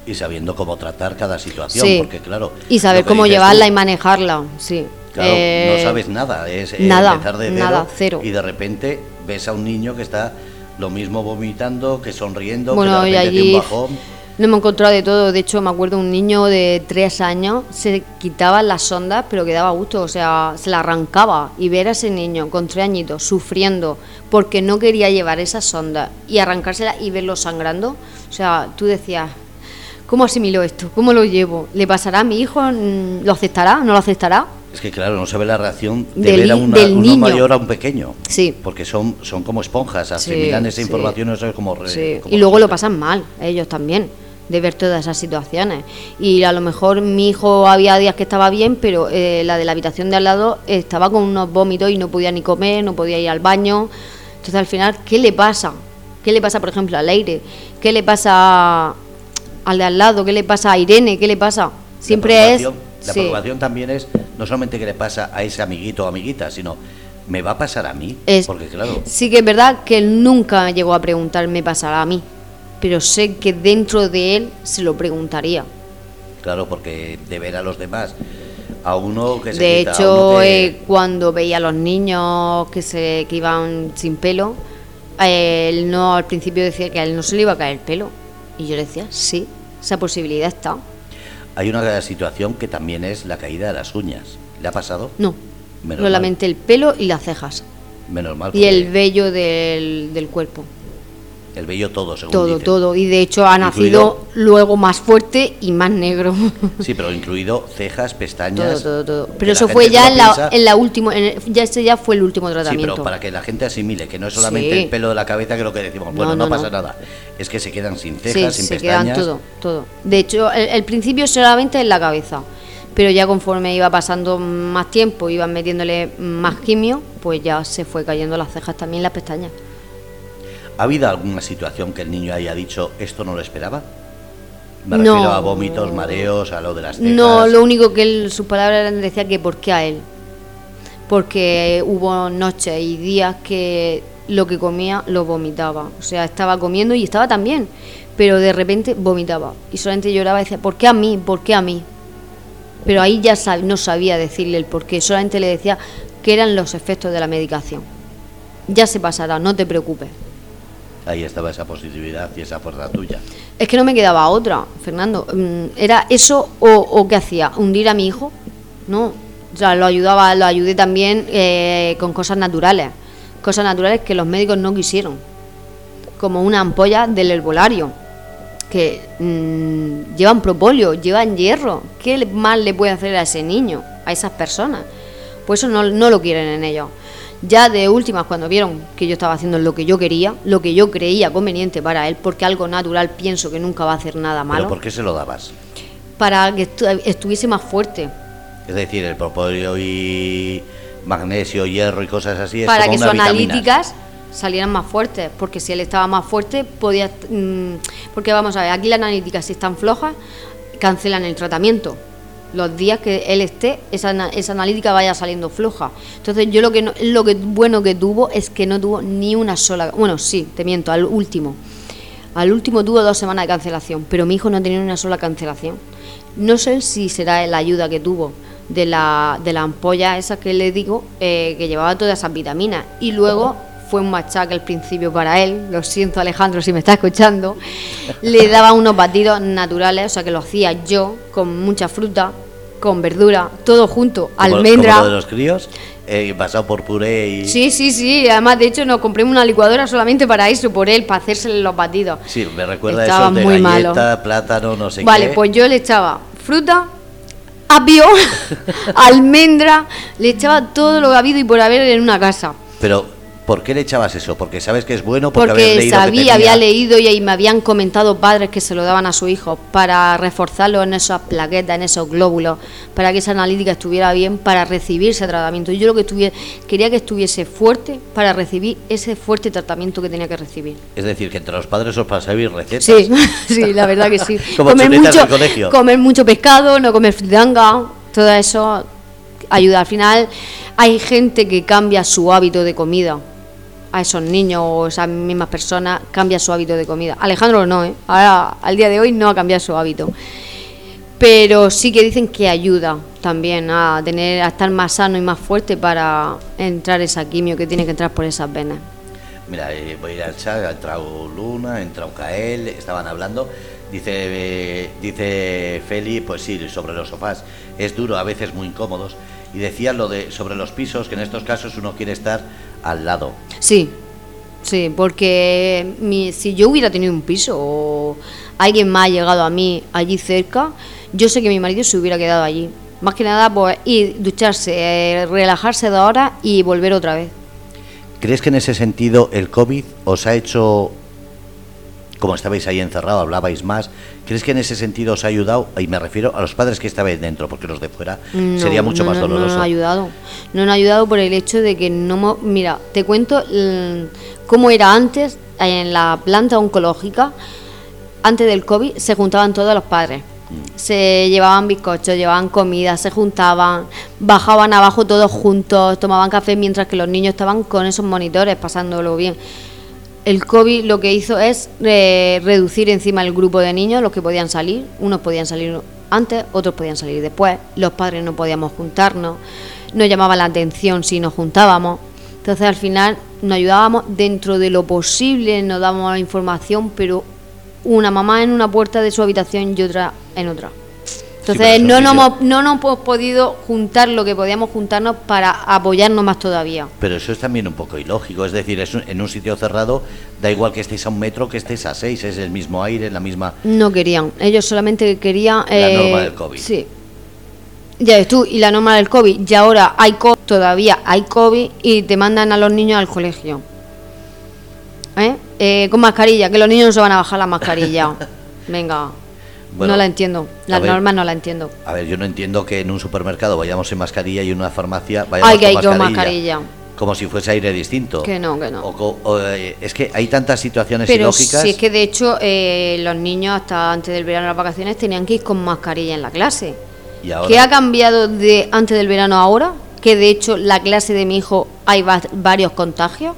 Y sabiendo cómo tratar cada situación, sí. Porque claro... Y saber cómo llevarla tú, y manejarla, sí. Claro, eh, no sabes nada, es nada, empezar de cero, nada, cero. Y de repente ves a un niño que está lo mismo vomitando, que sonriendo, bueno, que de repente tiene un bajón... No me he encontrado de todo, de hecho me acuerdo un niño de tres años, se quitaba las sondas pero que daba gusto, o sea, se la arrancaba, y ver a ese niño con tres añitos sufriendo porque no quería llevar esas sondas y arrancársela y verlo sangrando, o sea, tú decías, ¿cómo asimilo esto? ¿Cómo lo llevo? ¿Le pasará a mi hijo? ¿Lo aceptará? ¿No lo aceptará? Es que claro, no se ve la reacción de del, ver a una, uno niño. Mayor a un pequeño, sí, porque son son como esponjas, asimilan sí, esa sí. información, eso es como, re, sí. como y luego resulta. Lo pasan mal ellos también, de ver todas esas situaciones, y a lo mejor mi hijo había días que estaba bien, pero eh, la de la habitación de al lado estaba con unos vómitos y no podía ni comer, no podía ir al baño. Entonces al final, ¿qué le pasa? ¿Qué le pasa, por ejemplo, a Leire? ¿Qué le pasa al de al lado? ¿Qué le pasa a Irene? ¿Qué le pasa? Siempre es... La sí. preocupación también es, no solamente qué le pasa a ese amiguito o amiguita, sino... ¿me va a pasar a mí? Es, porque claro... Sí que es verdad que él nunca llegó a preguntar, ¿me pasará a mí? Pero sé que dentro de él se lo preguntaría. Claro, porque de ver a los demás, a uno que se de quita... De hecho, que... eh, cuando veía a los niños que se que iban sin pelo, él no al principio decía que a él no se le iba a caer el pelo. Y yo le decía, sí, esa posibilidad está. Hay una situación que también es la caída de las uñas. ¿Le ha pasado? No, solamente el pelo y las cejas. Menos mal. Y el vello del, del cuerpo. El vello todo, según Todo, dicen. todo. Y de hecho ha nacido luego más fuerte y más negro. Sí, pero incluido cejas, pestañas... Todo, todo, todo. Pero eso fue ya en la, en la última... Ya este ya fue el último tratamiento. Sí, pero para que la gente asimile, que no es solamente sí. el pelo de la cabeza, que es lo que decimos. Bueno, no, no, no pasa no. nada. Es que se quedan sin cejas, sí, sin pestañas... Sí, se quedan todo, todo. De hecho, el, el principio solamente en la cabeza. Pero ya conforme iba pasando más tiempo, iban metiéndole más quimio, pues ya se fue cayendo las cejas también, las pestañas. ¿Ha habido alguna situación que el niño haya dicho, esto no lo esperaba? Me no, refiero a vómitos, mareos, a lo de las cejas... No, lo único que él, sus palabras eran, decía que ¿por qué a él? Porque hubo noches y días que lo que comía lo vomitaba. O sea, estaba comiendo y estaba tan bien, pero de repente vomitaba. Y solamente lloraba y decía, ¿por qué a mí? ¿Por qué a mí? Pero ahí ya sab- no sabía decirle el por qué, solamente le decía que eran los efectos de la medicación. Ya se pasará, no te preocupes. Ahí estaba esa positividad y esa fuerza tuya. Es que no me quedaba otra, Fernando. ¿Era eso o, o qué hacía? ¿Hundir a mi hijo? No. O sea, lo ayudaba, lo ayudé también eh, con cosas naturales. Cosas naturales que los médicos no quisieron. Como una ampolla del herbolario. Que mmm, llevan propóleo, llevan hierro. ¿Qué mal le puede hacer a ese niño? A esas personas. Pues eso no, no lo quieren en ellos. Ya de últimas, cuando vieron que yo estaba haciendo lo que yo quería, lo que yo creía conveniente para él, porque algo natural pienso que nunca va a hacer nada malo. ¿Pero por qué se lo dabas? Para que estu- estuviese más fuerte. Es decir, el propóleo y magnesio, hierro y cosas así. Es para como que sus analíticas salieran más fuertes, porque si él estaba más fuerte, podía. Mmm, porque vamos a ver, aquí las analíticas, si están flojas, cancelan el tratamiento. Los días que él esté, esa, esa analítica vaya saliendo floja. Entonces yo lo que no, lo que bueno que tuvo es que no tuvo ni una sola... Bueno, sí, te miento, al último. Al último tuvo dos semanas de cancelación, pero mi hijo no tenía una sola cancelación. No sé si será la ayuda que tuvo de la, de la ampolla esa que le digo, eh, que llevaba todas esas vitaminas. Y luego fue un machaque al principio para él, lo siento Alejandro si me está escuchando, le daba unos batidos naturales, o sea que lo hacía yo, con mucha fruta, con verdura, todo junto, almendra... Como lo de los críos, eh, pasado por puré y... Sí, sí, sí, además de hecho nos compré una licuadora solamente para eso, por él, para hacérsele los batidos. Sí, me recuerda eso de galleta, malo. plátano, no sé vale, qué... Vale, pues yo le echaba fruta... apio, almendra, le echaba todo lo que ha habido y por haber en una casa. Pero... ¿Por qué le echabas eso? ¿Porque sabes que es bueno? Porque, porque leído sabía, que había leído y ahí me habían comentado padres que se lo daban a su hijo para reforzarlo en esas plaquetas, en esos glóbulos, para que esa analítica estuviera bien, para recibir ese tratamiento. Y yo lo que estuviera, quería que estuviese fuerte para recibir ese fuerte tratamiento que tenía que recibir. Es decir, que entre los padres os pasáis recetas. Sí, sí, la verdad que sí. Como comer mucho, colegio. Comer mucho pescado, no comer fritanga, todo eso ayuda. Al final hay gente que cambia su hábito de comida. A esos niños o esas mismas personas cambia su hábito de comida. Alejandro no, ¿eh? Ahora, al día de hoy no ha cambiado su hábito. Pero sí que dicen que ayuda también a tener, a estar más sano y más fuerte para entrar esa quimio que tiene que entrar por esas venas. Mira, eh, voy a ir al chat, ha entrado Luna, ha entrado Kael, estaban hablando. Dice, eh, dice Feli, pues sí, sobre los sofás. Es duro, a veces muy incómodos. Y decía lo de sobre los pisos, que en estos casos uno quiere estar al lado. Sí, sí, porque mi, si yo hubiera tenido un piso o alguien más ha llegado a mí allí cerca, yo sé que mi marido se hubiera quedado allí. Más que nada, pues ir, ducharse, eh, relajarse dos horas y volver otra vez. ¿Crees que en ese sentido el COVID os ha hecho, como estabais ahí encerrados, hablabais más, ¿crees que en ese sentido os ha ayudado? Y me refiero a los padres que estabais dentro, porque los de fuera no, sería mucho no, más doloroso. No, no nos ha ayudado. No nos ha ayudado por el hecho de que no... Mo- Mira, te cuento l- cómo era antes, en la planta oncológica, antes del COVID, se juntaban todos los padres. Mm. Se llevaban bizcochos, llevaban comida, se juntaban, bajaban abajo todos juntos, tomaban café, mientras que los niños estaban con esos monitores, pasándolo bien. El COVID lo que hizo es eh, reducir encima el grupo de niños, los que podían salir. Unos podían salir antes, otros podían salir después. Los padres no podíamos juntarnos, nos llamaba la atención si nos juntábamos. Entonces, al final, nos ayudábamos dentro de lo posible, nos dábamos la información, pero una mamá en una puerta de su habitación y otra en otra. Entonces sí, no, no, hemos, no nos hemos podido juntar lo que podíamos juntarnos para apoyarnos más todavía. Pero eso es también un poco ilógico, es decir, es un, en un sitio cerrado da igual que estéis a un metro, que estéis a seis, es el mismo aire, la misma... No querían, ellos solamente querían... La eh, norma del COVID. Sí. Ya ves tú, y la norma del COVID, y ahora hay COVID, todavía hay COVID y te mandan a los niños al colegio. ¿Eh? Eh, con mascarilla, que los niños no se van a bajar la mascarilla. Venga, bueno, no la entiendo, las normas no la entiendo. A ver, yo no entiendo que en un supermercado vayamos sin mascarilla y en una farmacia vayamos Ay, que con, hay mascarilla, con mascarilla. Como si fuese aire distinto. Que no, que no. O, o, eh, es que hay tantas situaciones Pero ilógicas. Si es que de hecho eh, los niños hasta antes del verano, las vacaciones, tenían que ir con mascarilla en la clase. ¿Qué ha cambiado de antes del verano a ahora? Que de hecho la clase de mi hijo hay va varios contagios.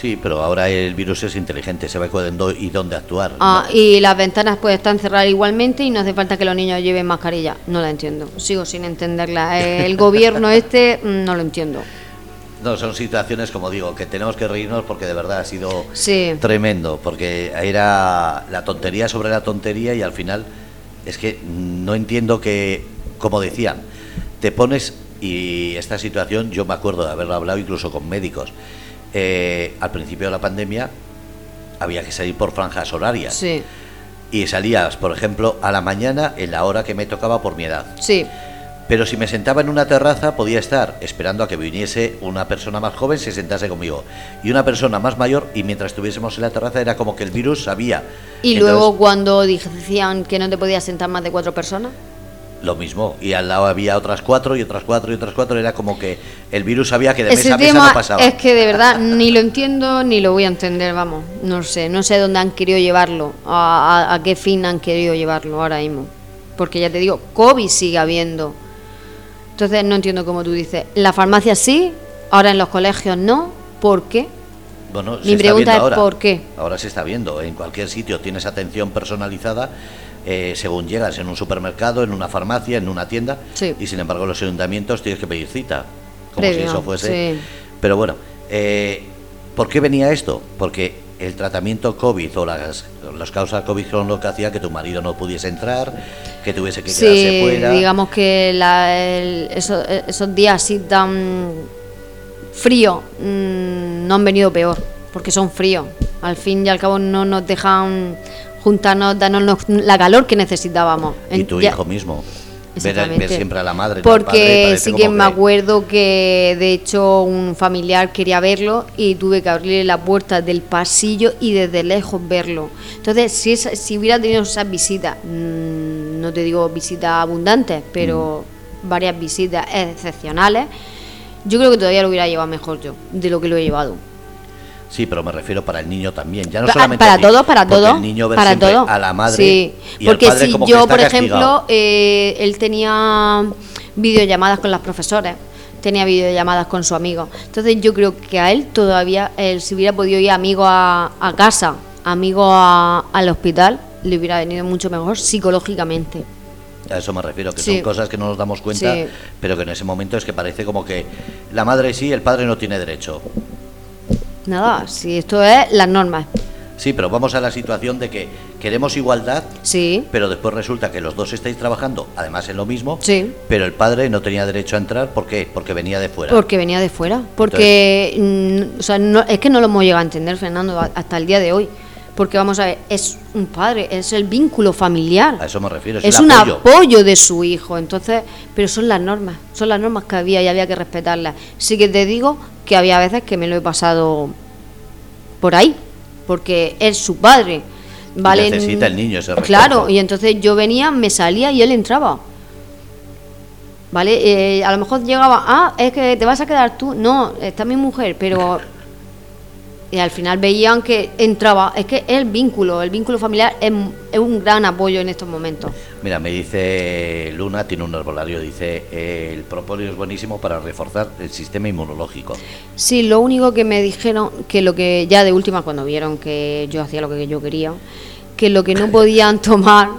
Sí, pero ahora el virus es inteligente, sabe cuándo y dónde actuar. Ah, ¿no? Y las ventanas pues están cerradas igualmente y no hace falta que los niños lleven mascarilla. No la entiendo, sigo sin entenderla. El gobierno este no lo entiendo. No, son situaciones, como digo, que tenemos que reírnos porque de verdad ha sido sí. tremendo, porque era la tontería sobre la tontería y al final es que no entiendo que... Como decían, te pones, y esta situación yo me acuerdo de haberlo hablado incluso con médicos, eh, al principio de la pandemia había que salir por franjas horarias, sí. y salías, por ejemplo, a la mañana en la hora que me tocaba por mi edad, sí. pero si me sentaba en una terraza podía estar esperando a que viniese una persona más joven, se sentase conmigo, y una persona más mayor, y mientras estuviésemos en la terraza era como que el virus sabía. Y Entonces, luego cuando decían que no te podías sentar más de cuatro personas... Lo mismo, y al lado había otras cuatro, y otras cuatro, y otras cuatro, era como que el virus sabía que de mesa a mesa no pasaba. Es que de verdad ni lo entiendo ni lo voy a entender, vamos, no sé, no sé dónde han querido llevarlo, a, a, a qué fin han querido llevarlo ahora mismo, porque ya te digo, COVID sigue habiendo, entonces no entiendo cómo tú dices, la farmacia sí, ahora en los colegios no, ¿por qué? Bueno, mi pregunta es ahora, ¿por qué? Ahora se está viendo, en cualquier sitio tienes atención personalizada. Eh, según llegas en un supermercado, en una farmacia, en una tienda, sí. y sin embargo los ayuntamientos tienes que pedir cita, como Previo, si eso fuese. Sí. Pero bueno, eh, ¿por qué venía esto? Porque el tratamiento COVID o las, las causas COVID son lo que hacía que tu marido no pudiese entrar, que tuviese que sí, quedarse fuera. Digamos que la, el, esos, esos días así tan frío mmm, no han venido peor, porque son fríos. Al fin y al cabo no nos dejan juntarnos, darnos la calor que necesitábamos. Y tu ya, hijo mismo, ver, ver siempre a la madre. Porque padre, sí que me que... acuerdo que de hecho un familiar quería verlo y tuve que abrirle la puerta del pasillo y desde lejos verlo. Entonces, si, esa, si hubiera tenido esas visitas, mmm, no te digo visitas abundantes, pero mm. varias visitas excepcionales, yo creo que todavía lo hubiera llevado mejor yo, de lo que lo he llevado. Sí, pero me refiero para el niño también, ya no para, solamente para todos, para todos, el niño ver para todo. A la madre. Sí, y porque al padre si como yo, que está por castigado. Ejemplo, eh, él tenía videollamadas con las profesoras, tenía videollamadas con su amigo. Entonces yo creo que a él todavía, él si hubiera podido ir amigo a, a casa, amigo a, al hospital, le hubiera venido mucho mejor psicológicamente. A eso me refiero, que sí. son cosas que no nos damos cuenta, sí. pero que en ese momento es que parece como que la madre sí, el padre no tiene derecho. Nada, si esto es las normas. Sí, pero vamos a la situación de que queremos igualdad, sí. pero después resulta que los dos estáis trabajando, además en lo mismo, sí. pero el padre no tenía derecho a entrar, ¿por qué? Porque venía de fuera. Porque venía de fuera, porque Entonces, mm, o sea, no, es que no lo hemos llegado a entender, Fernando, hasta el día de hoy. Porque vamos a ver, es un padre, es el vínculo familiar. A eso me refiero, es, es un apoyo. apoyo de su hijo. Entonces, pero son las normas, son las normas que había y había que respetarlas. Sí que te digo que había veces que me lo he pasado por ahí, porque es su padre. ¿Vale? Necesita el niño ese respeto. Claro, y entonces yo venía, me salía y él entraba. ¿Vale? Eh, a lo mejor llegaba, ah, es que te vas a quedar tú. No, está mi mujer, pero... Y al final veían que entraba, es que el vínculo, el vínculo familiar es, es un gran apoyo en estos momentos. Mira, me dice Luna, tiene un herbolario, dice, eh, el propóleo es buenísimo para reforzar el sistema inmunológico. Sí, lo único que me dijeron, que lo que ya de última cuando vieron que yo hacía lo que yo quería, que lo que no podían tomar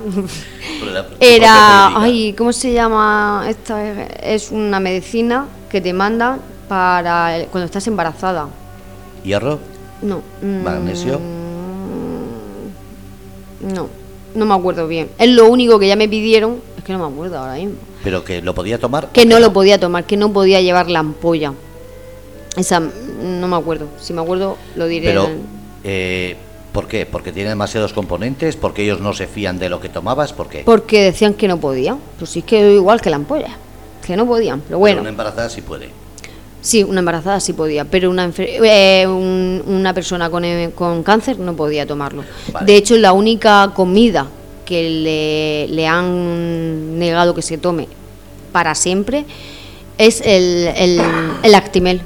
era, ay, ¿cómo se llama? Esta es una medicina que te mandan para el, cuando estás embarazada. ¿Hierro? No. ¿Magnesio? No, no me acuerdo bien. Es lo único que ya me pidieron, es que no me acuerdo ahora mismo. Pero que lo podía tomar. Que no, no lo podía tomar, que no podía llevar la ampolla. Esa, no me acuerdo. Si me acuerdo, lo diré. Pero, en... eh, ¿por qué? ¿Porque tiene demasiados componentes? ¿Porque ellos no se fían de lo que tomabas? ¿Por qué? Porque decían que no podía. Pues sí, es que igual que la ampolla. Que no podían, pero bueno. Pero una embarazada sí puede. Sí, una embarazada sí podía, pero una eh, un, una persona con, con cáncer no podía tomarlo. Vale. De hecho, la única comida que le, le han negado que se tome para siempre es el, el, el actimel.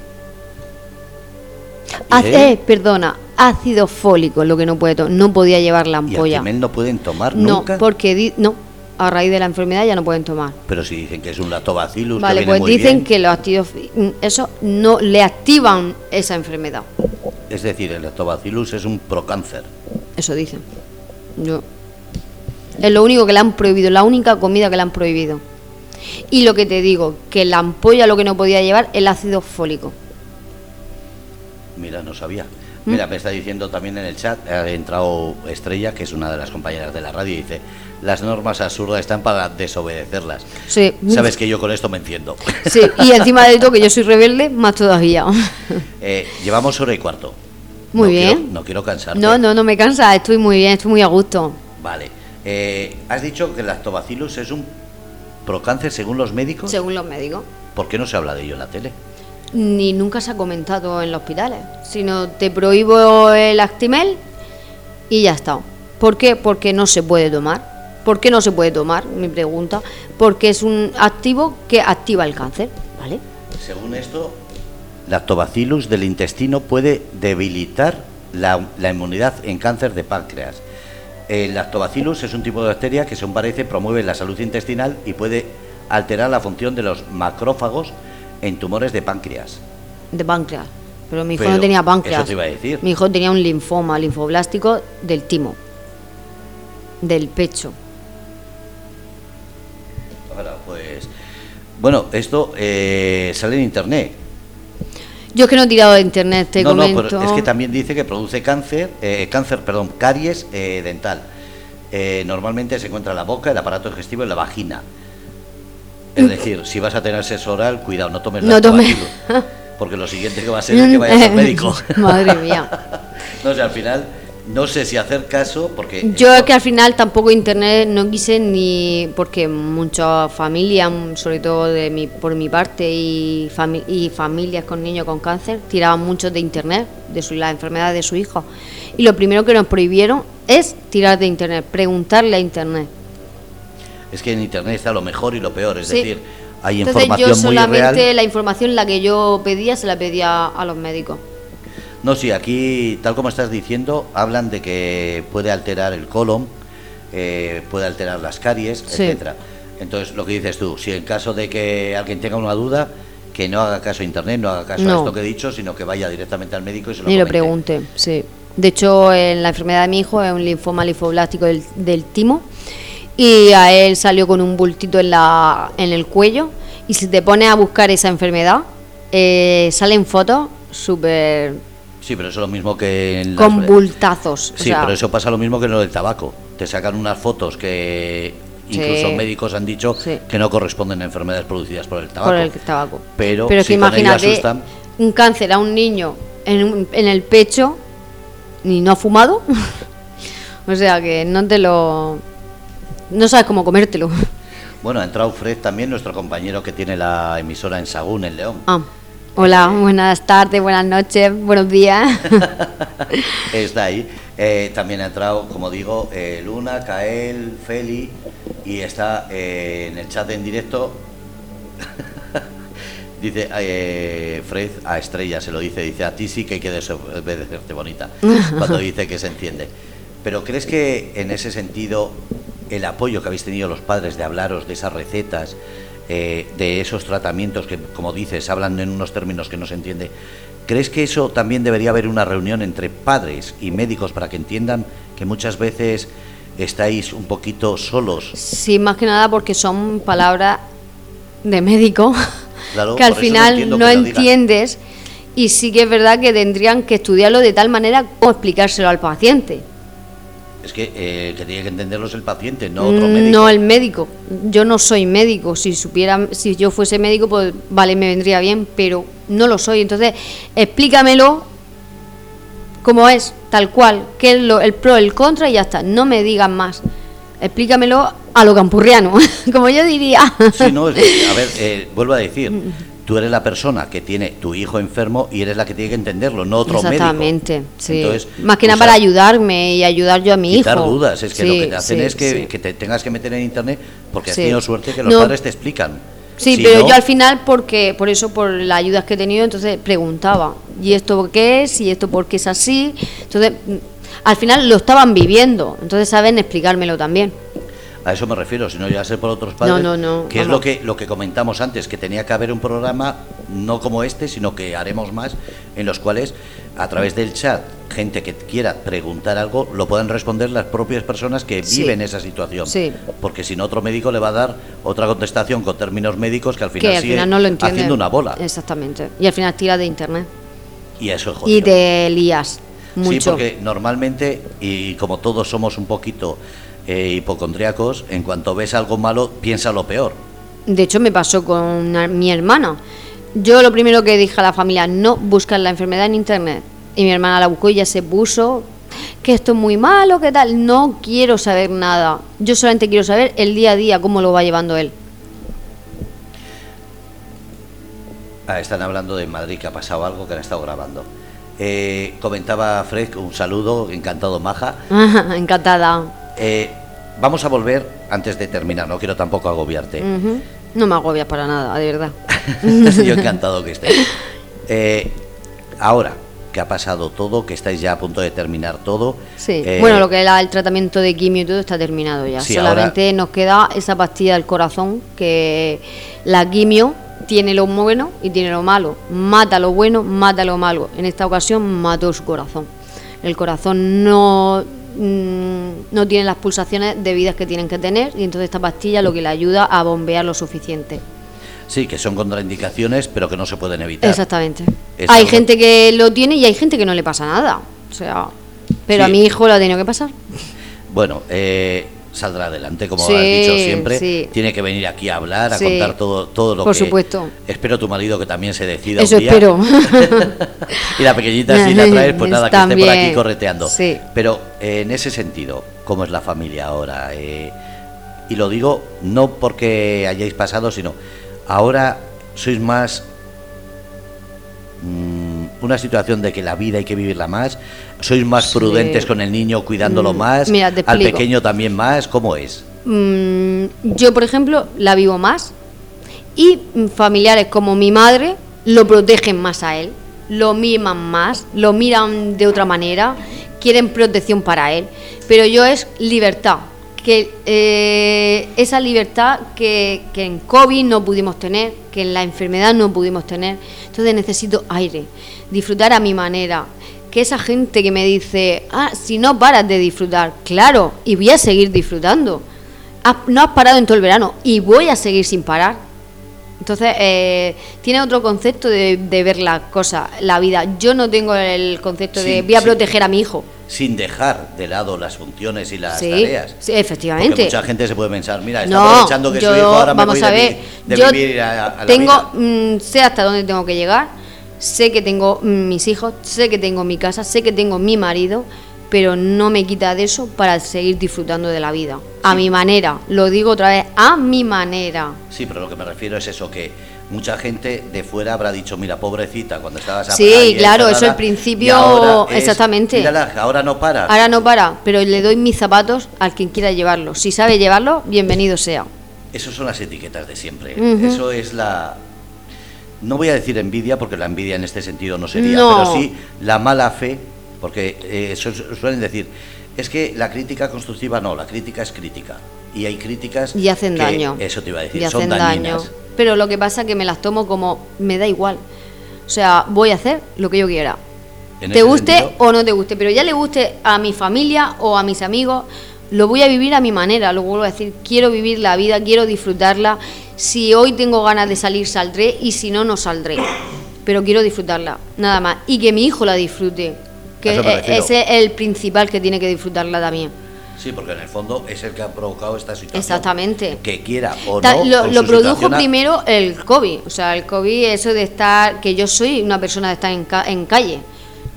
Hace, eh, perdona, ácido fólico, lo que no puede tomar, no podía llevar la ampolla. ¿Y actimel no pueden tomar nunca? No, porque di no, a raíz de la enfermedad ya no pueden tomar. Pero si dicen que es un lactobacillus, vale, que viene pues muy dicen bien. Que los activos, eso no le activan esa enfermedad. Es decir, el lactobacillus es un procáncer. Eso dicen. Yo es lo único que le han prohibido, la única comida que le han prohibido. Y lo que te digo, que la ampolla lo que no podía llevar el ácido fólico. Mira, no sabía. ¿Mm? Mira, me está diciendo también en el chat, ha entrado Estrella, que es una de las compañeras de la radio, y dice: las normas absurdas están para desobedecerlas. Sí. Sabes que yo con esto me enciendo. Sí, y encima de todo que yo soy rebelde, más todavía. Eh, llevamos hora y cuarto. Muy no bien. Quiero, no quiero cansarte. No, no, no me cansa, estoy muy bien, estoy muy a gusto. Vale. Eh, has dicho que el lactobacillus es un procáncer según los médicos. Según los médicos. ¿Por qué no se habla de ello en la tele? Ni nunca se ha comentado en los hospitales, sino te prohíbo el actimel y ya está. ¿Por qué? Porque no se puede tomar. ¿Por qué no se puede tomar? Mi pregunta. Porque es un activo que activa el cáncer, ¿vale? Según esto, lactobacillus del intestino puede debilitar la, la inmunidad en cáncer de páncreas. El lactobacillus es un tipo de bacteria que, según parece, promueve la salud intestinal y puede alterar la función de los macrófagos en tumores de páncreas. De páncreas. Pero mi hijo Pero no tenía páncreas. Eso te iba a decir. Mi hijo tenía un linfoma linfoblástico del timo, del pecho. Pues, bueno, esto eh, sale en internet. Yo es que no he tirado de internet, te no, comento. No, pero es que también dice que produce cáncer, eh, cáncer, perdón, caries eh, dental. Eh, normalmente se encuentra en la boca, el aparato digestivo y la vagina. Es decir, si vas a tener sexo oral, cuidado, no tomes no tome. Porque lo siguiente que va a ser es que vayas al médico. Madre mía. No sé, al final. No sé si hacer caso porque... Yo es que al final tampoco internet no quise ni... Porque muchas familias, sobre todo de mi, por mi parte y, fami y familias con niños con cáncer, tiraban mucho de internet, de su, la enfermedad de su hijo. Y lo primero que nos prohibieron es tirar de internet, preguntarle a internet. Es que en internet está lo mejor y lo peor, es sí. decir, hay Entonces información muy real. Entonces yo solamente la información la que yo pedía se la pedía a los médicos. No, sí, aquí, tal como estás diciendo, hablan de que puede alterar el colon, eh, puede alterar las caries, sí. etcétera. Entonces, lo que dices tú, si en caso de que alguien tenga una duda, que no haga caso a internet, no haga caso no. a esto que he dicho, sino que vaya directamente al médico y se lo comente. Y lo pregunte, sí. De hecho, en la enfermedad de mi hijo es un linfoma linfoblástico del, del timo, y a él salió con un bultito en, la, en el cuello, y si te pones a buscar esa enfermedad, eh, salen fotos súper... Sí, pero eso es lo mismo que... En las... Con bultazos. Sí, o sea... pero eso pasa lo mismo que en lo del tabaco. Te sacan unas fotos que incluso sí, médicos han dicho sí. que no corresponden a enfermedades producidas por el tabaco. Por el tabaco. Pero, pero si que imagínate asustan... un cáncer a un niño en, un, en el pecho y no ha fumado. O sea que no te lo... No sabes cómo comértelo. Bueno, ha entrado Fred también, nuestro compañero que tiene la emisora en Sagún, en León. Ah. Hola, buenas tardes, buenas noches, buenos días. Está ahí. Eh, también ha entrado, como digo, eh, Luna, Kael, Feli, y está eh, en el chat en directo. Dice eh, Fred a Estrella, se lo dice, dice a ti sí que hay que desobedecerte, bonita, cuando dice que se enciende. Pero ¿crees que en ese sentido el apoyo que habéis tenido los padres de hablaros de esas recetas, Eh, de esos tratamientos que, como dices, hablan en unos términos que no se entiende, ¿crees que eso también debería haber una reunión entre padres y médicos para que entiendan que muchas veces estáis un poquito solos? Sí, más que nada porque son palabras de médico, claro, que al final no, no entiendes, y sí que es verdad que tendrían que estudiarlo de tal manera como explicárselo al paciente. Es que eh, el que tiene que entenderlo es el paciente, no otro médico. No el médico. Yo no soy médico. Si supiera, si yo fuese médico, pues vale, me vendría bien, pero no lo soy. Entonces, explícamelo como es, tal cual, qué es lo, el pro, el contra y ya está. No me digan más. Explícamelo a lo campurriano, como yo diría. Sí, no, es que, a ver, eh, vuelvo a decir. Tú eres la persona que tiene tu hijo enfermo y eres la que tiene que entenderlo, no otro médico. Exactamente, sí. Entonces, más que nada para ayudarme y ayudar yo a mi hijo. Quitar dudas, es que sí, lo que te hacen sí, es que, sí. que te tengas que meter en internet porque sí. has tenido suerte que los no. padres te explican. Sí, si pero no, yo al final, porque por eso, por las ayudas que he tenido, entonces preguntaba, ¿y esto por qué es? ¿Y esto por qué es así? Entonces, al final lo estaban viviendo, entonces saben explicármelo también. A eso me refiero, si no llega a ser por otros padres, no, no, no, que es lo que lo que comentamos antes, que tenía que haber un programa no como este, sino que haremos más, en los cuales a través del chat, gente que quiera preguntar algo, lo puedan responder las propias personas que sí. viven esa situación, sí. porque si no otro médico le va a dar otra contestación con términos médicos que al final, que al sigue final no lo entiende, haciendo una bola. Exactamente, y al final tira de internet. Y eso es jodido. Y te lías mucho. Sí, porque normalmente, y como todos somos un poquito... Eh, hipocondriacos, en cuanto ves algo malo, piensa lo peor. De hecho, me pasó con una, mi hermana. Yo lo primero que dije a la familia, no buscar la enfermedad en internet. Y mi hermana la buscó y ya se puso, que esto es muy malo, que tal. No quiero saber nada. Yo solamente quiero saber el día a día, cómo lo va llevando él. Ah, están hablando de Madrid, que ha pasado algo, que han estado grabando. Eh, comentaba Fred, un saludo, encantado, Maja. Encantada. Eh, vamos a volver antes de terminar, no quiero tampoco agobiarte. Uh-huh. No me agobias para nada, de verdad. Yo encantado que estés. Eh, ahora que ha pasado todo, que estáis ya a punto de terminar todo. Sí. Eh, bueno, lo que era el tratamiento de quimio y todo está terminado ya. Sí, solamente ahora... nos queda esa pastilla del corazón, que la quimio tiene lo bueno y tiene lo malo. Mata lo bueno, mata lo malo. En esta ocasión mató su corazón. El corazón no... no tienen las pulsaciones debidas que tienen que tener, y entonces esta pastilla lo que le ayuda a bombear lo suficiente. Sí, que son contraindicaciones, pero que no se pueden evitar. Exactamente. Es hay algo... gente que lo tiene y hay gente que no le pasa nada. O sea, pero sí. a mi hijo lo ha tenido que pasar. Bueno, eh, saldrá adelante, como sí, has dicho siempre. Sí. Tiene que venir aquí a hablar, a sí. contar todo, todo lo Por que... Por supuesto. Espero tu marido que también se decida Eso un día. Eso espero. Y la pequeñita, si la traes, pues nada, también. Que esté por aquí correteando. Sí. Pero eh, en ese sentido, ¿cómo es la familia ahora? Eh, y lo digo no porque hayáis pasado, sino ahora sois más... Mmm, una situación de que la vida hay que vivirla más. ¿Sois más sí. prudentes con el niño, cuidándolo mm, más? Mira, te explico. ¿Al pequeño también más? ¿Cómo es? Mm, yo, por ejemplo, la vivo más. Y familiares como mi madre lo protegen más a él. Lo miman más, lo miran de otra manera. Quieren protección para él. Pero yo es libertad. que eh, Esa libertad que, que en COVID no pudimos tener, que en la enfermedad no pudimos tener. Entonces necesito aire. Disfrutar a mi manera, que esa gente que me dice, ah, si no paras de disfrutar, claro, y voy a seguir disfrutando, has, no has parado en todo el verano y voy a seguir sin parar. Entonces eh, tiene otro concepto de, de ver las cosas, la vida. Yo no tengo el concepto sí, de voy a sí. proteger a mi hijo, sin dejar de lado las funciones y las sí, tareas. Sí, efectivamente. Porque mucha gente se puede pensar, mira, está no, aprovechando que yo, su hijo ahora me voy a ver, de, de yo vivir a, a tengo, la vida. Mm, sé hasta dónde tengo que llegar. Sé que tengo mis hijos, sé que tengo mi casa, sé que tengo mi marido, pero no me quita de eso para seguir disfrutando de la vida. A sí. mi manera, lo digo otra vez, a mi manera. Sí, pero lo que me refiero es eso, que mucha gente de fuera habrá dicho, mira, pobrecita, cuando estabas... Sí, claro, eso al principio... Ahora es, exactamente. Mírala, ahora no para. Ahora no para, pero le doy mis zapatos al quien quiera llevarlos. Si sabe llevarlos, bienvenido sea. Esas son las etiquetas de siempre. Uh-huh. Eso es la... No voy a decir envidia, porque la envidia en este sentido no sería, no. pero sí la mala fe, porque eh, su- suelen decir, es que la crítica constructiva no, la crítica es crítica, y hay críticas y hacen que, daño. Eso te iba a decir, y son dañinas. Daño. Pero lo que pasa es que me las tomo como, me da igual, o sea, voy a hacer lo que yo quiera, te guste sentido, o no te guste, pero ya le guste a mi familia o a mis amigos, lo voy a vivir a mi manera, lo vuelvo a decir, quiero vivir la vida, quiero disfrutarla. Si hoy tengo ganas de salir, saldré, y si no, no saldré. Pero quiero disfrutarla, nada más. Y que mi hijo la disfrute, que ese es el principal, que tiene que disfrutarla también. Sí, porque en el fondo es el que ha provocado esta situación. Exactamente. Que quiera o no. Lo, lo produjo primero el COVID. O sea, el COVID, eso de estar... Que yo soy una persona de estar en, ca en calle.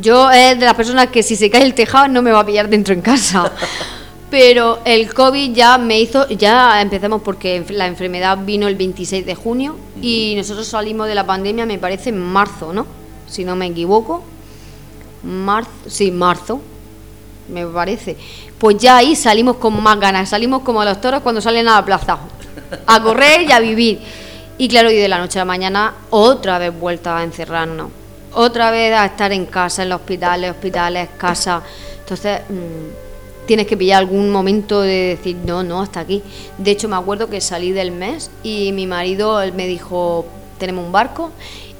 Yo es eh, de las personas que si se cae el tejado no me va a pillar dentro en casa. Pero el COVID ya me hizo... Ya empezamos porque la enfermedad vino el veintiséis de junio y nosotros salimos de la pandemia, me parece, en marzo, ¿no? Si no me equivoco. Marzo, sí, marzo, me parece. Pues ya ahí salimos con más ganas, salimos como los toros cuando salen a la plaza, a correr y a vivir. Y claro, y de la noche a la mañana otra vez vuelta a encerrarnos, otra vez a estar en casa, en los hospitales, hospitales, casa. Entonces mmm, tienes que pillar algún momento de decir, no, no, hasta aquí. De hecho, me acuerdo que salí del mes y mi marido, él me dijo, tenemos un barco,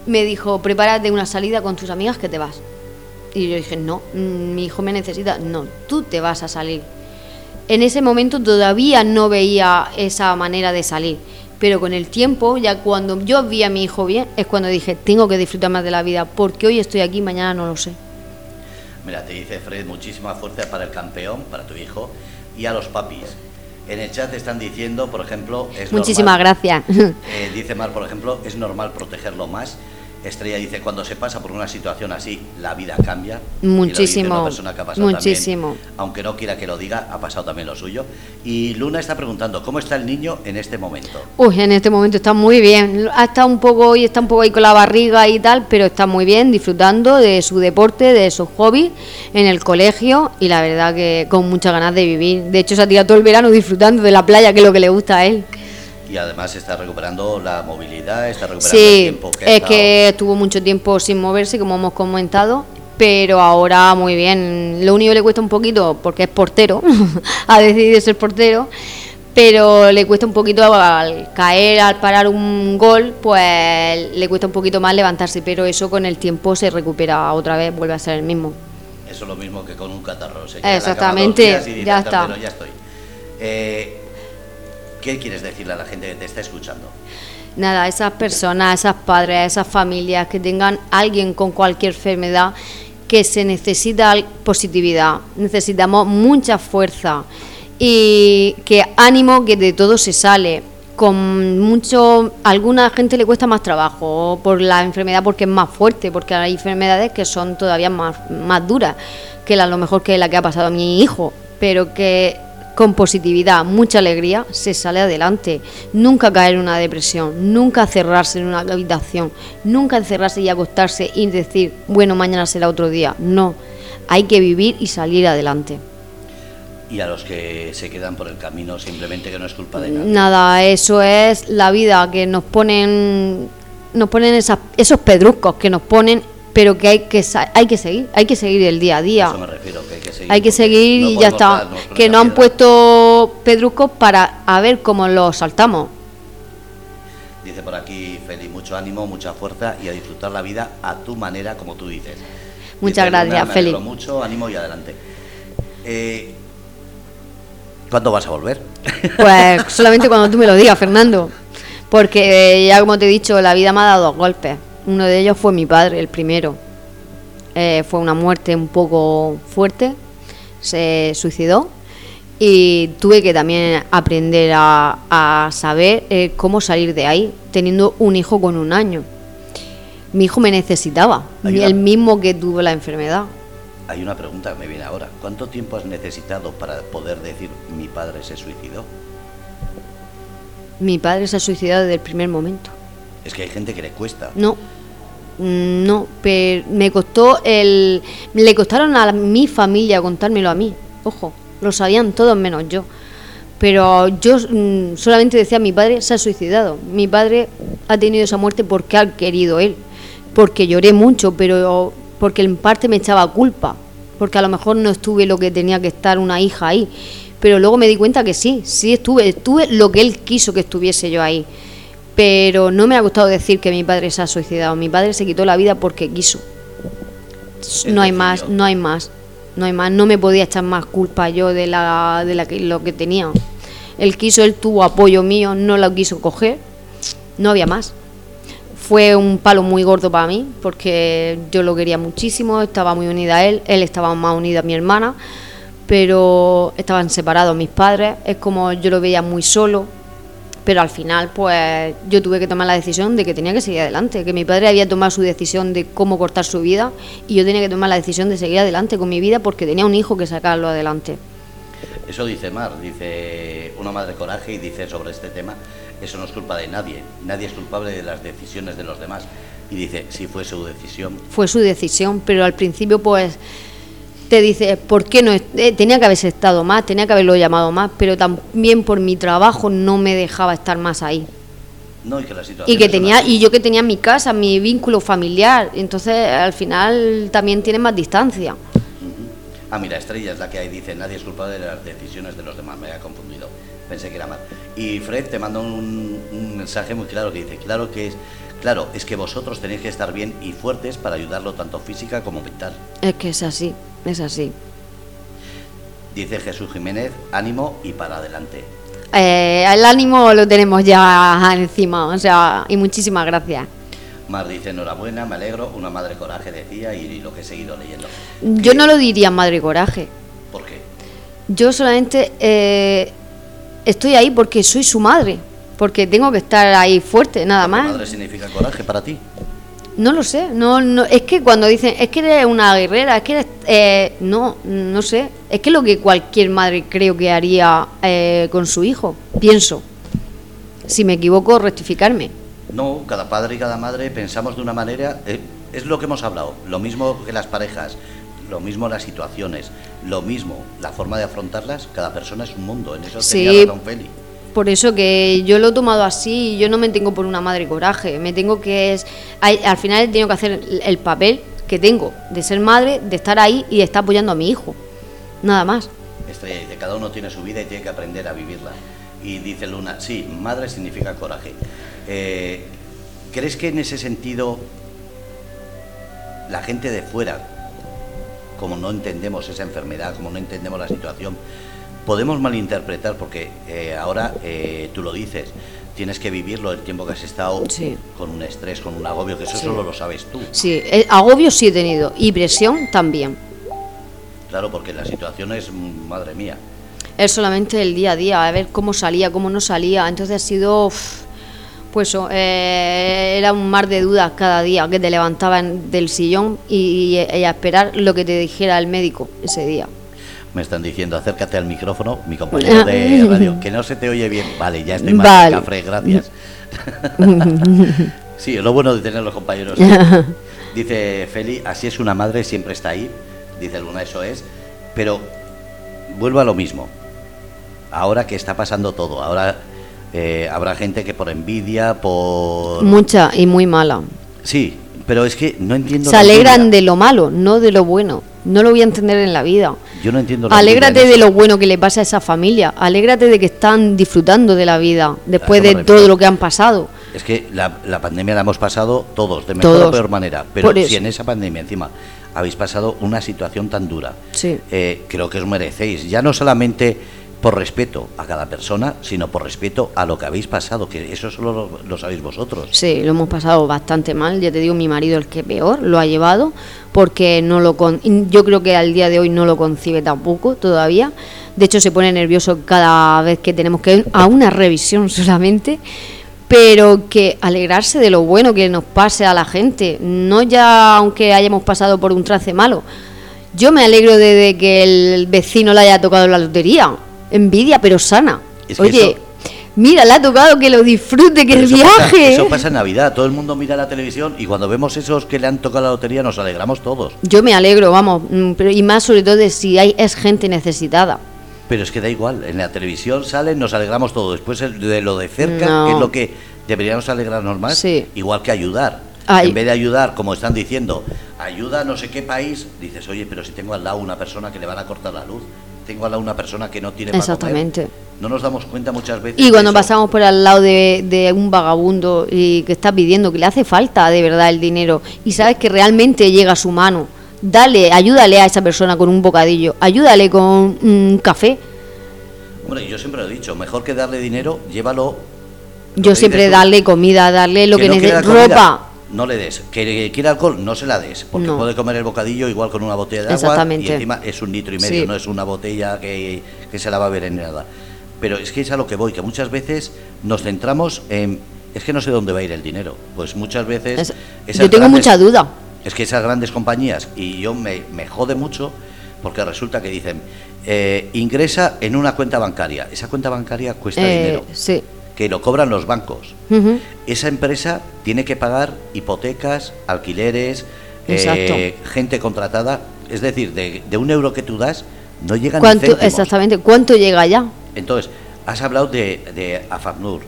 me dijo, prepárate una salida con tus amigas que te vas. Y yo dije, no, mi hijo me necesita, no, tú te vas a salir. En ese momento todavía no veía esa manera de salir, pero con el tiempo, ya cuando yo vi a mi hijo bien, es cuando dije, tengo que disfrutar más de la vida, porque hoy estoy aquí, mañana no lo sé. Mira, te dice Fred, muchísima fuerza para el campeón, para tu hijo, y a los papis. En el chat te están diciendo, por ejemplo, es muchísimas normal, gracias. Eh, dice Mar, por ejemplo, es normal protegerlo más. Estrella dice, cuando se pasa por una situación así, la vida cambia. Muchísimo, muchísimo. También, aunque no quiera que lo diga, ha pasado también lo suyo. Y Luna está preguntando, ¿cómo está el niño en este momento? Uy, en este momento está muy bien. Ha estado un poco hoy, está un poco ahí con la barriga y tal, pero está muy bien, disfrutando de su deporte, de sus hobbies, en el colegio, y la verdad que con muchas ganas de vivir. De hecho, se ha tirado todo el verano disfrutando de la playa, que es lo que le gusta a él. Y además está recuperando la movilidad, está recuperando sí, el tiempo que ha estado. Que estuvo mucho tiempo sin moverse, como hemos comentado, pero ahora muy bien. Lo único que le cuesta un poquito, porque es portero, ha decidido ser portero, pero le cuesta un poquito al caer, al parar un gol, pues le cuesta un poquito más levantarse, pero eso con el tiempo se recupera otra vez, vuelve a ser el mismo. Eso es lo mismo que con un catarro. Se exactamente, dice, ya está. Ya estoy. Eh, ¿Qué quieres decirle a la gente que te está escuchando? Nada, esas personas, esas padres, esas familias que tengan alguien con cualquier enfermedad, que se necesita positividad, necesitamos mucha fuerza y que ánimo, que de todo se sale. Con mucho, a alguna gente le cuesta más trabajo por la enfermedad porque es más fuerte, porque hay enfermedades que son todavía más, más duras que la, a lo mejor que la que ha pasado a mi hijo, pero que con positividad, mucha alegría, se sale adelante. Nunca caer en una depresión, nunca cerrarse en una habitación, nunca encerrarse y acostarse y decir, bueno, mañana será otro día. No, hay que vivir y salir adelante. Y a los que se quedan por el camino, simplemente que no es culpa de nadie. Nada, eso es la vida que nos ponen, nos ponen esas, esos pedruscos que nos ponen, pero que hay que hay que seguir, hay que seguir el día a día. A eso me refiero, que hay que seguir. Hay que seguir y ya está, que no han puesto pedruscos para a ver cómo los saltamos. Dice por aquí Feli, mucho ánimo, mucha fuerza y a disfrutar la vida a tu manera, como tú dices. Muchas gracias, Feli. Mucho ánimo y adelante. Eh, ¿Cuándo vas a volver? Pues solamente cuando tú me lo digas, Fernando, porque eh, ya como te he dicho, la vida me ha dado dos golpes. Uno de ellos fue mi padre, el primero. Eh, fue una muerte un poco fuerte, se suicidó y tuve que también aprender a, a saber eh, cómo salir de ahí, teniendo un hijo con un año. Mi hijo me necesitaba, una, el mismo que tuvo la enfermedad. Hay una pregunta que me viene ahora. ¿Cuánto tiempo has necesitado para poder decir mi padre se suicidó? Mi padre se ha suicidado desde el primer momento. Es que hay gente que le cuesta. No, no, pero me costó el... Le costaron a mi familia contármelo a mí, ojo, lo sabían todos menos yo. Pero yo mmm, solamente decía, mi padre se ha suicidado, mi padre ha tenido esa muerte porque ha querido él, porque lloré mucho, pero porque en parte me echaba culpa, porque a lo mejor no estuve lo que tenía que estar una hija ahí, pero luego me di cuenta que sí, sí estuve, estuve lo que él quiso que estuviese yo ahí. Pero no me ha gustado decir que mi padre se ha suicidado. Mi padre se quitó la vida porque quiso. No hay más, no hay más, no hay más. No me podía echar más culpa yo de la de la que, lo que tenía. Él quiso, él tuvo apoyo mío, no lo quiso coger. No había más. Fue un palo muy gordo para mí porque yo lo quería muchísimo, estaba muy unida a él, él estaba más unida a mi hermana. pero estaban separados mis padres, es como yo lo veía muy solo, pero al final pues yo tuve que tomar la decisión de que tenía que seguir adelante, que mi padre había tomado su decisión de cómo cortar su vida y yo tenía que tomar la decisión de seguir adelante con mi vida porque tenía un hijo que sacarlo adelante. Eso dice Mar, dice una madre coraje y dice sobre este tema, eso no es culpa de nadie, nadie es culpable de las decisiones de los demás y dice, sí fue su decisión. Fue su decisión, pero al principio pues te dice, ¿por qué no? Eh, tenía que haberse estado más, tenía que haberlo llamado más, pero también por mi trabajo no me dejaba estar más ahí. No, y que la situación y que tenía así. Y yo que tenía mi casa, mi vínculo familiar, entonces al final también tiene más distancia. Uh-huh. Ah, mira, Estrella es la que ahí dice, nadie es culpable de las decisiones de los demás, me había confundido, pensé que era mal. Y Fred te manda un, un mensaje muy claro que dice, claro que es... Claro, es que vosotros tenéis que estar bien y fuertes para ayudarlo tanto física como mental. Es que es así, es así. Dice Jesús Jiménez, ánimo y para adelante. Eh, el ánimo lo tenemos ya encima, o sea, y muchísimas gracias. Mar dice, enhorabuena, me alegro, una madre coraje decía y, y lo que he seguido leyendo. Yo ¿Qué? no lo diría madre coraje. ¿Por qué? Yo solamente eh, estoy ahí porque soy su madre. Porque tengo que estar ahí fuerte, nada más. ¿Madre significa coraje para ti? No lo sé, no, no, es que cuando dicen, es que eres una guerrera, es que eres... Eh, no, no sé, es que es lo que cualquier madre creo que haría eh, con su hijo, pienso. Si me equivoco, rectificarme. No, cada padre y cada madre pensamos de una manera, eh, es lo que hemos hablado, lo mismo que las parejas, lo mismo las situaciones, lo mismo, la forma de afrontarlas, cada persona es un mundo, en eso sí. Tenía razón Feli. Por eso que yo lo he tomado así, yo no me tengo por una madre coraje, me tengo que es... Al final he tenido que hacer el papel que tengo, de ser madre, de estar ahí y de estar apoyando a mi hijo, nada más. Estrella dice, cada uno tiene su vida y tiene que aprender a vivirla. Y dice Luna, sí, madre significa coraje. Eh, ¿Crees que en ese sentido la gente de fuera, como no entendemos esa enfermedad, como no entendemos la situación, podemos malinterpretar porque eh, ahora eh, tú lo dices, tienes que vivirlo el tiempo que has estado sí. Con un estrés, con un agobio, que eso sí. Solo lo sabes tú. Sí, el agobio sí he tenido y presión también. Claro, porque la situación es, madre mía. Es solamente el día a día, a ver cómo salía, cómo no salía, entonces ha sido, pues eh, era un mar de dudas cada día que te levantaban del sillón y, y, y a esperar lo que te dijera el médico ese día. Me están diciendo, acércate al micrófono, mi compañero de radio, que no se te oye bien. Vale, ya estoy más vale. Café, gracias. Sí, lo bueno de tener los compañeros. Dice Feli, así es una madre, siempre está ahí. Dice Luna, eso es. Pero vuelvo a lo mismo. Ahora que está pasando todo, ahora eh, habrá gente que por envidia, por... Mucha y muy mala. Sí, pero es que no entiendo... Se alegran de lo malo, no de lo bueno. No lo voy a entender en la vida. Yo no entiendo. Alégrate de lo bueno que le pasa a esa familia. Alégrate de que están disfrutando de la vida después de todo lo que han pasado. Es que la, la pandemia la hemos pasado todos, de mejor o peor manera. Pero si en esa pandemia encima habéis pasado una situación tan dura, sí. eh, creo que os merecéis. Ya no solamente por respeto a cada persona, sino por respeto a lo que habéis pasado, que eso solo lo, lo sabéis vosotros. Sí, lo hemos pasado bastante mal, ya te digo, mi marido el que peor lo ha llevado, porque no lo con, yo creo que al día de hoy no lo concibe tampoco todavía, de hecho se pone nervioso cada vez que tenemos que ir a una revisión solamente, pero que alegrarse de lo bueno que nos pase a la gente, no ya aunque hayamos pasado por un trance malo, yo me alegro de, de que el vecino le haya tocado la lotería. Envidia, pero sana. Es que oye, eso, mira, le ha tocado que lo disfrute, que el viaje. Pasa, eso pasa en Navidad, todo el mundo mira la televisión y cuando vemos esos que le han tocado la lotería nos alegramos todos. Yo me alegro, vamos, pero y más sobre todo de si hay es gente necesitada. Pero es que da igual, en la televisión salen, nos alegramos todos. Después de lo de cerca, no. Que es lo que deberíamos alegrarnos más, sí. Igual que ayudar. Ay. En vez de ayudar, como están diciendo, ayuda a no sé qué país, dices, oye, pero si tengo al lado una persona que le van a cortar la luz, tengo al lado una persona que no tiene para comer. Exactamente. No nos damos cuenta muchas veces. Y cuando pasamos por al lado de, de un vagabundo y que está pidiendo, que le hace falta de verdad el dinero y sabes que realmente llega a su mano, dale, ayúdale a esa persona con un bocadillo, ayúdale con un café. Hombre, yo siempre lo he dicho, mejor que darle dinero, llévalo. Yo siempre darle comida, darle lo que necesita, ropa. no le des. Que quiera alcohol, no se la des, porque no. puede comer el bocadillo igual con una botella de agua, y encima es un litro y medio, sí. no es una botella que, que se la va a ver en nada. Pero es que es a lo que voy, que muchas veces nos centramos en, es que no sé dónde va a ir el dinero. Pues muchas veces... Es, esas yo tengo grandes, mucha duda. Es que esas grandes compañías, y yo me, me jode mucho, porque resulta que dicen, eh, ingresa en una cuenta bancaria. Esa cuenta bancaria cuesta eh, dinero, sí. que lo cobran los bancos. Uh-huh. Esa empresa tiene que pagar hipotecas, alquileres, eh, gente contratada. Es decir, de, de un euro que tú das, no llegan ni céntimos. Exactamente, ¿cuánto llega ya? Entonces, has hablado de, de Afamur,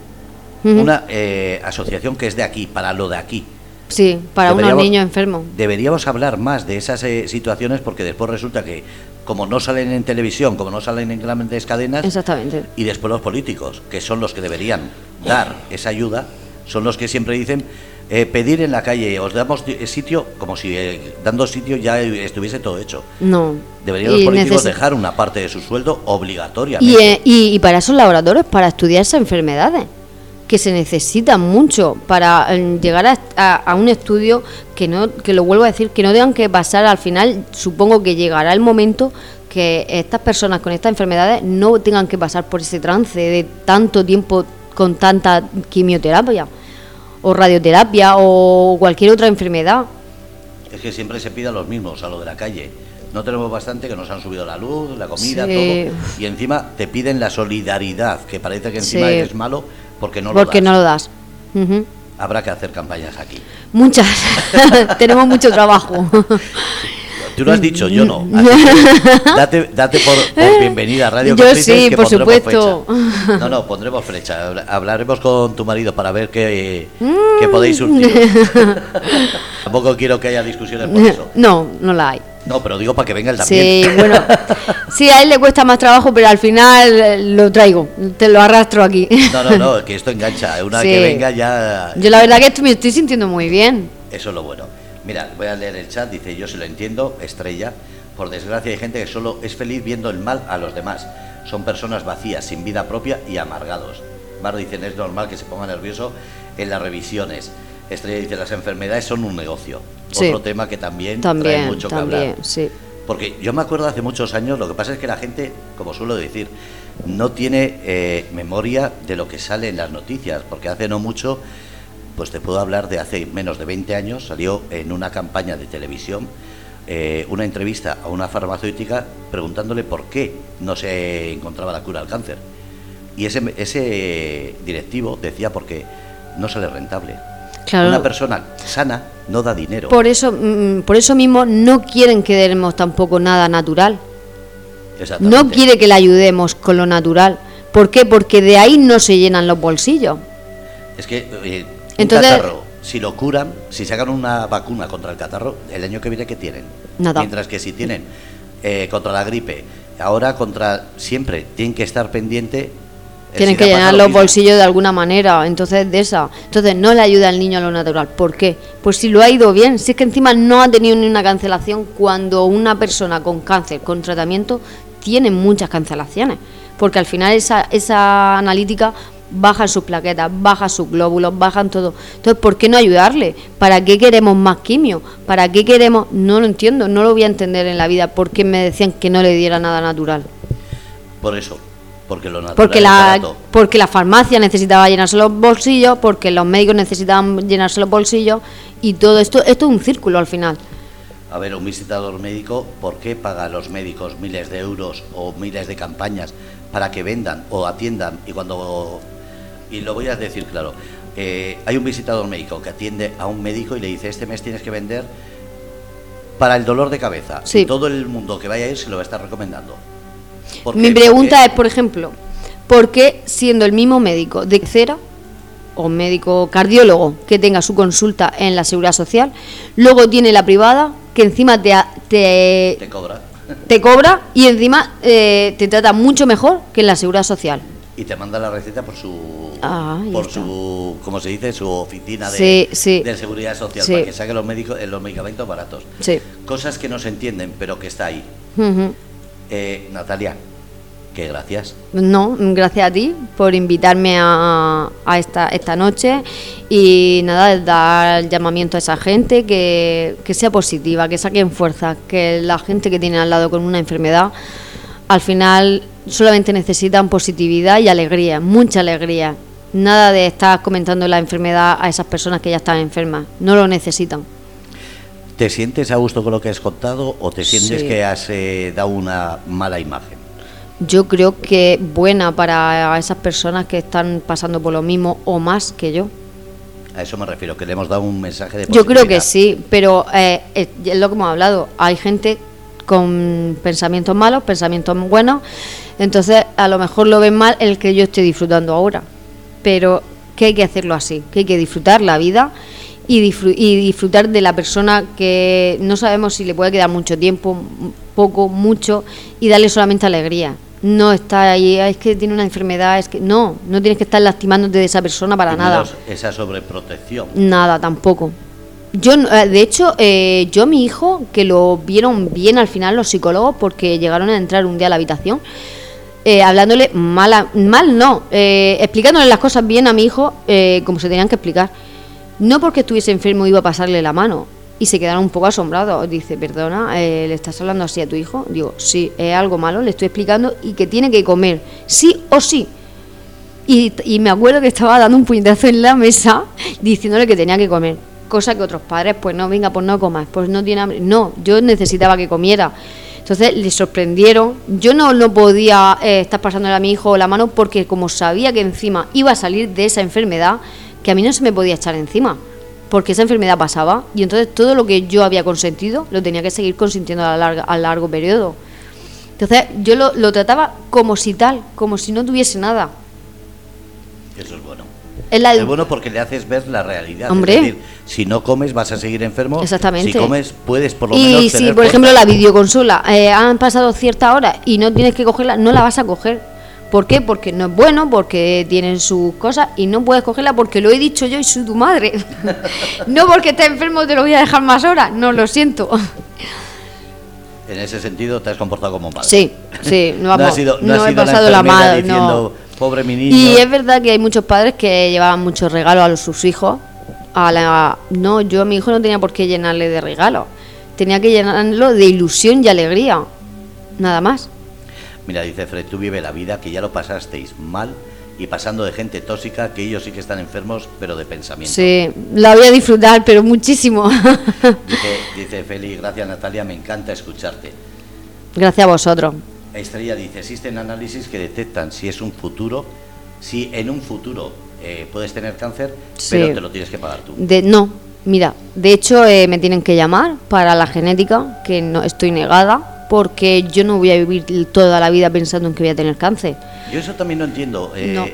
uh-huh. una eh, asociación que es de aquí, para lo de aquí. Sí, para un niño enfermo. Deberíamos hablar más de esas eh, situaciones, porque después resulta que, como no salen en televisión, como no salen en grandes cadenas... Exactamente. Y después los políticos, que son los que deberían dar esa ayuda, son los que siempre dicen... Eh, pedir en la calle, os damos sitio, como si eh, dando sitio ya estuviese todo hecho. No. Deberían los políticos neces- dejar una parte de su sueldo obligatoriamente. Y, eh, y, y para esos laboratorios, para estudiar esas enfermedades, que se necesitan mucho para eh, llegar a, a, a un estudio que no, que lo vuelvo a decir, que no tengan que pasar al final, supongo que llegará el momento que estas personas con estas enfermedades no tengan que pasar por ese trance de tanto tiempo con tanta quimioterapia. O radioterapia o cualquier otra enfermedad. Es que siempre se pide a los mismos, a lo de la calle. No tenemos bastante, que nos han subido la luz, la comida, sí. todo. Y encima te piden la solidaridad, que parece que encima sí. eres malo porque no porque lo das. Porque no lo das. Uh-huh. Habrá que hacer campañas aquí. Muchas. Tenemos mucho trabajo. Tú lo has dicho, yo no. Date, date por, por bienvenida a Radio Cómplices. Yo sí, que por supuesto. Fecha. No, no, pondremos flecha. Hablaremos con tu marido para ver qué, mm. qué podéis surtir. Tampoco quiero que haya discusiones por eso. No, no la hay. No, pero digo para que venga él también. Sí, bueno, sí, a él le cuesta más trabajo, pero al final lo traigo, te lo arrastro aquí. No, no, no, es que esto engancha. Una sí. vez que venga ya... Yo la verdad que esto me estoy sintiendo muy bien. Eso es lo bueno. Mira, voy a leer el chat, dice, yo se lo entiendo, Estrella, por desgracia hay gente que solo es feliz viendo el mal a los demás. Son personas vacías, sin vida propia y amargados. Maro dice, es normal que se ponga nervioso en las revisiones. Estrella dice, las enfermedades son un negocio. Sí. Otro tema que también, también trae mucho también, que hablar. Sí. Porque yo me acuerdo hace muchos años, lo que pasa es que la gente, como suelo decir, no tiene eh, memoria de lo que sale en las noticias, porque hace no mucho... Pues te puedo hablar de hace menos de veinte años, salió en una campaña de televisión eh, una entrevista a una farmacéutica preguntándole por qué no se encontraba la cura al cáncer. Y ese, ese directivo decía porque no sale rentable. Claro. Una persona sana no da dinero. Por eso, por eso mismo no quieren que demos tampoco nada natural. Exactamente. No quiere que le ayudemos con lo natural. ¿Por qué? Porque de ahí no se llenan los bolsillos. Es que... Eh, Un Entonces, catarro, si lo curan, si sacan una vacuna contra el catarro, el año que viene, ¿qué tienen? Nada. Mientras que si tienen eh, contra la gripe, ahora contra... Siempre tienen que estar pendiente... Tienen que llenar los bolsillos de alguna manera, entonces de esa. Entonces no le ayuda al niño a lo natural. ¿Por qué? Pues si lo ha ido bien, si es que encima no ha tenido ni una cancelación, cuando una persona con cáncer, con tratamiento, tiene muchas cancelaciones. Porque al final esa, esa analítica... bajan sus plaquetas, bajan sus glóbulos, bajan todo. Entonces, ¿por qué no ayudarle? ¿Para qué queremos más quimio? ¿Para qué queremos...? No lo entiendo, no lo voy a entender en la vida. ¿Por qué me decían que no le diera nada natural? Por eso, porque lo natural porque la, porque la farmacia necesitaba llenarse los bolsillos, porque los médicos necesitaban llenarse los bolsillos, y todo esto, esto es un círculo al final. A ver, un visitador médico, ¿por qué paga a los médicos miles de euros o miles de campañas para que vendan o atiendan? Y cuando... Y lo voy a decir claro, eh, hay un visitador médico que atiende a un médico y le dice, este mes tienes que vender para el dolor de cabeza. Sí. Y todo el mundo que vaya a ir se lo va a estar recomendando. Mi pregunta Porque... es, por ejemplo, ¿por qué siendo el mismo médico de cera o médico cardiólogo que tenga su consulta en la Seguridad Social, luego tiene la privada que encima te... Te, te cobra. Te cobra y encima eh, te trata mucho mejor que en la Seguridad Social? Y te manda la receta por su, ah, por está. su, como se dice, su oficina de, sí, sí. de seguridad social, sí. para que saque los médicos, los medicamentos baratos. Sí. Cosas que no se entienden, pero que está ahí. Uh-huh. eh, Natalia, Que gracias. No, gracias a ti por invitarme a, a esta, esta noche y nada, dar llamamiento a esa gente que, que sea positiva, que saquen fuerza, que la gente que tiene al lado con una enfermedad al final solamente necesitan positividad y alegría, mucha alegría. Nada de estar comentando la enfermedad a esas personas que ya están enfermas, no lo necesitan. ¿Te sientes a gusto con lo que has contado o te sientes sí. que has eh, dado una mala imagen? Yo creo que buena para esas personas que están pasando por lo mismo o más que yo. A eso me refiero, que le hemos dado un mensaje de positividad. Yo creo que sí, pero eh, es lo que hemos hablado, hay gente con pensamientos malos, pensamientos buenos, entonces a lo mejor lo ven mal el que yo estoy disfrutando ahora, pero que hay que hacerlo así, que hay que disfrutar la vida y disfrutar de la persona que no sabemos si le puede quedar mucho tiempo, poco, mucho, y darle solamente alegría. No está ahí, es que tiene una enfermedad, es que no, no tienes que estar lastimándote de esa persona para nada. Esa sobreprotección. Nada, tampoco. Yo, de hecho, eh, yo mi hijo, que lo vieron bien al final los psicólogos, porque llegaron a entrar un día a la habitación, Eh, hablándole mal, mal no, eh, explicándole las cosas bien a mi hijo, eh, como se tenían que explicar. No porque estuviese enfermo iba a pasarle la mano. Y se quedaron un poco asombrados. Dice, perdona, eh, ¿le estás hablando así a tu hijo? Digo, sí, es algo malo, le estoy explicando y que tiene que comer, sí o sí. Y, y me acuerdo que estaba dando un puñetazo en la mesa diciéndole que tenía que comer. Cosa que otros padres, pues no, venga, pues no comas, pues no tiene hambre. No, yo necesitaba que comiera. Entonces le sorprendieron. Yo no, no podía eh, estar pasándole a mi hijo la mano porque como sabía que encima iba a salir de esa enfermedad, que a mí no se me podía echar encima, porque esa enfermedad pasaba y entonces todo lo que yo había consentido lo tenía que seguir consintiendo a, larga, a largo periodo. Entonces yo lo, lo trataba como si tal, como si no tuviese nada. Eso es bueno. Es, la, es bueno porque le haces ver la realidad. Hombre. Es decir, si no comes vas a seguir enfermo. Exactamente. Si comes puedes por lo menos tener. Y si, por ejemplo, la videoconsola, eh, han pasado cierta hora y no tienes que cogerla, no la vas a coger. ¿Por qué? Porque no es bueno, porque tienen sus cosas y no puedes cogerla porque lo he dicho yo y soy tu madre. No porque estés enfermo te lo voy a dejar más horas, no, lo siento. En ese sentido te has comportado como madre. Sí, sí, no, vamos, no, ha sido, no, no he pasado la madre diciendo, no. Pobre mi niño. Y es verdad que hay muchos padres que llevaban muchos regalos a sus hijos. A la, no, yo a mi hijo no tenía por qué llenarle de regalos, tenía que llenarlo de ilusión y alegría, nada más. Mira, dice Fred, tú vive la vida, que ya lo pasasteis mal y pasando de gente tóxica, que ellos sí que están enfermos, pero de pensamiento. Sí, la voy a disfrutar, pero muchísimo. Dice, dice Feli, gracias Natalia, me encanta escucharte. Gracias a vosotros. Estrella dice, existen análisis que detectan si es un futuro, si en un futuro eh, puedes tener cáncer, sí. Pero te lo tienes que pagar tú. De, no, mira, de hecho eh, me tienen que llamar para la genética, que no estoy negada. Porque yo no voy a vivir toda la vida pensando en que voy a tener cáncer. Yo eso también no entiendo. Eh, no.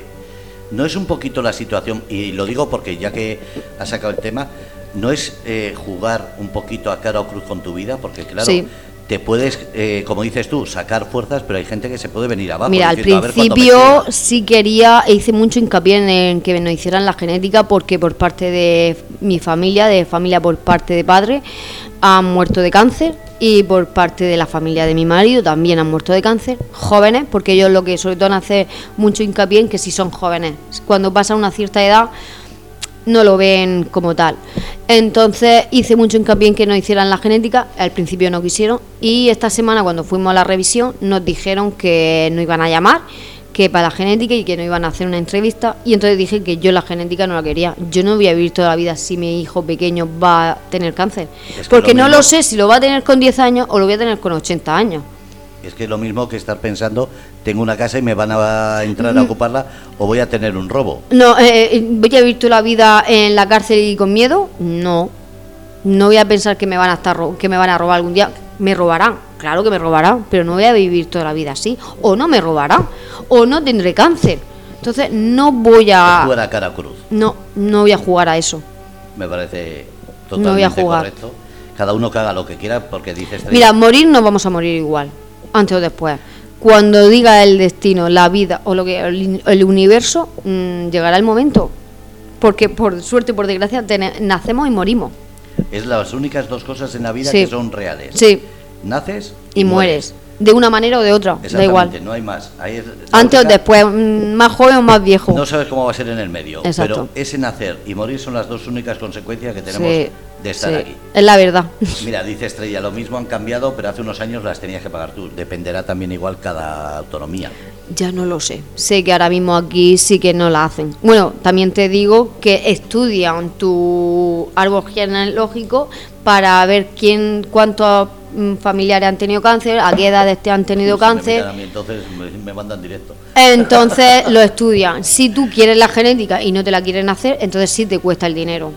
no es un poquito la situación, y lo digo porque ya que has sacado el tema, no es eh, jugar un poquito a cara o cruz con tu vida, porque claro, sí. Te puedes, eh, como dices tú, sacar fuerzas, pero hay gente que se puede venir abajo. Mira, diciendo, al principio sí quería, e hice mucho hincapié en, en que nos hicieran la genética, porque por parte de mi familia, de familia por parte de padre, han muerto de cáncer. Y por parte de la familia de mi marido también han muerto de cáncer, jóvenes, porque ellos lo que sobre todo hacen mucho hincapié en que si son jóvenes, cuando pasan una cierta edad no lo ven como tal. Entonces hice mucho hincapié en que no hicieran la genética, al principio no quisieron y esta semana cuando fuimos a la revisión nos dijeron que no iban a llamar, que para la genética y que no iban a hacer una entrevista y entonces dije que yo la genética no la quería, yo no voy a vivir toda la vida si mi hijo pequeño va a tener cáncer, es que porque lo no lo sé si lo va a tener con diez años o lo voy a tener con ochenta años. Es que es lo mismo que estar pensando, tengo una casa y me van a entrar a ocuparla o voy a tener un robo. No, eh, ¿voy a vivir toda la vida en la cárcel y con miedo? No, no voy a pensar que me van a, estar, que me van a robar algún día. Me robarán, claro que me robarán, pero no voy a vivir toda la vida así. O no me robarán, o no tendré cáncer. Entonces no voy a... jugar a cara a cruz. No, no voy a jugar a eso. Me parece totalmente no voy a jugar. Correcto. Cada uno que haga lo que quiera porque dices... Mira, morir no vamos a morir igual, antes o después. Cuando diga el destino, la vida o lo que el, el universo, mmm, llegará el momento. Porque por suerte y por desgracia ten, nacemos y morimos. Es las únicas dos cosas en la vida sí. que son reales. Sí. Naces y, y mueres. mueres. de una manera o de otra, da igual. No hay más. Ahí es, antes o después, más joven o más viejo. No sabes cómo va a ser en el medio. Exacto. Pero ese nacer y morir son las dos únicas consecuencias que tenemos sí, de estar sí. aquí. Es la verdad. Mira, dice Estrella, lo mismo han cambiado, pero hace unos años las tenías que pagar tú. Dependerá también igual cada autonomía. Ya no lo sé. Sé que ahora mismo aquí sí que no la hacen. Bueno, también te digo que estudian tu árbol genealógico para ver quién, cuántos familiares han tenido cáncer, a qué edades te han tenido pues cáncer. Me mí, entonces me, me mandan directo. Entonces lo estudian. Si tú quieres la genética y no te la quieren hacer, entonces sí te cuesta el dinero.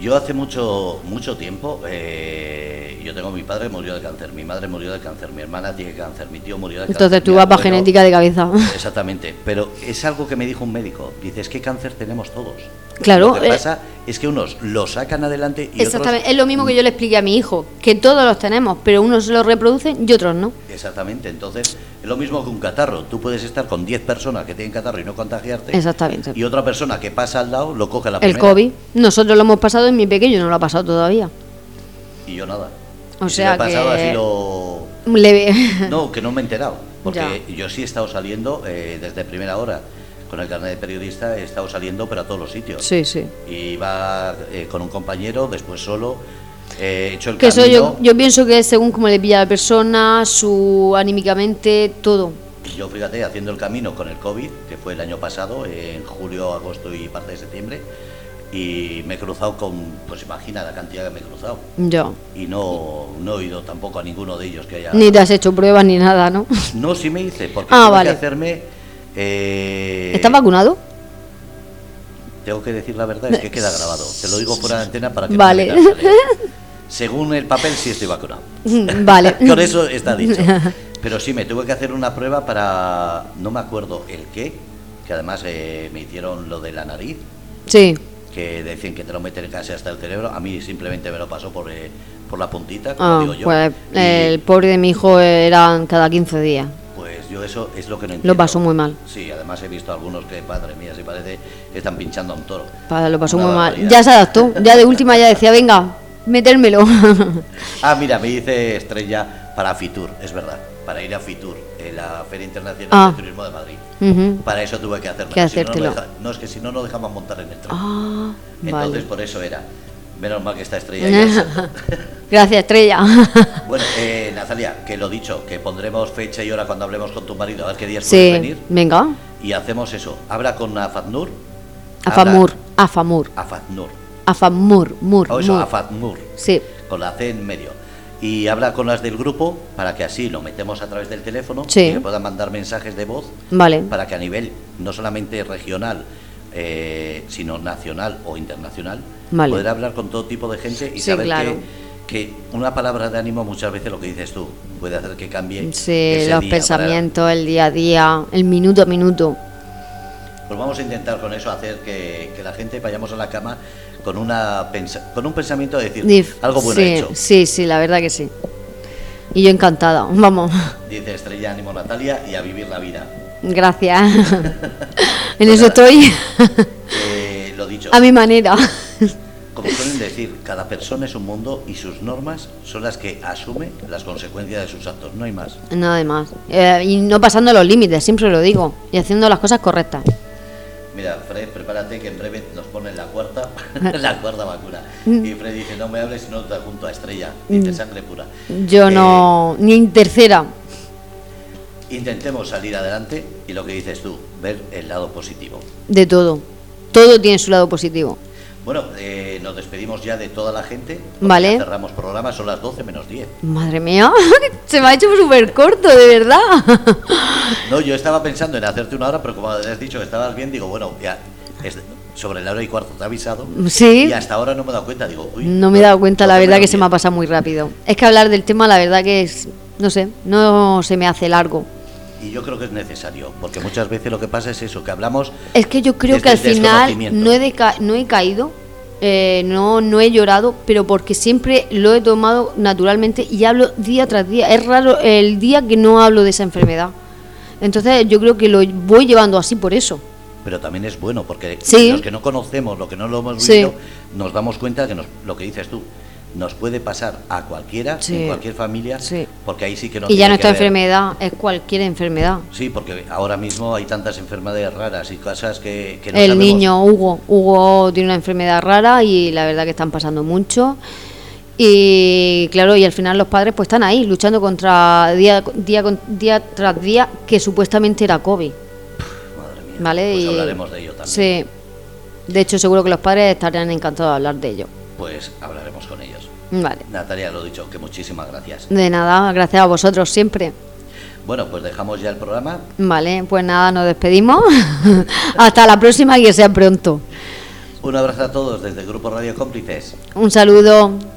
Yo hace mucho mucho tiempo, eh, yo tengo mi padre murió de cáncer, mi madre murió de cáncer, mi hermana tiene cáncer, mi tío murió de cáncer. Entonces tú vas para genética de cabeza. Exactamente, pero es algo que me dijo un médico, dice, es que cáncer tenemos todos. Claro. Lo que pasa es que unos lo sacan adelante y exactamente, otros... Es lo mismo que yo le expliqué a mi hijo, que todos los tenemos, pero unos lo reproducen y otros no. Exactamente, entonces es lo mismo que un catarro. Tú puedes estar con diez personas que tienen catarro y no contagiarte. Exactamente. Y otra persona que pasa al lado lo coge a la primera. El COVID, nosotros lo hemos pasado y mi pequeño no lo ha pasado todavía. Y yo nada. O y sea si lo he pasado que... así lo... Leve. No, que no me he enterado, porque ya. Yo sí he estado saliendo eh, desde primera hora. Con el carnet de periodista he estado saliendo, pero a todos los sitios. Sí, sí. Y iba eh, con un compañero, después solo. Eh, hecho el que camino. Eso yo, yo pienso que según cómo le pilla a la persona, su anímicamente, todo. Yo, fíjate, haciendo el camino con el COVID, que fue el año pasado, eh, en julio, agosto y parte de septiembre, y me he cruzado con, pues imagina la cantidad que me he cruzado. Yo. Y no, no he ido tampoco a ninguno de ellos que haya... Ni te has hecho pruebas ni nada, ¿no? No, sí me hice, porque ah, tuve vale. que hacerme... Eh, ¿Estás vacunado? Tengo que decir la verdad, es que queda grabado. Te lo digo por la antena para que vale. no me veas, según el papel sí estoy vacunado. Vale. Con eso está dicho. Pero sí, me tuve que hacer una prueba para... No me acuerdo el qué. Que además eh, me hicieron lo de la nariz. Sí. Que decían que te lo meten casi hasta el cerebro. A mí simplemente me lo pasó por, eh, por la puntita, como ah, digo yo. Pues y, el pobre de mi hijo eran cada quince días. Pues yo eso es lo que no entiendo. Lo pasó muy mal. Sí, además he visto algunos que, padre mía, si parece que están pinchando a un toro. Padre, lo pasó una muy barbaridad. Mal. Ya se adaptó, ya de última ya decía, venga, metérmelo. Ah, mira, me dice Estrella para Fitur, es verdad, para ir a Fitur, eh, la Feria Internacional ah. de Turismo de Madrid. Uh-huh. Para eso tuve que hacerlo. Que si no, no, deja, no, es que si no, no dejamos montar en el tren. Ah, entonces, vale. por eso era. Menos mal que está Estrella ahí. Gracias, Estrella. Bueno, eh, Natalia, que lo dicho, que pondremos fecha y hora cuando hablemos con tu marido, a ver qué días sí, puedes venir. Venga. Y hacemos eso. Habla con Afamur. Afamur, Afamur. Afamur. Afamur, mur. O eso, mur. Afamur. Sí. Con la C en medio. Y habla con las del grupo para que así lo metemos a través del teléfono. Sí. Y que puedan mandar mensajes de voz. Vale. Para que a nivel, no solamente regional, eh, sino nacional o internacional, vale. poder hablar con todo tipo de gente y sí, saber claro. que, que una palabra de ánimo muchas veces lo que dices tú puede hacer que cambie sí, ese los día pensamientos, para... el día a día, el minuto a minuto. Pues vamos a intentar con eso hacer que, que la gente vayamos a la cama con una pensa- con un pensamiento de decir Dif- algo bueno sí, hecho. Sí, sí, la verdad que sí. Y yo encantada, vamos. Dice Estrella, ánimo Natalia y a vivir la vida. Gracias. En eso estoy. Eh, lo dicho. A mi manera. Como suelen decir, cada persona es un mundo y sus normas son las que asume las consecuencias de sus actos. No hay más. Nada de más. Eh, y no pasando los límites, siempre lo digo. Y haciendo las cosas correctas. Mira, Fred, prepárate que en breve nos ponen la cuarta, la cuarta vacuna. Y Fred dice, no me hables si no te junto a Estrella. Dice sangre pura. Yo eh, no, ni en tercera. Intentemos salir adelante y lo que dices tú, ver el lado positivo. De todo. Todo tiene su lado positivo. Bueno, eh, nos despedimos ya de toda la gente. Vale. Cerramos programa, son las doce menos diez. Madre mía, se me ha hecho súper corto, de verdad. No, yo estaba pensando en hacerte una hora, pero como has dicho que estabas bien, digo, bueno, ya es sobre la hora y cuarto te he avisado. Sí. Y hasta ahora no me he dado cuenta, digo, uy. No me he dado cuenta, la verdad que se me ha pasado muy rápido. Es que hablar del tema, la verdad que es, no sé, no se me hace largo. Y yo creo que es necesario, porque muchas veces lo que pasa es eso, que hablamos... Es que yo creo que al final no he, deca- no he caído, eh, no, no he llorado, pero porque siempre lo he tomado naturalmente y hablo día tras día. Es raro el día que no hablo de esa enfermedad. Entonces yo creo que lo voy llevando así por eso. Pero también es bueno, porque sí. los que no conocemos, lo que no lo hemos vivido, sí. nos damos cuenta de que nos, lo que dices tú. nos puede pasar a cualquiera, sí, en cualquier familia, sí, porque ahí sí que no tiene que ver. Y ya nuestra enfermedad es cualquier enfermedad. Sí, porque ahora mismo hay tantas enfermedades raras y cosas que, que no sabemos. El niño Hugo, Hugo tiene una enfermedad rara y la verdad que están pasando mucho. Y claro, y al final los padres pues están ahí luchando contra día, día, día tras día, que supuestamente era COVID. Madre mía, ¿vale? Pues y hablaremos de ello también. Sí, de hecho seguro que los padres estarán encantados de hablar de ello. Pues hablaremos con ellos. Vale. Natalia, lo dicho, que muchísimas gracias. De nada, gracias a vosotros siempre. Bueno, pues dejamos ya el programa. Vale, pues nada, nos despedimos. Hasta la próxima y que sea pronto. Un abrazo a todos desde el Grupo Radio Cómplices. Un saludo.